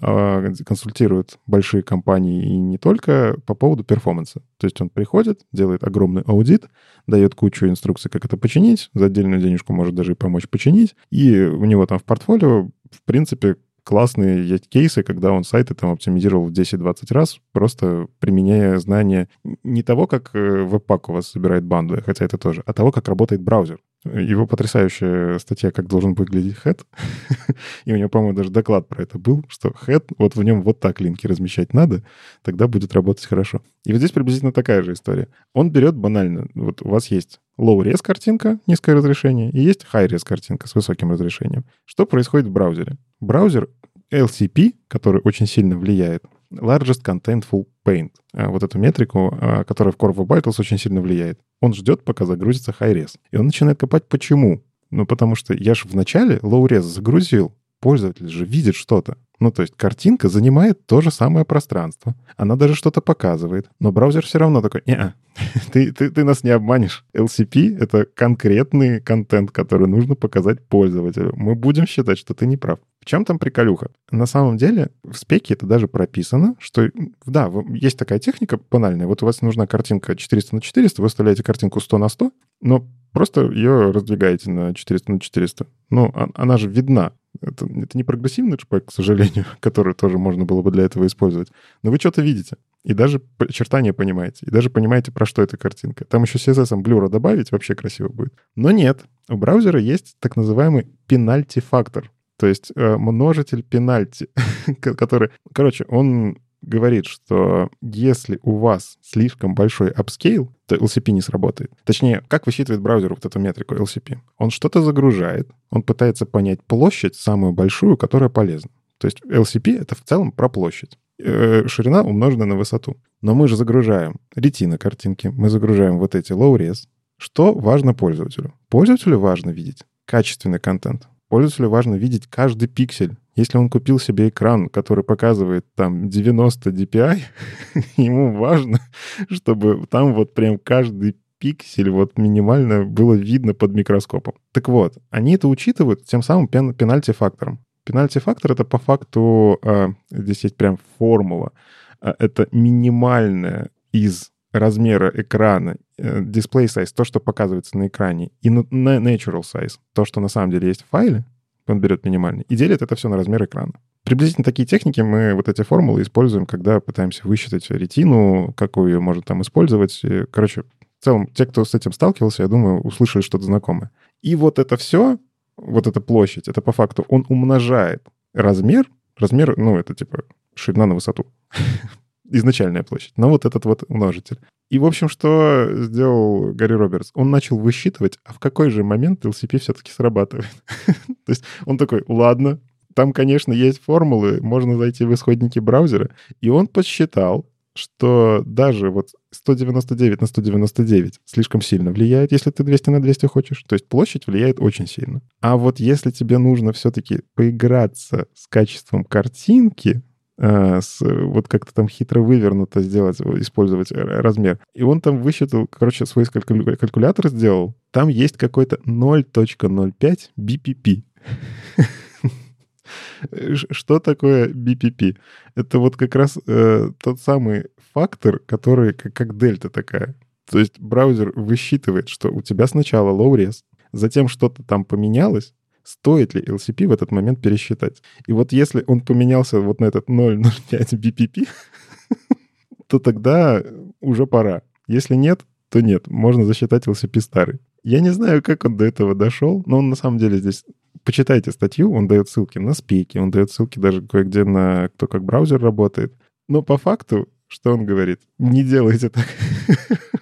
консультирует большие компании и не только по поводу перформанса. То есть он приходит, делает огромный аудит, дает кучу инструкций, как это починить, за отдельную денежку может даже и помочь починить. И у него там в портфолио, в принципе, классные есть кейсы, когда он сайты там оптимизировал в 10-20 раз, просто применяя знания не того, как веб-пак у вас собирает банду, хотя это тоже, а того, как работает браузер. Его потрясающая статья «Как должен выглядеть хэт». И у него, по-моему, даже доклад про это был, что хэт, вот в нем вот так линки размещать надо, тогда будет работать хорошо. И вот здесь приблизительно такая же история. Он берет банально. Вот у вас есть low-res картинка, низкое разрешение, и есть high-res картинка с высоким разрешением. Что происходит в браузере? Браузер LCP, который очень sильно влияет, largest contentful paint, вот эту метрику, которая в Core Web Vitals очень сильно влияет. Он ждет, пока загрузится high-res. И он начинает копать. Почему? Ну, потому что я же вначале low-res загрузил, пользователь же видит что-то. Ну, то есть картинка занимает то же самое пространство. Она даже что-то показывает. Но браузер все равно такой, не-а, ты нас не обманешь. LCP — это конкретный контент, который нужно показать пользователю. Мы будем считать, что ты не прав. В чем там приколюха? На самом деле в спеке это даже прописано, что, да, есть такая техника банальная. Вот у вас нужна картинка 400 на 400, вы вставляете картинку 100 на 100, но просто ее раздвигаете на 400 на 400. Ну, она же видна. Это не прогрессивный джпег, к сожалению, который тоже можно было бы для этого использовать. Но вы что-то видите. И даже очертания понимаете. И даже понимаете, про что эта картинка. Там еще CSS-ом блюра добавить, вообще красиво будет. Но нет. У браузера есть так называемый пенальти-фактор. То есть множитель пенальти, который... Короче, он говорит, что если у вас слишком большой апскейл, то LCP не сработает. Точнее, как высчитывает браузер вот эту метрику LCP? Он что-то загружает, он пытается понять площадь, самую большую, которая полезна. То есть LCP — это в целом про площадь. Ширина умножена на высоту. Но мы же загружаем ретина картинки, мы загружаем вот эти low-res. Что важно пользователю? Пользователю важно видеть качественный контент. Пользователю важно видеть каждый пиксель. Если он купил себе экран, который показывает там 90 dpi, ему важно, чтобы там вот прям каждый пиксель вот минимально было видно под микроскопом. Так вот, они это учитывают тем самым пенальти-фактором. Пенальти-фактор — это по факту, здесь есть прям формула, это минимальное из размера экрана, display size, то, что показывается на экране, и natural size, то, что на самом деле есть в файле, он берет минимальный, и делит это все на размер экрана. Приблизительно такие техники мы вот эти формулы используем, когда пытаемся высчитать ретину, какую ее можно там использовать. Короче, в целом, те, кто с этим сталкивался, я думаю, услышали что-то знакомое. И вот это все, вот эта площадь, это по факту он умножает размер, ну, это типа ширина на высоту, изначальная площадь, но вот этот вот умножитель. И, в общем, что сделал Гарри Робертс? Он начал высчитывать, а в какой же момент LCP все-таки срабатывает. То есть он такой, ладно, там, конечно, есть формулы, можно зайти в исходники браузера. И он подсчитал, что даже вот 199 на 199 слишком сильно влияет, если ты 200 на 200 хочешь. То есть площадь влияет очень сильно. А вот если тебе нужно все-таки поиграться с качеством картинки, вот как-то там хитро вывернуто сделать, использовать размер. И он там высчитал, короче, свой калькулятор сделал. Там есть какой-то 0.05 BPP. Что такое BPP? Это вот как раз тот самый фактор, который как дельта такая. То есть браузер высчитывает, что у тебя сначала low-res, затем что-то там поменялось, стоит ли LCP в этот момент пересчитать. И вот если он поменялся вот на этот 0.05 BPP, то тогда уже пора. Если нет, то нет. Можно засчитать LCP старый. Я не знаю, как он до этого дошел, но он на самом деле здесь... Почитайте статью, он дает ссылки на спеки, он дает ссылки даже кое-где на кто как браузер работает. Но по факту, что он говорит? Не делайте так.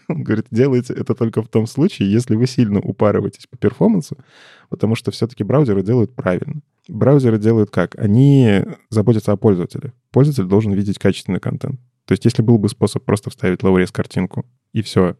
Он говорит, делайте это только в том случае, если вы сильно упарываетесь по перформансу, потому что все-таки браузеры делают правильно. Браузеры делают как? Они заботятся о пользователе. Пользователь должен видеть качественный контент. То есть если был бы способ просто вставить low-res картинку и все,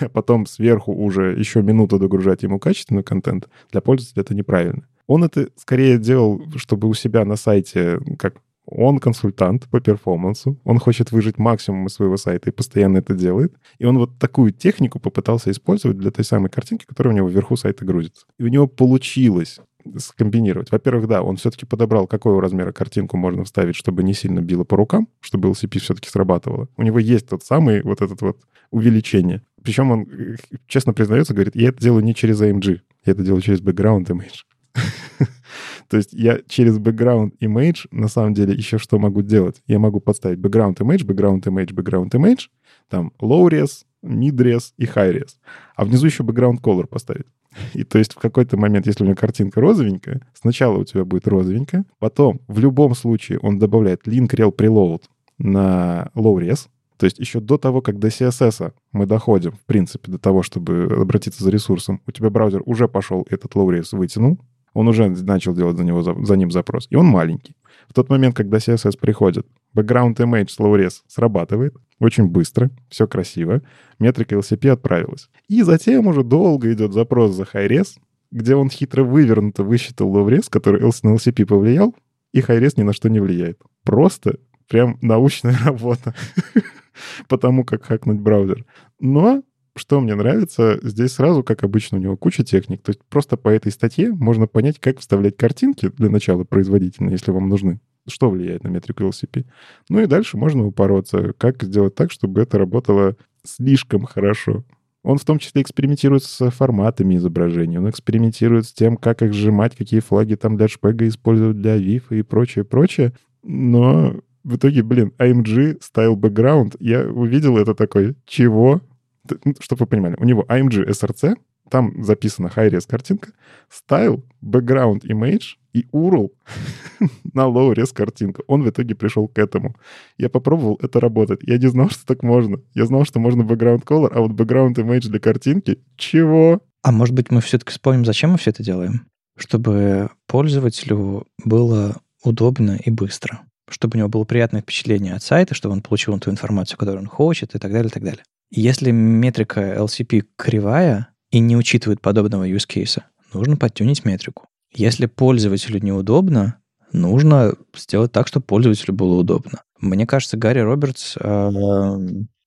а потом сверху уже еще минуту догружать ему качественный контент, для пользователя это неправильно. Он это скорее делал, чтобы у себя на сайте как... Он консультант по перформансу, он хочет выжать максимум из своего сайта и постоянно это делает. И он вот такую технику попытался использовать для той самой картинки, которая у него вверху сайта грузится. И у него получилось скомбинировать. Во-первых, да, он все-таки подобрал, какого размера картинку можно вставить, чтобы не сильно било по рукам, чтобы LCP все-таки срабатывало. У него есть тот самый вот этот вот увеличение. Причем он, честно признается, говорит, я это делаю не через AMG, я это делаю через background image. То есть я через background image на самом деле еще что могу делать? Я могу подставить background image, background image, background image, там low-res, mid-res и high-res. А внизу еще background color поставить. И то есть в какой-то момент, если у меня картинка розовенькая, сначала у тебя будет розовенькая, потом в любом случае он добавляет link-rel preload на low-res. То есть еще до того, как до CSS мы доходим, в принципе, до того, чтобы обратиться за ресурсом, у тебя браузер уже пошел, этот low-res вытянул, он уже начал делать за ним запрос, и он маленький. В тот момент, когда CSS приходит, background image с low-res срабатывает очень быстро, все красиво, метрика LCP отправилась. И затем уже долго идет запрос за high-res, где он хитро вывернуто высчитал low-res, который на LCP повлиял, и high-res ни на что не влияет. Просто прям научная работа по тому, как хакнуть браузер. Но... Что мне нравится, здесь сразу, как обычно, у него куча техник. То есть просто по этой статье можно понять, как вставлять картинки для начала производительно, если вам нужны, что влияет на метрику LCP. Ну и дальше можно упороться, как сделать так, чтобы это работало слишком хорошо. Он в том числе экспериментирует с форматами изображений, он экспериментирует с тем, как их сжимать, какие флаги там для шпега использовать, для вифа и прочее. Но в итоге, AMG, style background, я увидел это такой, чего... Чтобы вы понимали, у него AMG SRC, Там записана high-res картинка, style, background image и URL на low-res картинку. Он в итоге пришел к этому. Я попробовал, это работать. Я не знал, что так можно. Я знал, что можно background color, а вот background image для картинки — чего? А может быть, мы все-таки вспомним, зачем мы все это делаем? Чтобы пользователю было удобно и быстро. Чтобы у него было приятное впечатление от сайта, чтобы он получил ту информацию, которую он хочет, и так далее, и так далее. Если метрика LCP кривая и не учитывает подобного use case, нужно подтюнить метрику. Если пользователю неудобно, нужно сделать так, чтобы пользователю было удобно. Мне кажется, Гарри Робертс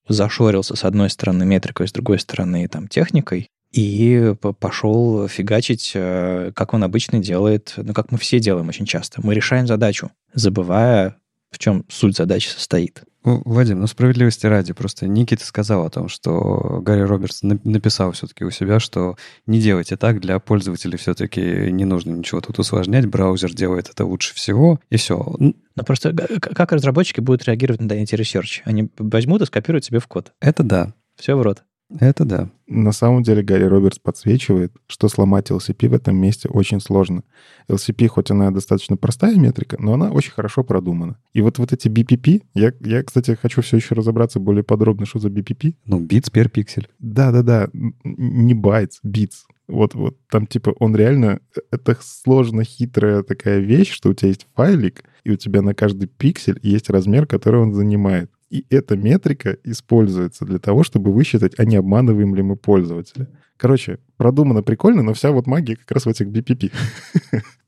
зашорился с одной стороны метрикой, с другой стороны там, техникой, и пошел фигачить, как он обычно делает, ну, как мы все делаем очень часто. Мы решаем задачу, забывая, в чем суть задачи состоит. Ну, Вадим, ну, справедливости ради, просто Никита сказал о том, что Гарри Робертс написал все-таки у себя, что не делайте так, для пользователей все-таки не нужно ничего тут усложнять, браузер делает это лучше всего, и все. Но просто как разработчики будут реагировать на эти ресерчи? Они возьмут и скопируют себе в код. Это да. Все в рот. Это да. На самом деле Гарри Робертс подсвечивает, что сломать LCP в этом месте очень сложно. LCP, хоть она достаточно простая метрика, но она очень хорошо продумана. И вот эти BPP, я, кстати, хочу все еще разобраться более подробно, что за BPP. Ну, битс per пиксель. Да-да-да, не байтс, битс. Вот там типа он реально... Это сложно хитрая такая вещь, что у тебя есть файлик, и у тебя на каждый пиксель есть размер, который он занимает. И эта метрика используется для того, чтобы высчитать, а не обманываем ли мы пользователя. Короче, продумано прикольно, но вся вот магия как раз в этих BPP.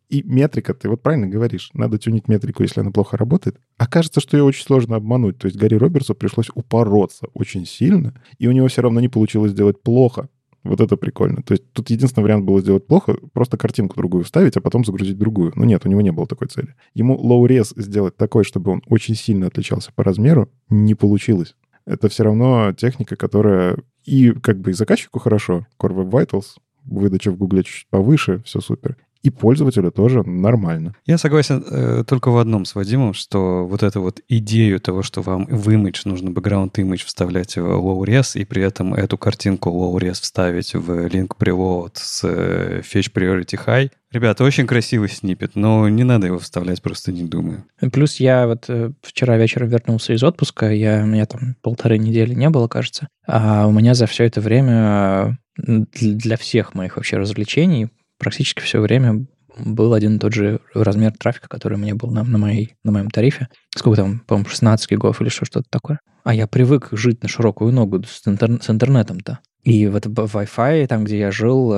И метрика, ты вот правильно говоришь, надо тюнить метрику, если она плохо работает. Окажется, что ее очень сложно обмануть. То есть Гарри Робертсу пришлось упороться очень сильно, и у него все равно не получилось сделать плохо. Вот это прикольно. То есть тут единственный вариант было сделать плохо, просто картинку другую вставить, а потом загрузить другую. Но нет, у него не было такой цели. Ему low-res сделать такой, чтобы он очень сильно отличался по размеру, не получилось. Это все равно техника, которая и как бы и заказчику хорошо, Core Web Vitals, выдача в Гугле чуть повыше, все супер. И пользователю тоже нормально. Я согласен только в одном с Вадимом, что вот эту вот идею того, что вам в имидж нужно бэкграунд имидж вставлять в low-res, и при этом эту картинку low-res вставить в link preload с fetch priority high. Ребята, очень красивый сниппет, но не надо его вставлять, просто не думаю. Плюс я вот вчера вечером вернулся из отпуска, у меня там 1.5 недели не было, кажется, а у меня за все это время для всех моих вообще развлечений практически все время был один и тот же размер трафика, который у меня был на моем тарифе. Сколько там, по-моему, 16 гигов или что-то такое. А я привык жить на широкую ногу с интернетом-то. И вот Wi-Fi, там, где я жил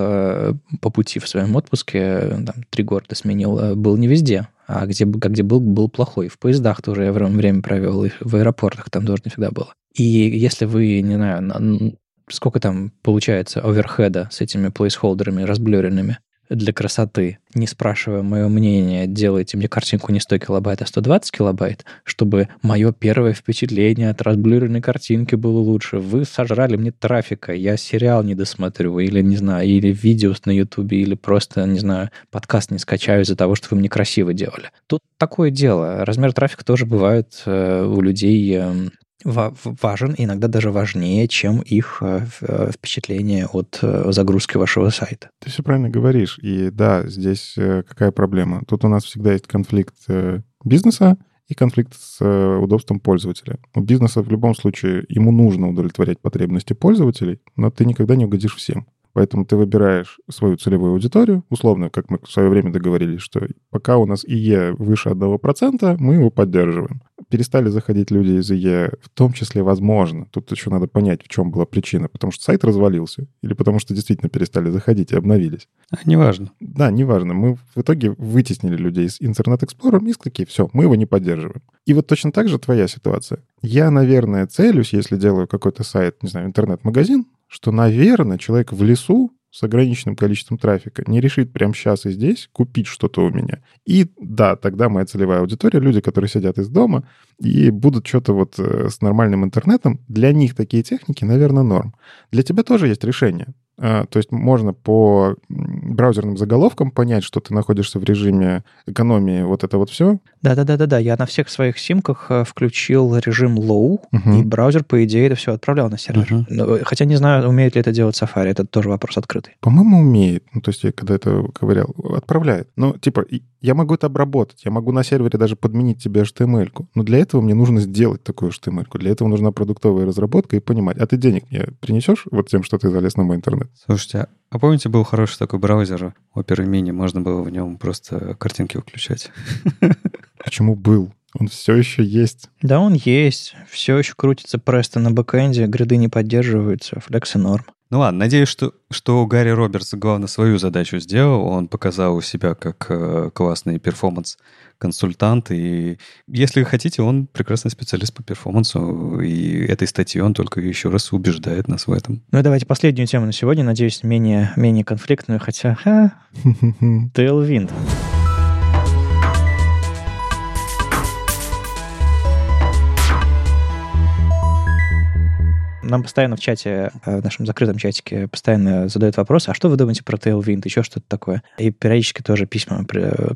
по пути в своем отпуске, там 3 города сменил, был не везде. А где был плохой. В поездах тоже я время провел, и в аэропортах там тоже не всегда было. И если вы, не знаю, сколько там получается оверхеда с этими плейсхолдерами разблюренными, для красоты, не спрашивая моего мнения, делайте мне картинку не 100 килобайт, а 120 килобайт, чтобы мое первое впечатление от разблюренной картинки было лучше. Вы сожрали мне трафика, я сериал не досмотрю, или, не знаю, или видео на Ютубе, или просто, не знаю, подкаст не скачаю из-за того, что вы мне красиво делали. Тут такое дело. Размер трафика тоже бывает у людей... важен, иногда даже важнее, чем их впечатление от загрузки вашего сайта. Ты все правильно говоришь. И да, здесь какая проблема? Тут у нас всегда есть конфликт бизнеса и конфликт с удобством пользователя. У бизнеса в любом случае ему нужно удовлетворять потребности пользователей, но ты никогда не угодишь всем. Поэтому ты выбираешь свою целевую аудиторию, условно, как мы в свое время договорились, что пока у нас ИЕ выше 1%, мы его поддерживаем. Перестали заходить люди из ИЕ, в том числе, возможно. Тут еще надо понять, в чем была причина. Потому что сайт развалился или потому что действительно перестали заходить и обновились. Неважно. Да, неважно. Мы в итоге вытеснили людей с Internet Explorer и такие, все, мы его не поддерживаем. И вот точно так же твоя ситуация. Я, наверное, целюсь, если делаю какой-то сайт, не знаю, интернет-магазин, что, наверное, человек в лесу с ограниченным количеством трафика не решит прямо сейчас и здесь купить что-то у меня. И да, тогда моя целевая аудитория, люди, которые сидят из дома и будут что-то вот с нормальным интернетом, для них такие техники, наверное, норм. Для тебя тоже есть решение. То есть можно по браузерным заголовкам понять, что ты находишься в режиме экономии, вот это вот все? Да. Я на всех своих симках включил режим low, и браузер, по идее, это все отправлял на сервер. Хотя не знаю, умеет ли это делать Safari, это тоже вопрос открытый. По-моему, умеет. Ну, то есть я когда это ковырял, отправляет. Но типа я могу это обработать, я могу на сервере даже подменить тебе HTML-ку. Но для этого мне нужно сделать такую HTML-ку. Для этого нужна продуктовая разработка и понимать, а ты денег мне принесешь вот тем, что ты залез на мой интернет? Слушайте, а помните, был хороший такой браузер Opera Mini, можно было в нем просто картинки включать? Почему был? Он все еще есть. Да, он есть. Все еще крутится просто на бэкэнде, гриды не поддерживаются, флексы норм. Ну ладно, надеюсь, что Гарри Робертс, главное, свою задачу сделал. Он показал себя как классный перформанс-консультант. И если хотите, он прекрасный специалист по перформансу. И этой статьей он только еще раз убеждает нас в этом. Ну и давайте последнюю тему на сегодня. Надеюсь, менее конфликтную, хотя... Tailwind. Нам постоянно в чате, в нашем закрытом чатике, постоянно задают вопрос, а что вы думаете про Tailwind, еще что-то такое. И периодически тоже письма,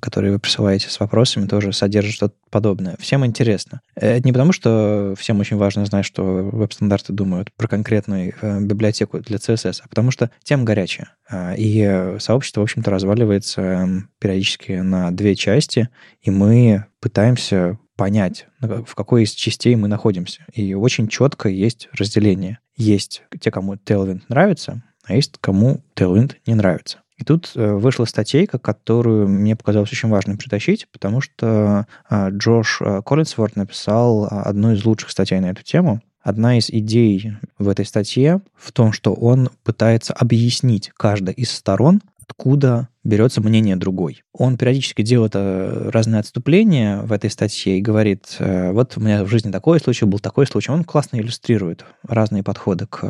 которые вы присылаете с вопросами, тоже содержат что-то подобное. Всем интересно. Это не потому, что всем очень важно знать, что веб-стандарты думают про конкретную библиотеку для CSS, а потому что тема горячая. И сообщество, в общем-то, разваливается периодически на две части, и мы пытаемся понять, в какой из частей мы находимся. И очень четко есть разделение. Есть те, кому Tailwind нравится, а есть кому Tailwind не нравится. И тут вышла статейка, которую мне показалось очень важным притащить, потому что Джош Коллинсворт написал одну из лучших статей на эту тему. Одна из идей в этой статье в том, что он пытается объяснить каждой из сторон, откуда берется мнение другой. Он периодически делает разные отступления в этой статье и говорит, вот у меня в жизни такой случай, был такой случай. Он классно иллюстрирует разные подходы к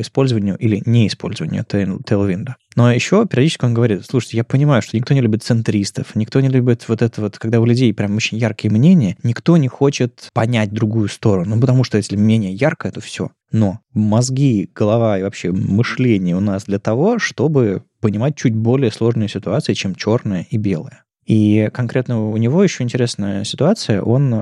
использованию или неиспользованию Tailwind. Но еще периодически он говорит, слушайте, я понимаю, что никто не любит центристов, никто не любит вот это вот, когда у людей прям очень яркие мнения, никто не хочет понять другую сторону, ну, потому что если мнение яркое, то все. Но мозги, голова и вообще мышление у нас для того, чтобы понимать чуть более сложные ситуации, чем черное и белое. И конкретно у него еще интересная ситуация. Он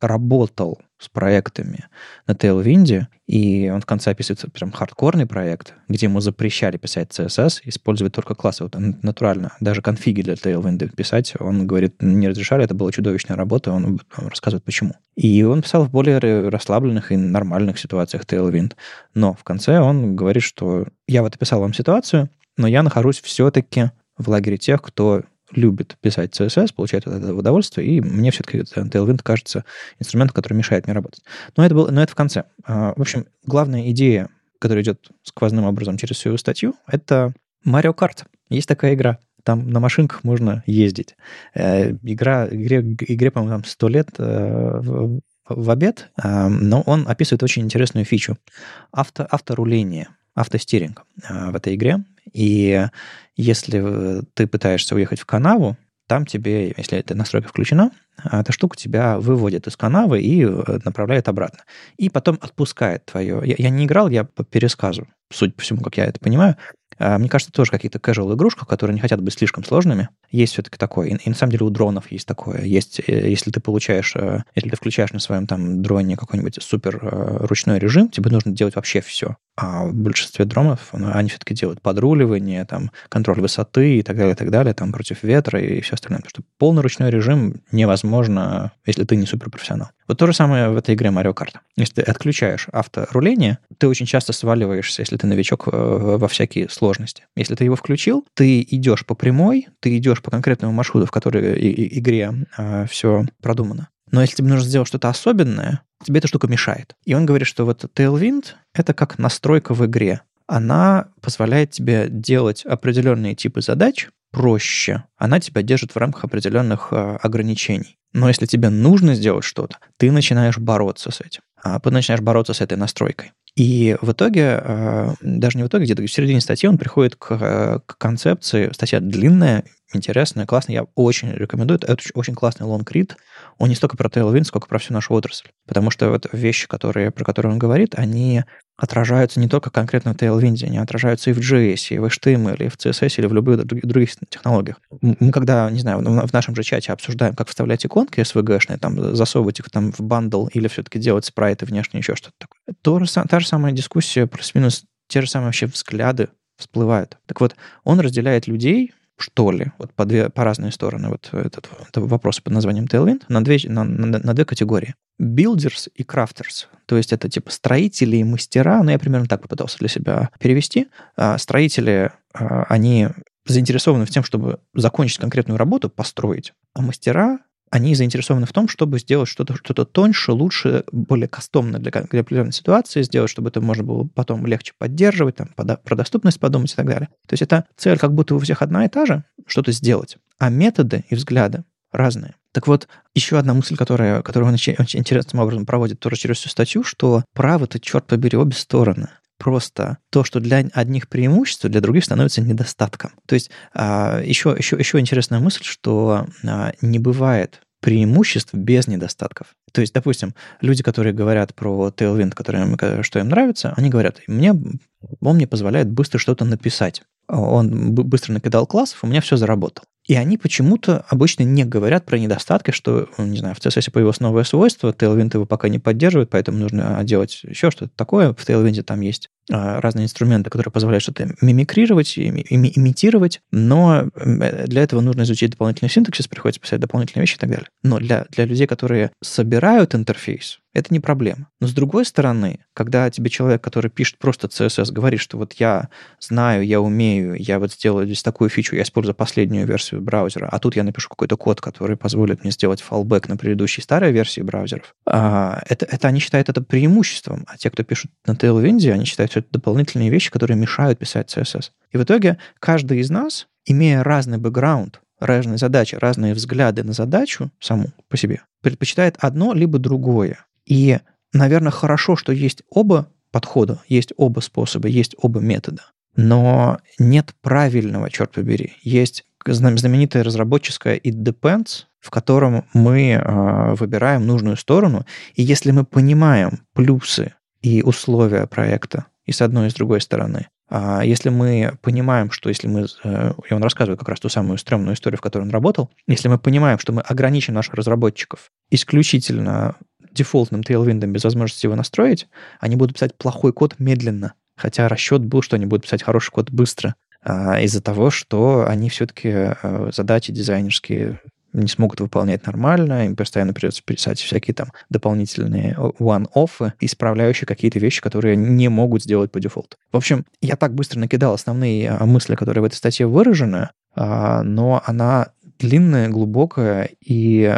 работал с проектами на Tailwind, и он в конце описывает прям хардкорный проект, где ему запрещали писать CSS, использовать только классы. Вот натурально, даже конфиги для Tailwind писать, он говорит, не разрешали, это была чудовищная работа, он рассказывает, почему. И он писал в более расслабленных и нормальных ситуациях Tailwind. Но в конце он говорит, что я вот описал вам ситуацию, но я нахожусь все-таки в лагере тех, кто любит писать CSS, получает вот это удовольствие, и мне все-таки Tailwind кажется инструментом, который мешает мне работать. Но это в конце. В общем, главная идея, которая идет сквозным образом через всю статью, это Mario Kart. Есть такая игра. Там на машинках можно ездить. Игре, по-моему, там 100 лет в обед, но он описывает очень интересную фичу. Авторуление. Автостиринг в этой игре. И если ты пытаешься уехать в канаву, там тебе, если эта настройка включена, эта штука тебя выводит из канавы и направляет обратно. И потом отпускает твое... Я не играл, я по пересказу, судя по всему, как я это понимаю. Мне кажется, тоже какие-то casual игрушки, которые не хотят быть слишком сложными. Есть все-таки такое. И на самом деле у дронов есть такое. Есть, если ты включаешь на своем там дроне какой-нибудь супер ручной режим, тебе нужно делать вообще все. А в большинстве дронов они все-таки делают подруливание, там, контроль высоты и так далее, там, против ветра и все остальное. Потому что полный ручной режим невозможно, если ты не суперпрофессионал. Вот то же самое в этой игре Mario Kart. Если ты отключаешь авторуление, ты очень часто сваливаешься, если ты новичок, во всякие сложности. Если ты его включил, ты идешь по прямой, ты идешь по конкретному маршруту, в которой игре все продумано. Но если тебе нужно сделать что-то особенное, тебе эта штука мешает. И он говорит, что вот Tailwind — это как настройка в игре. Она позволяет тебе делать определенные типы задач проще. Она тебя держит в рамках определенных ограничений. Но если тебе нужно сделать что-то, ты начинаешь бороться с этим. Ты начинаешь бороться с этой настройкой. И в итоге, даже не в итоге, где-то в середине статьи он приходит к концепции. Статья длинная, интересная, классная. Я очень рекомендую. Это очень классный лонгрид. Он не столько про Tailwind, сколько про всю нашу отрасль. Потому что вот вещи, про которые он говорит, они отражаются не только конкретно в Tailwind, они отражаются и в JS, и в HTML, и в CSS, или в любых других технологиях. Мы когда, не знаю, в нашем же чате обсуждаем, как вставлять иконки SVG-шные, там, засовывать их там в бандл, или все-таки делать спрайты внешне, еще что-то такое. Та же самая дискуссия, плюс-минус, те же самые вообще взгляды всплывают. Так вот, он разделяет людей, что ли, вот по разные стороны, вот этот вопрос под названием Tailwind, на две категории. Builders и crafters, то есть это типа строители и мастера, ну я примерно так попытался для себя перевести. Строители, они заинтересованы в тем, чтобы закончить конкретную работу, построить, а мастера, они заинтересованы в том, чтобы сделать что-то тоньше, лучше, более кастомно для определенной ситуации, сделать, чтобы это можно было потом легче поддерживать, там, про доступность подумать и так далее. То есть это цель как будто у всех одна и та же, что-то сделать, а методы и взгляды разные. Так вот, еще одна мысль, которую он очень интересным образом проводит тоже через всю статью, что право-то, черт побери, обе стороны. Просто то, что для одних преимущество, для других становится недостатком. То есть еще интересная мысль, что не бывает преимуществ без недостатков. То есть, допустим, люди, которые говорят про Tailwind, что им нравится, они говорят, он мне позволяет быстро что-то написать. Он быстро накидал классов, у меня все заработало. И они почему-то обычно не говорят про недостатки, что, не знаю, в CSS появилось новое свойство, Tailwind его пока не поддерживает, поэтому нужно делать еще что-то такое. В Tailwind там есть разные инструменты, которые позволяют что-то мимикрировать, имитировать, но для этого нужно изучить дополнительный синтаксис, приходится писать дополнительные вещи и так далее. Но для людей, которые собирают интерфейс, это не проблема. Но с другой стороны, когда тебе человек, который пишет просто CSS, говорит, что вот я знаю, я умею, я вот сделаю здесь такую фичу, я использую последнюю версию браузера, а тут я напишу какой-то код, который позволит мне сделать фаллбэк на предыдущей старой версии браузеров, это они считают это преимуществом. А те, кто пишут на Tailwind, они считают, что это дополнительные вещи, которые мешают писать CSS. И в итоге каждый из нас, имея разный бэкграунд, разные задачи, разные взгляды на задачу саму по себе, предпочитает одно либо другое. И, наверное, хорошо, что есть оба подхода, есть оба способа, есть оба метода. Но нет правильного, черт побери. Есть знаменитое разработческое «it depends», в котором мы выбираем нужную сторону. И если мы понимаем плюсы и условия проекта и с одной, и с другой стороны, если мы понимаем, что если мы... И он рассказывает как раз ту самую стрёмную историю, в которой он работал. Если мы понимаем, что мы ограничим наших разработчиков исключительно дефолтным Tailwind'ом без возможности его настроить, они будут писать плохой код медленно. Хотя расчет был, что они будут писать хороший код быстро. Из-за того, что они все-таки задачи дизайнерские не смогут выполнять нормально, им постоянно придется писать всякие там дополнительные one-off'ы, исправляющие какие-то вещи, которые не могут сделать по дефолту. В общем, я так быстро накидал основные мысли, которые в этой статье выражены, но она длинная, глубокая, и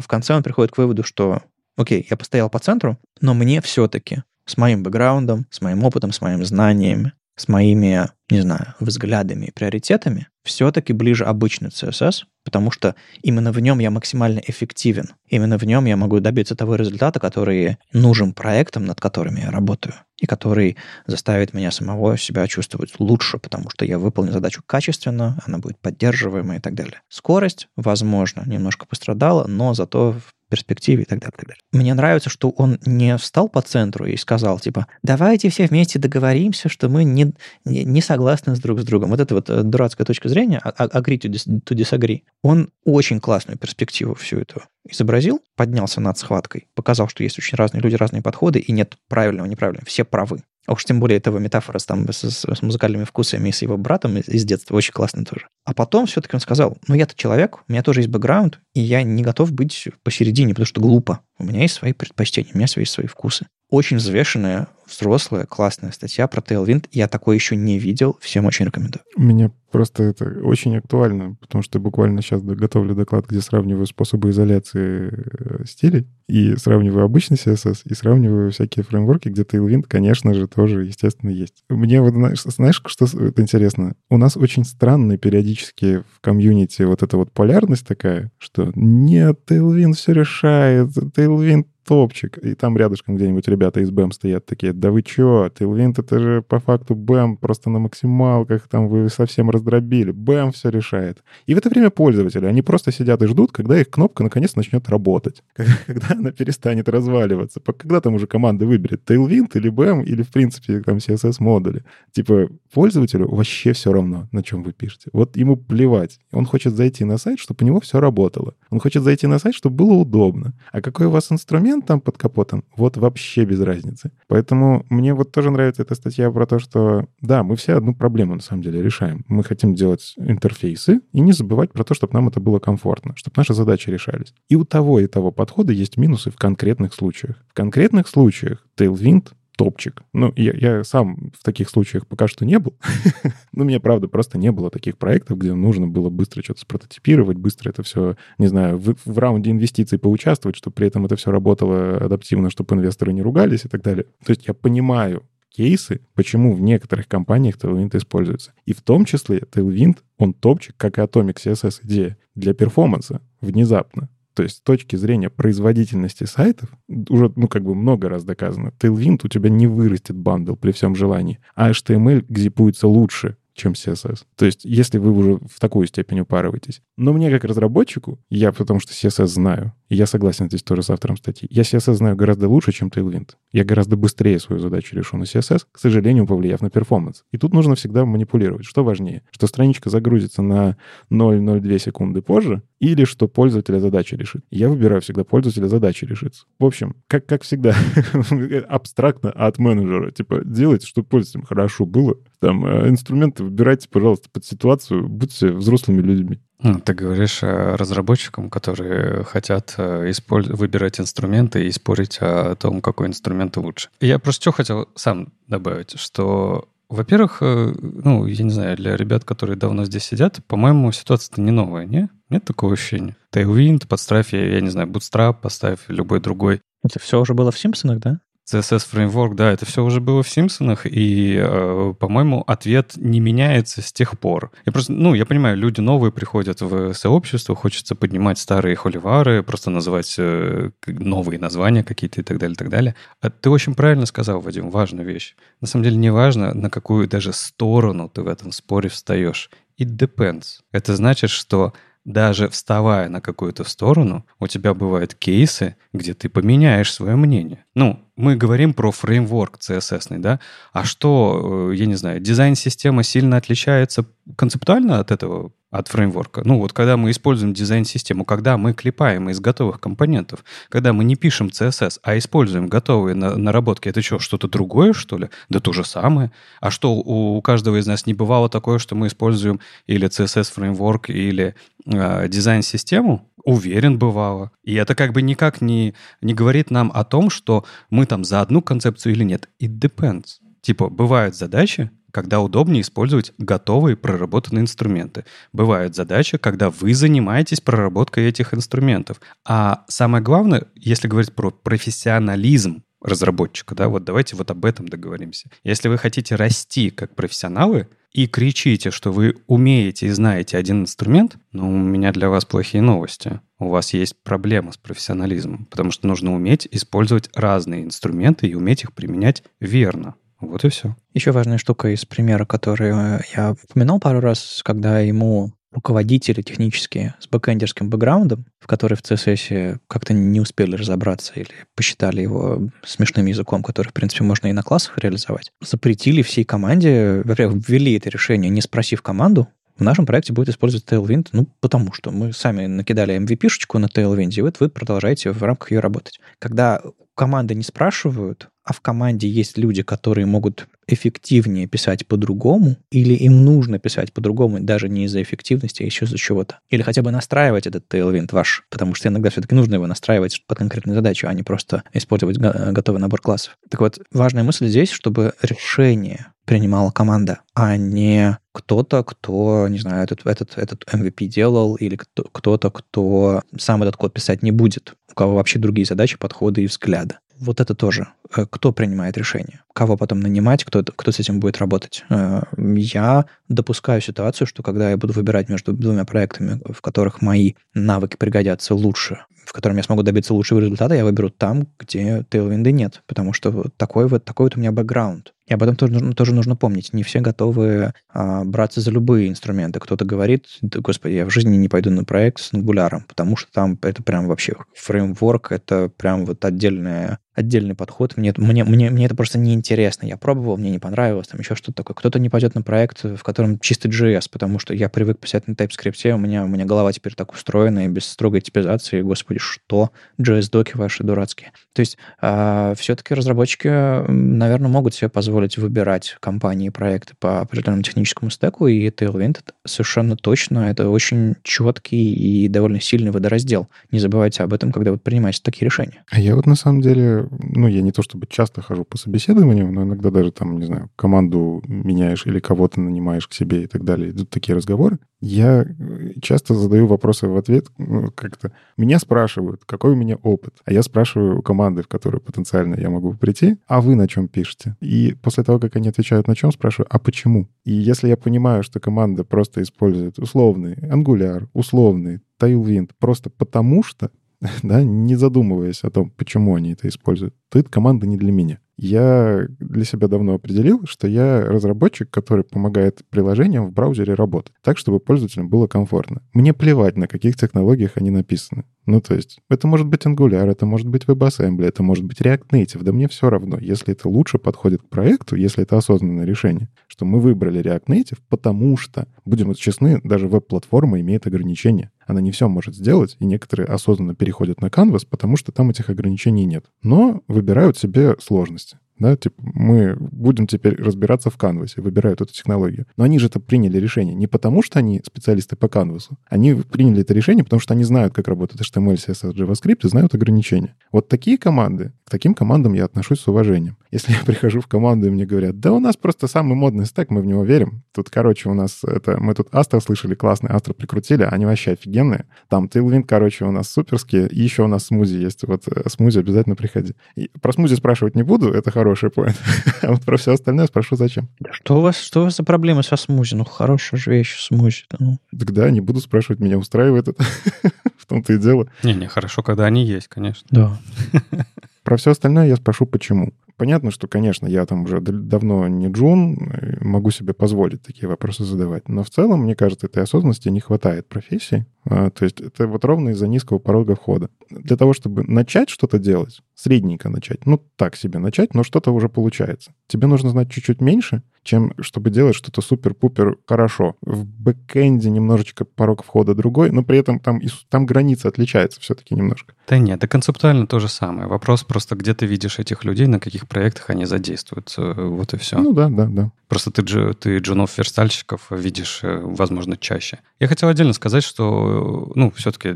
в конце он приходит к выводу, что окей, я постоял по центру, но мне все-таки с моим бэкграундом, с моим опытом, с моими знаниями, с моими, не знаю, взглядами и приоритетами все-таки ближе обычный CSS, потому что именно в нем я максимально эффективен. Именно в нем я могу добиться того результата, который нужен проектам, над которыми я работаю, и который заставит меня самого себя чувствовать лучше, потому что я выполню задачу качественно, она будет поддерживаемая и так далее. Скорость, возможно, немножко пострадала, но зато в перспективе и так далее, и так далее. Мне нравится, что он не встал по центру и сказал, типа, давайте все вместе договоримся, что мы не согласны друг с другом. Вот эта вот дурацкая точка зрения, agree to disagree, он очень классную перспективу всю эту изобразил, поднялся над схваткой, показал, что есть очень разные люди, разные подходы, и нет правильного, неправильного, все правы. А уж тем более этого метафора там, с музыкальными вкусами и с его братом из детства очень классно тоже. А потом все-таки он сказал, ну я-то человек, у меня тоже есть бэкграунд, и я не готов быть посередине, потому что глупо. У меня есть свои предпочтения, у меня есть свои вкусы. Очень взвешенная, взрослая, классная статья про Tailwind. Я такой еще не видел, всем очень рекомендую. У меня просто это очень актуально, потому что буквально сейчас готовлю доклад, где сравниваю способы изоляции стилей, и сравниваю обычный CSS, и сравниваю всякие фреймворки, где Tailwind, конечно же, тоже, естественно, есть. Мне вот, знаешь, что это интересно? У нас очень странная периодически в комьюнити вот эта вот полярность такая, что нет, Tailwind все решает, Tailwind топчик, и там рядышком где-нибудь ребята из BEM стоят такие, да вы чё, Tailwind это же по факту BEM, просто на максималках, там вы совсем раздробили, BEM все решает. И в это время пользователи, они просто сидят и ждут, когда их кнопка наконец начнет работать, когда она перестанет разваливаться, когда там уже команда выберет Tailwind или BEM, или в принципе там CSS-модули. Типа пользователю вообще все равно, на чем вы пишете. Вот ему плевать. Он хочет зайти на сайт, чтобы у него все работало. Он хочет зайти на сайт, чтобы было удобно. А какой у вас инструмент там под капотом, вот вообще без разницы. Поэтому мне вот тоже нравится эта статья про то, что да, мы все одну проблему на самом деле решаем. Мы хотим делать интерфейсы и не забывать про то, чтобы нам это было комфортно, чтобы наши задачи решались. И того подхода есть минусы в конкретных случаях. В конкретных случаях Tailwind топчик. Ну, я сам в таких случаях пока что не был. Ну, у меня, правда, просто не было таких проектов, где нужно было быстро что-то спрототипировать, быстро это все, не знаю, в раунде инвестиций поучаствовать, чтобы при этом это все работало адаптивно, чтобы инвесторы не ругались и так далее. То есть я понимаю кейсы, почему в некоторых компаниях Tailwind используется. И в том числе Tailwind, он топчик, как и Atomic CSS идея, для перформанса внезапно. То есть с точки зрения производительности сайтов уже, много раз доказано. Tailwind у тебя не вырастет бандл при всем желании. А HTML гзипуется лучше, чем CSS. То есть если вы уже в такую степень упарываетесь. Но мне как разработчику, я потому что CSS знаю, и я согласен здесь тоже с автором статьи, я CSS знаю гораздо лучше, чем Tailwind. Я гораздо быстрее свою задачу решу на CSS, к сожалению, повлияв на перформанс. И тут нужно всегда манипулировать. Что важнее? Что страничка загрузится на 0,02 секунды позже, или что пользователя задачи решит. Я выбираю всегда пользователя задачи решится. В общем, как всегда, абстрактно от менеджера. Типа, делайте, чтобы пользователям хорошо было. Там инструменты выбирайте, пожалуйста, под ситуацию. Будьте взрослыми людьми. Ты говоришь разработчикам, которые хотят выбирать инструменты и спорить о том, какой инструмент лучше. Я просто что хотел сам добавить, что... Во-первых, я не знаю, для ребят, которые давно здесь сидят, по-моему, ситуация-то не новая, не? Нет такого ощущения? Tailwind, подставь, я не знаю, Bootstrap, поставь любой другой. Это все уже было в Симпсонах, да? CSS-фреймворк, да, это все уже было в Симпсонах, и, по-моему, ответ не меняется с тех пор. Я просто, я понимаю, люди новые приходят в сообщество, хочется поднимать старые холивары, просто называть новые названия какие-то и так далее, и так далее. А ты очень правильно сказал, Вадим, важную вещь. На самом деле не важно, на какую даже сторону ты в этом споре встаешь. It depends. Это значит, что даже вставая на какую-то сторону, у тебя бывают кейсы, где ты поменяешь свое мнение. Мы говорим про фреймворк CSS-ный, да? А что, я не знаю, дизайн-система сильно отличается концептуально от этого, от фреймворка? Когда мы используем дизайн-систему, когда мы клепаем из готовых компонентов, когда мы не пишем CSS, а используем готовые наработки, это что-то другое, что ли? Да то же самое. А что, у каждого из нас не бывало такое, что мы используем или CSS-фреймворк, или дизайн-систему? Уверен, бывало. И это никак не говорит нам о том, что мы там за одну концепцию или нет. It depends. Бывают задачи, когда удобнее использовать готовые проработанные инструменты. Бывают задачи, когда вы занимаетесь проработкой этих инструментов. А самое главное, если говорить про профессионализм разработчика, да, давайте об этом договоримся. Если вы хотите расти как профессионалы и кричите, что вы умеете и знаете один инструмент, у меня для вас плохие новости. У вас есть проблема с профессионализмом, потому что нужно уметь использовать разные инструменты и уметь их применять верно. Вот и все. Еще важная штука из примера, который я упоминал пару раз, когда ему руководители технические с бэкэндерским бэкграундом, в который в CSS как-то не успели разобраться или посчитали его смешным языком, который, в принципе, можно и на классах реализовать, запретили всей команде, во-первых, ввели это решение, не спросив команду, в нашем проекте будет использовать Tailwind, потому что мы сами накидали MVP-шечку на Tailwind, и вы продолжаете в рамках ее работать. Когда команды не спрашивают, а в команде есть люди, которые могут эффективнее писать по-другому, или им нужно писать по-другому, даже не из-за эффективности, а еще из-за чего-то. Или хотя бы настраивать этот Tailwind ваш, потому что иногда все-таки нужно его настраивать под конкретную задачу, а не просто использовать готовый набор классов. Так вот, важная мысль здесь, чтобы решение принимала команда, а не кто-то, кто, не знаю, этот MVP делал, или кто-то, кто сам этот код писать не будет, у кого вообще другие задачи, подходы и взгляды. Вот это тоже. Кто принимает решение? Кого потом нанимать? Кто с этим будет работать? Я допускаю ситуацию, что когда я буду выбирать между двумя проектами, в которых мои навыки пригодятся лучше, в котором я смогу добиться лучшего результата, я выберу там, где Tailwind нет, потому что такой вот у меня бэкграунд. И об этом тоже нужно помнить. Не все готовы браться за любые инструменты. Кто-то говорит: да, господи, я в жизни не пойду на проект с Angular, потому что там это прям вообще фреймворк, это прям вот отдельный подход. Мне это просто неинтересно. Я пробовал, мне не понравилось, там еще что-то такое. Кто-то не пойдет на проект, в котором чисто JS, потому что я привык писать на TypeScript, у меня голова теперь так устроена, и без строгой типизации, господи, что? JS-доки ваши дурацкие. То есть все-таки разработчики, наверное, могут себе позволить выбирать компании и проекты по определенному техническому стеку, и Tailwind совершенно точно, это очень четкий и довольно сильный водораздел. Не забывайте об этом, когда вы принимаете такие решения. А я вот на самом деле, я не то чтобы часто хожу по собеседованиям, но иногда даже там, не знаю, команду меняешь или кого-то нанимаешь к себе и так далее. Идут такие разговоры. Я часто задаю вопросы в ответ, как-то меня спрашивают, какой у меня опыт, а я спрашиваю у команды, в которую потенциально я могу прийти, а вы на чем пишете? И после того, как они отвечают на чем, спрашиваю, а почему? И если я понимаю, что команда просто использует условный Angular, условный Tailwind, просто потому что, да, не задумываясь о том, почему они это используют, то эта команда не для меня. Я для себя давно определил, что я разработчик, который помогает приложениям в браузере работать так, чтобы пользователям было комфортно. Мне плевать, на каких технологиях они написаны. То есть, это может быть Angular, это может быть WebAssembly, это может быть React Native, да мне все равно, если это лучше подходит к проекту, если это осознанное решение, что мы выбрали React Native, потому что, будем честны, даже веб-платформа имеет ограничения. Она не все может сделать, и некоторые осознанно переходят на Canvas, потому что там этих ограничений нет. Но выбирают себе сложности. Да, мы будем теперь разбираться в Canvas, выбирают эту технологию. Но они же это приняли решение не потому, что они специалисты по Canvas. Они приняли это решение, потому что они знают, как работает HTML, CSS, JavaScript, и знают ограничения. Вот такие команды, к таким командам я отношусь с уважением. Если я прихожу в команду, и мне говорят, да у нас просто самый модный стек, мы в него верим. Тут, короче, у нас это... Мы тут Astra слышали, классный Astra прикрутили, они вообще офигенные. Там Tailwind, короче, у нас суперские. И еще у нас смузи есть. Вот смузи обязательно приходи. И про смузи спрашивать не буду, это хорошо. Хороший поинт. А вот про все остальное спрошу, зачем. Да что у вас за проблемы со смузи? Хорошая же вещь, смузи. Да, не буду спрашивать, меня устраивает это. В том-то и дело. Не, хорошо, когда они есть, конечно. Да. Про все остальное я спрошу, почему. Понятно, что, конечно, я там уже давно не джун, могу себе позволить такие вопросы задавать. Но в целом, мне кажется, этой осознанности не хватает профессии. То есть это вот ровно из-за низкого порога входа. Для того, чтобы начать что-то делать, средненько начать, так себе начать, но что-то уже получается. Тебе нужно знать чуть-чуть меньше, чем чтобы делать что-то супер-пупер хорошо. В бэкэнде немножечко порог входа другой, но при этом там граница отличается все-таки немножко. Да нет, это концептуально то же самое. Вопрос просто, где ты видишь этих людей, на каких проектах они задействуются, вот и все. Да. Просто ты джунов-верстальщиков видишь, возможно, чаще. Я хотел отдельно сказать, что, все-таки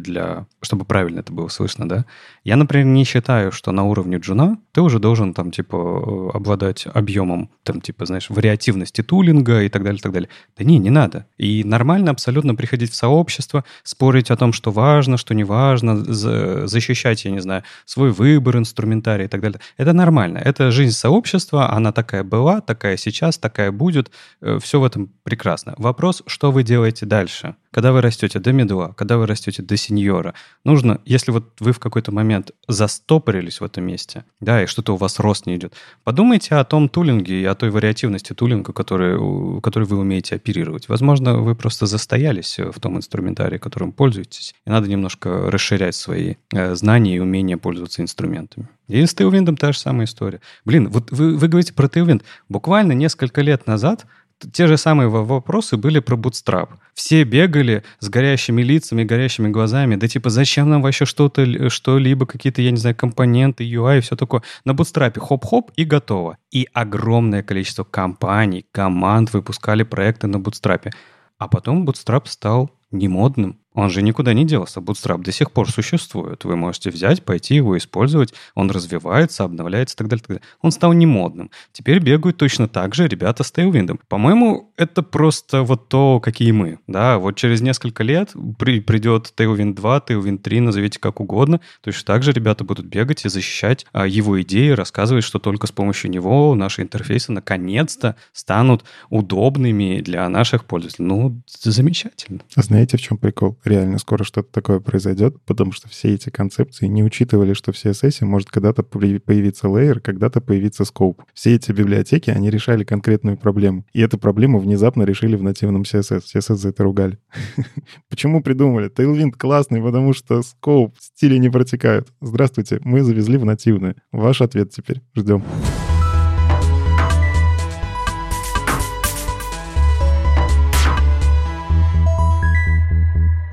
чтобы правильно это было слышно, да, я, например, не считаю, что на уровне джуна ты уже должен обладать объемом, вариативности тулинга и так далее, так далее. Да не надо. И нормально абсолютно приходить в сообщество, спорить о том, что важно, что не важно, защищать, я не знаю, свой выбор, инструментарий и так далее. Это нормально. Это жизнь сообщества, она такая была, такая сейчас, такая будет. Все в этом прекрасно. Вопрос, что вы делаете дальше? Когда вы растете до медла, когда вы растете до сеньора, нужно, если вот вы в какой-то момент застопорились в этом месте, да, и что-то у вас рост не идет, подумайте о том тулинге и о той вариативности тулинга, который вы умеете оперировать. Возможно, вы просто застоялись в том инструментарии, которым пользуетесь, и надо немножко расширять свои знания и умения пользоваться инструментами. И с Tailwind та же самая история. Вот вы говорите про Tailwind. Буквально несколько лет назад те же самые вопросы были про Bootstrap. Все бегали с горящими лицами, горящими глазами. Да зачем нам вообще что-либо, какие-то, я не знаю, компоненты, UI и все такое. На Bootstrap хоп-хоп и готово. И огромное количество компаний, команд выпускали проекты на Bootstrap. А потом Bootstrap стал немодным. Он же никуда не делся. Bootstrap до сих пор существует. Вы можете взять, пойти его использовать. Он развивается, обновляется и так далее. Он стал немодным. Теперь бегают точно так же ребята с Tailwind. По-моему, это просто вот то, какие мы. Да, вот через несколько лет придет Tailwind 2, Tailwind 3, назовите как угодно. Точно так же ребята будут бегать и защищать его идеи, рассказывать, что только с помощью него наши интерфейсы наконец-то станут удобными для наших пользователей. Замечательно. А знаете, в чем прикол? реально скоро что-то такое произойдет, потому что все эти концепции не учитывали, что в CSS может когда-то появиться лейер, когда-то появиться скоуп. Все эти библиотеки, они решали конкретную проблему. И эту проблему внезапно решили в нативном CSS. CSS за это ругали. Почему придумали? Tailwind классный, потому что скоуп, стили не протекают. Здравствуйте, мы завезли в нативное. Ваш ответ теперь. Ждем.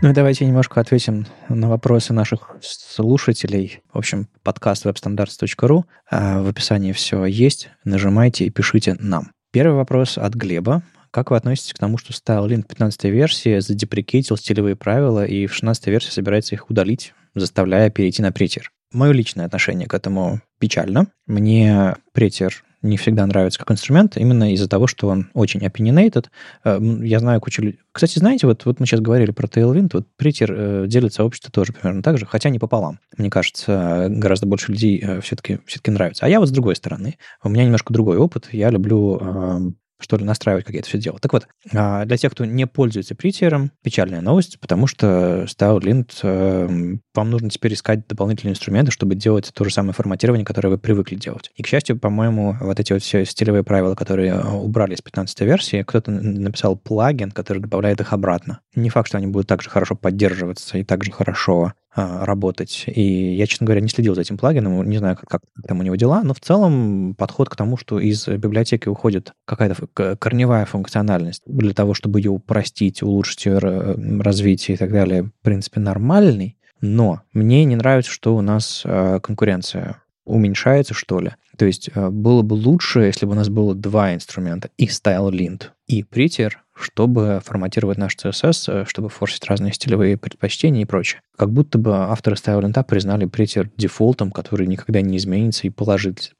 Ну и давайте немножко ответим на вопросы наших слушателей. В общем, подкаст webstandards.ru. В описании все есть. Нажимайте и пишите нам. Первый вопрос от Глеба. Как вы относитесь к тому, что Stylelint в 15-й версии задеприкейтил стилевые правила и в 16-й версии собирается их удалить, заставляя перейти на Prettier? Мое личное отношение к этому печально. Мне Prettier не всегда нравится как инструмент, именно из-за того, что он очень opinionated. Я знаю кучу людей... Кстати, знаете, вот мы сейчас говорили про Tailwind, вот Prettier делит сообщество тоже примерно так же, хотя не пополам. Мне кажется, гораздо больше людей все-таки нравится. А я вот с другой стороны. У меня немножко другой опыт. Я люблю... что ли, настраивать, как я это все делал. Так вот, для тех, кто не пользуется Prettier, печальная новость, потому что Stylelint, вам нужно теперь искать дополнительные инструменты, чтобы делать то же самое форматирование, которое вы привыкли делать. И, к счастью, по-моему, вот эти вот все стилевые правила, которые убрали из 15-й версии, кто-то написал плагин, который добавляет их обратно. Не факт, что они будут так же хорошо поддерживаться и так же хорошо работать. И я, честно говоря, не следил за этим плагином, не знаю, как там у него дела, но в целом подход к тому, что из библиотеки уходит какая-то корневая функциональность для того, чтобы ее упростить, улучшить ее развитие и так далее, в принципе, нормальный. Но мне не нравится, что у нас конкуренция уменьшается, что ли. То есть было бы лучше, если бы у нас было два инструмента, и Stylelint, и Prettier, чтобы форматировать наш CSS, чтобы форсить разные стилевые предпочтения и прочее. Как будто бы авторы Stylelint признали Prettier дефолтом, который никогда не изменится, и положились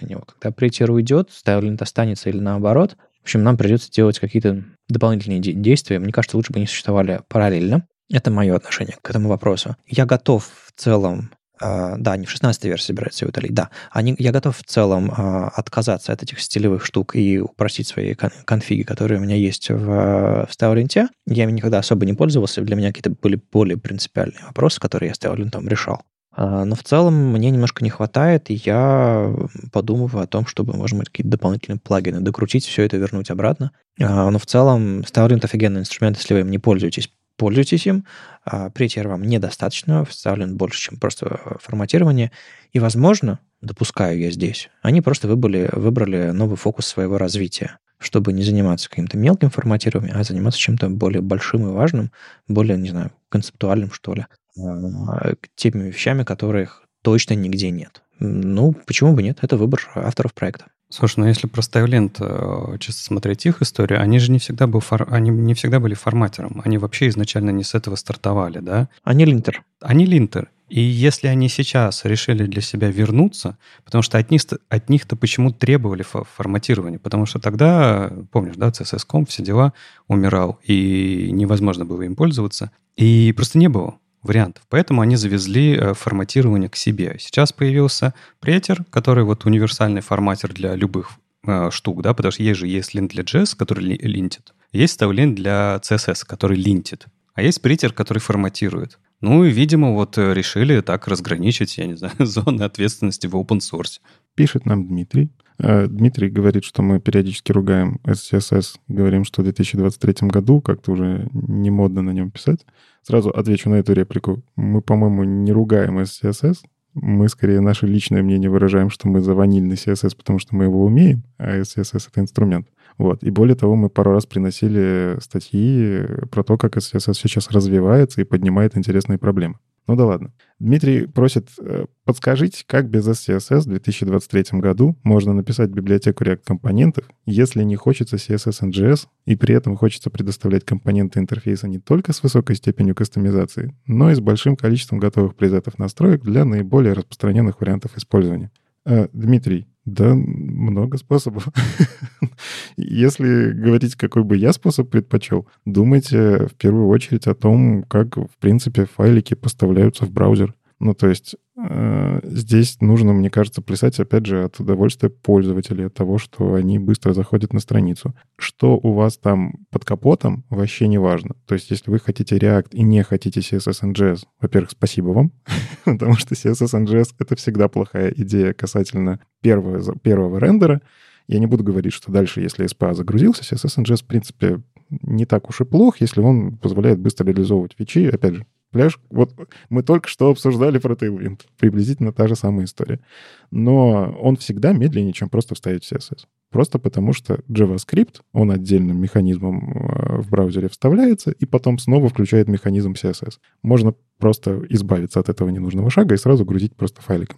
на него. Когда Prettier уйдет, Stylelint останется или наоборот. В общем, нам придется делать какие-то дополнительные действия. Мне кажется, лучше бы они существовали параллельно. Это мое отношение к этому вопросу. Я готов в целом... да, они в 16-й версии собираются ее удалить, да. Я готов в целом отказаться от этих стилевых штук и упростить свои конфиги, которые у меня есть в Stylelint. Я им никогда особо не пользовался, для меня какие-то были более принципиальные вопросы, которые я Stylelint решал. Но в целом мне немножко не хватает, и я подумываю о том, чтобы, может быть, какие-то дополнительные плагины докрутить, все это вернуть обратно. Но в целом Stylelint офигенный инструмент, если вы им не пользуйтесь им. Prettier вам недостаточно, вставлен больше, чем просто форматирование. И, возможно, допускаю я здесь, они просто выбрали новый фокус своего развития, чтобы не заниматься каким-то мелким форматированием, а заниматься чем-то более большим и важным, более, не знаю, концептуальным, что ли, теми вещами, которых точно нигде нет. Ну, почему бы нет? Это выбор авторов проекта. Слушай, ну если про Stylelint чисто смотреть их историю, они же не всегда были форматером. Они вообще изначально не с этого стартовали, да? Они линтер. И если они сейчас решили для себя вернуться, потому что от них-то почему требовали форматирования? Потому что тогда, помнишь, да, CSS.com, все дела, умирал, и невозможно было им пользоваться. И просто не было вариантов. Поэтому они завезли форматирование к себе. Сейчас появился Prettier, который вот универсальный форматер для любых штук, да, потому что есть же линт для JS, который линтит, есть Stylelint для CSS, который линтит, а есть Prettier, который форматирует. Ну и, видимо, вот решили так разграничить, я не знаю, зоны ответственности в open source. Пишет нам Дмитрий. Дмитрий говорит, что мы периодически ругаем SCSS, говорим, что в 2023 году как-то уже не модно на нем писать. Сразу отвечу на эту реплику. Мы, по-моему, не ругаем SCSS. Мы, скорее, наше личное мнение выражаем, что мы за ванильный CSS, потому что мы его умеем, а SCSS — это инструмент. Вот. И более того, мы пару раз приносили статьи про то, как SCSS сейчас развивается и поднимает интересные проблемы. Ну да ладно. Дмитрий просит, подскажите, как без SCSS в 2023 году можно написать библиотеку React-компонентов, если не хочется CSS and JS, и при этом хочется предоставлять компоненты интерфейса не только с высокой степенью кастомизации, но и с большим количеством готовых презетов настроек для наиболее распространенных вариантов использования. Дмитрий, да много способов. Если говорить, какой бы я способ предпочел, думайте в первую очередь о том, как, в принципе, файлики поставляются в браузер. Ну, то есть здесь нужно, мне кажется, плясать, опять же, от удовольствия пользователей, от того, что они быстро заходят на страницу. Что у вас там под капотом, вообще не важно. То есть если вы хотите React и не хотите CSS and JS, во-первых, спасибо вам, потому что CSS and JS — это всегда плохая идея касательно первого рендера. Я не буду говорить, что дальше, если SPA загрузился, CSS and JS, в принципе, не так уж и плох, если он позволяет быстро реализовывать фичи, опять же. Пляж, вот мы только что обсуждали про Tailwind. Приблизительно та же самая история. Но он всегда медленнее, чем просто вставить в CSS. Просто потому что JavaScript, он отдельным механизмом в браузере вставляется и потом снова включает механизм CSS. Можно просто избавиться от этого ненужного шага и сразу грузить просто файликом.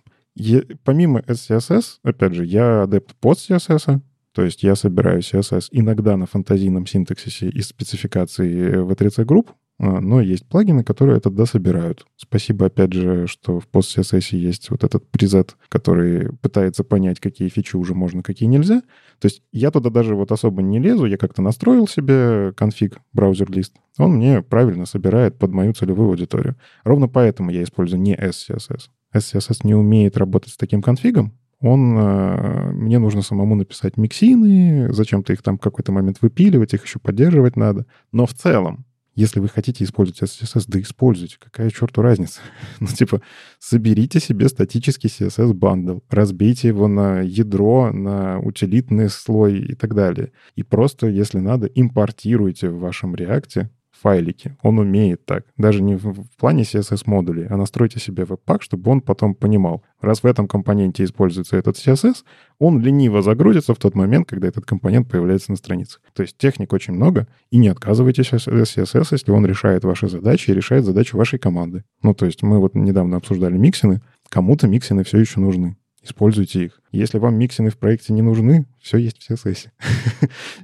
Помимо SCSS, опять же, я адепт под CSS. То есть я собираю CSS иногда на фантазийном синтаксисе из спецификации W3C Group, но есть плагины, которые это дособирают. Спасибо, опять же, что в PostCSS есть вот этот презет, который пытается понять, какие фичи уже можно, какие нельзя. То есть я туда даже вот особо не лезу. Я как-то настроил себе конфиг, браузер-лист. Он мне правильно собирает под мою целевую аудиторию. Ровно поэтому я использую не SCSS. SCSS не умеет работать с таким конфигом. Мне нужно самому написать миксины, зачем-то их там в какой-то момент выпиливать, их еще поддерживать надо. Но в целом, если вы хотите использовать CSS, да используйте. Какая черту разница? Ну, типа, соберите себе статический CSS-бандл, разбейте его на ядро, на утилитный слой и так далее. И просто, если надо, импортируйте в вашем React файлики. Он умеет так. Даже не в плане CSS-модулей, а настройте себе веб-пак, чтобы он потом понимал. Раз в этом компоненте используется этот CSS, он лениво загрузится в тот момент, когда этот компонент появляется на странице. То есть техник очень много, и не отказывайтесь от CSS, если он решает ваши задачи и решает задачу вашей команды. Ну, то есть мы вот недавно обсуждали миксины. Кому-то миксины все еще нужны. Используйте их. Если вам миксины в проекте не нужны, все есть в CSS.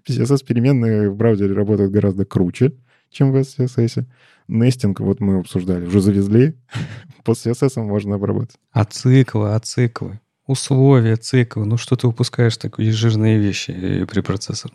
CSS-переменные в браузере работают гораздо круче, чем в SCSS. Нестинг, вот мы обсуждали, уже завезли. После CSS можно обработать. А циклы? Условия, циклы. Ну что ты упускаешь такие жирные вещи при процессоре?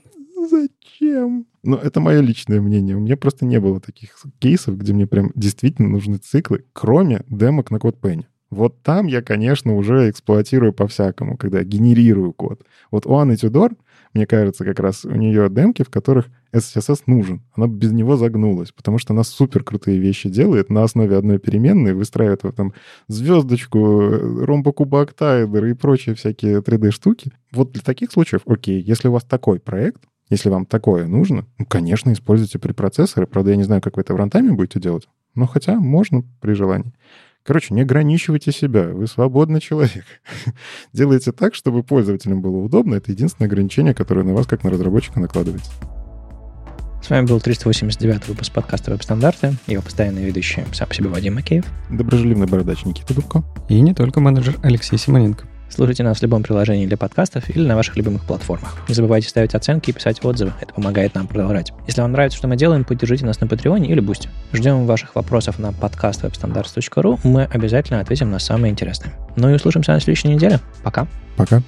Зачем? Но это мое личное мнение. У меня просто не было таких кейсов, где мне прям действительно нужны циклы, кроме демок на CodePen. Вот там я, конечно, уже эксплуатирую по-всякому, когда генерирую код. Вот у Анны Тюдор, мне кажется, как раз у нее демки, в которых SCSS нужен. Она без него загнулась, потому что она супер крутые вещи делает на основе одной переменной, выстраивает вот там звездочку, ромбокубооктаэдр и прочие всякие 3D-штуки. Вот для таких случаев, окей, если у вас такой проект, если вам такое нужно, ну, конечно, используйте препроцессоры. Правда, я не знаю, как вы это в рантайме будете делать, но хотя можно при желании. Короче, не ограничивайте себя. Вы свободный человек. Делайте так, чтобы пользователям было удобно. Это единственное ограничение, которое на вас, как на разработчика, накладывается. С вами был 389 выпуск подкаста «Веб-стандарты». Его постоянные ведущие. Сам по себе Вадим Макеев. Доброжелюбный бородач Никита Дубков. И не только менеджер Алексей Симоненко. Слушайте нас в любом приложении для подкастов или на ваших любимых платформах. Не забывайте ставить оценки и писать отзывы. Это помогает нам продолжать. Если вам нравится, что мы делаем, поддержите нас на Патреоне или Бусти. Ждем ваших вопросов на podcast.webstandards.ru. Мы обязательно ответим на самые интересные. Ну и услышимся на следующей неделе. Пока. Пока.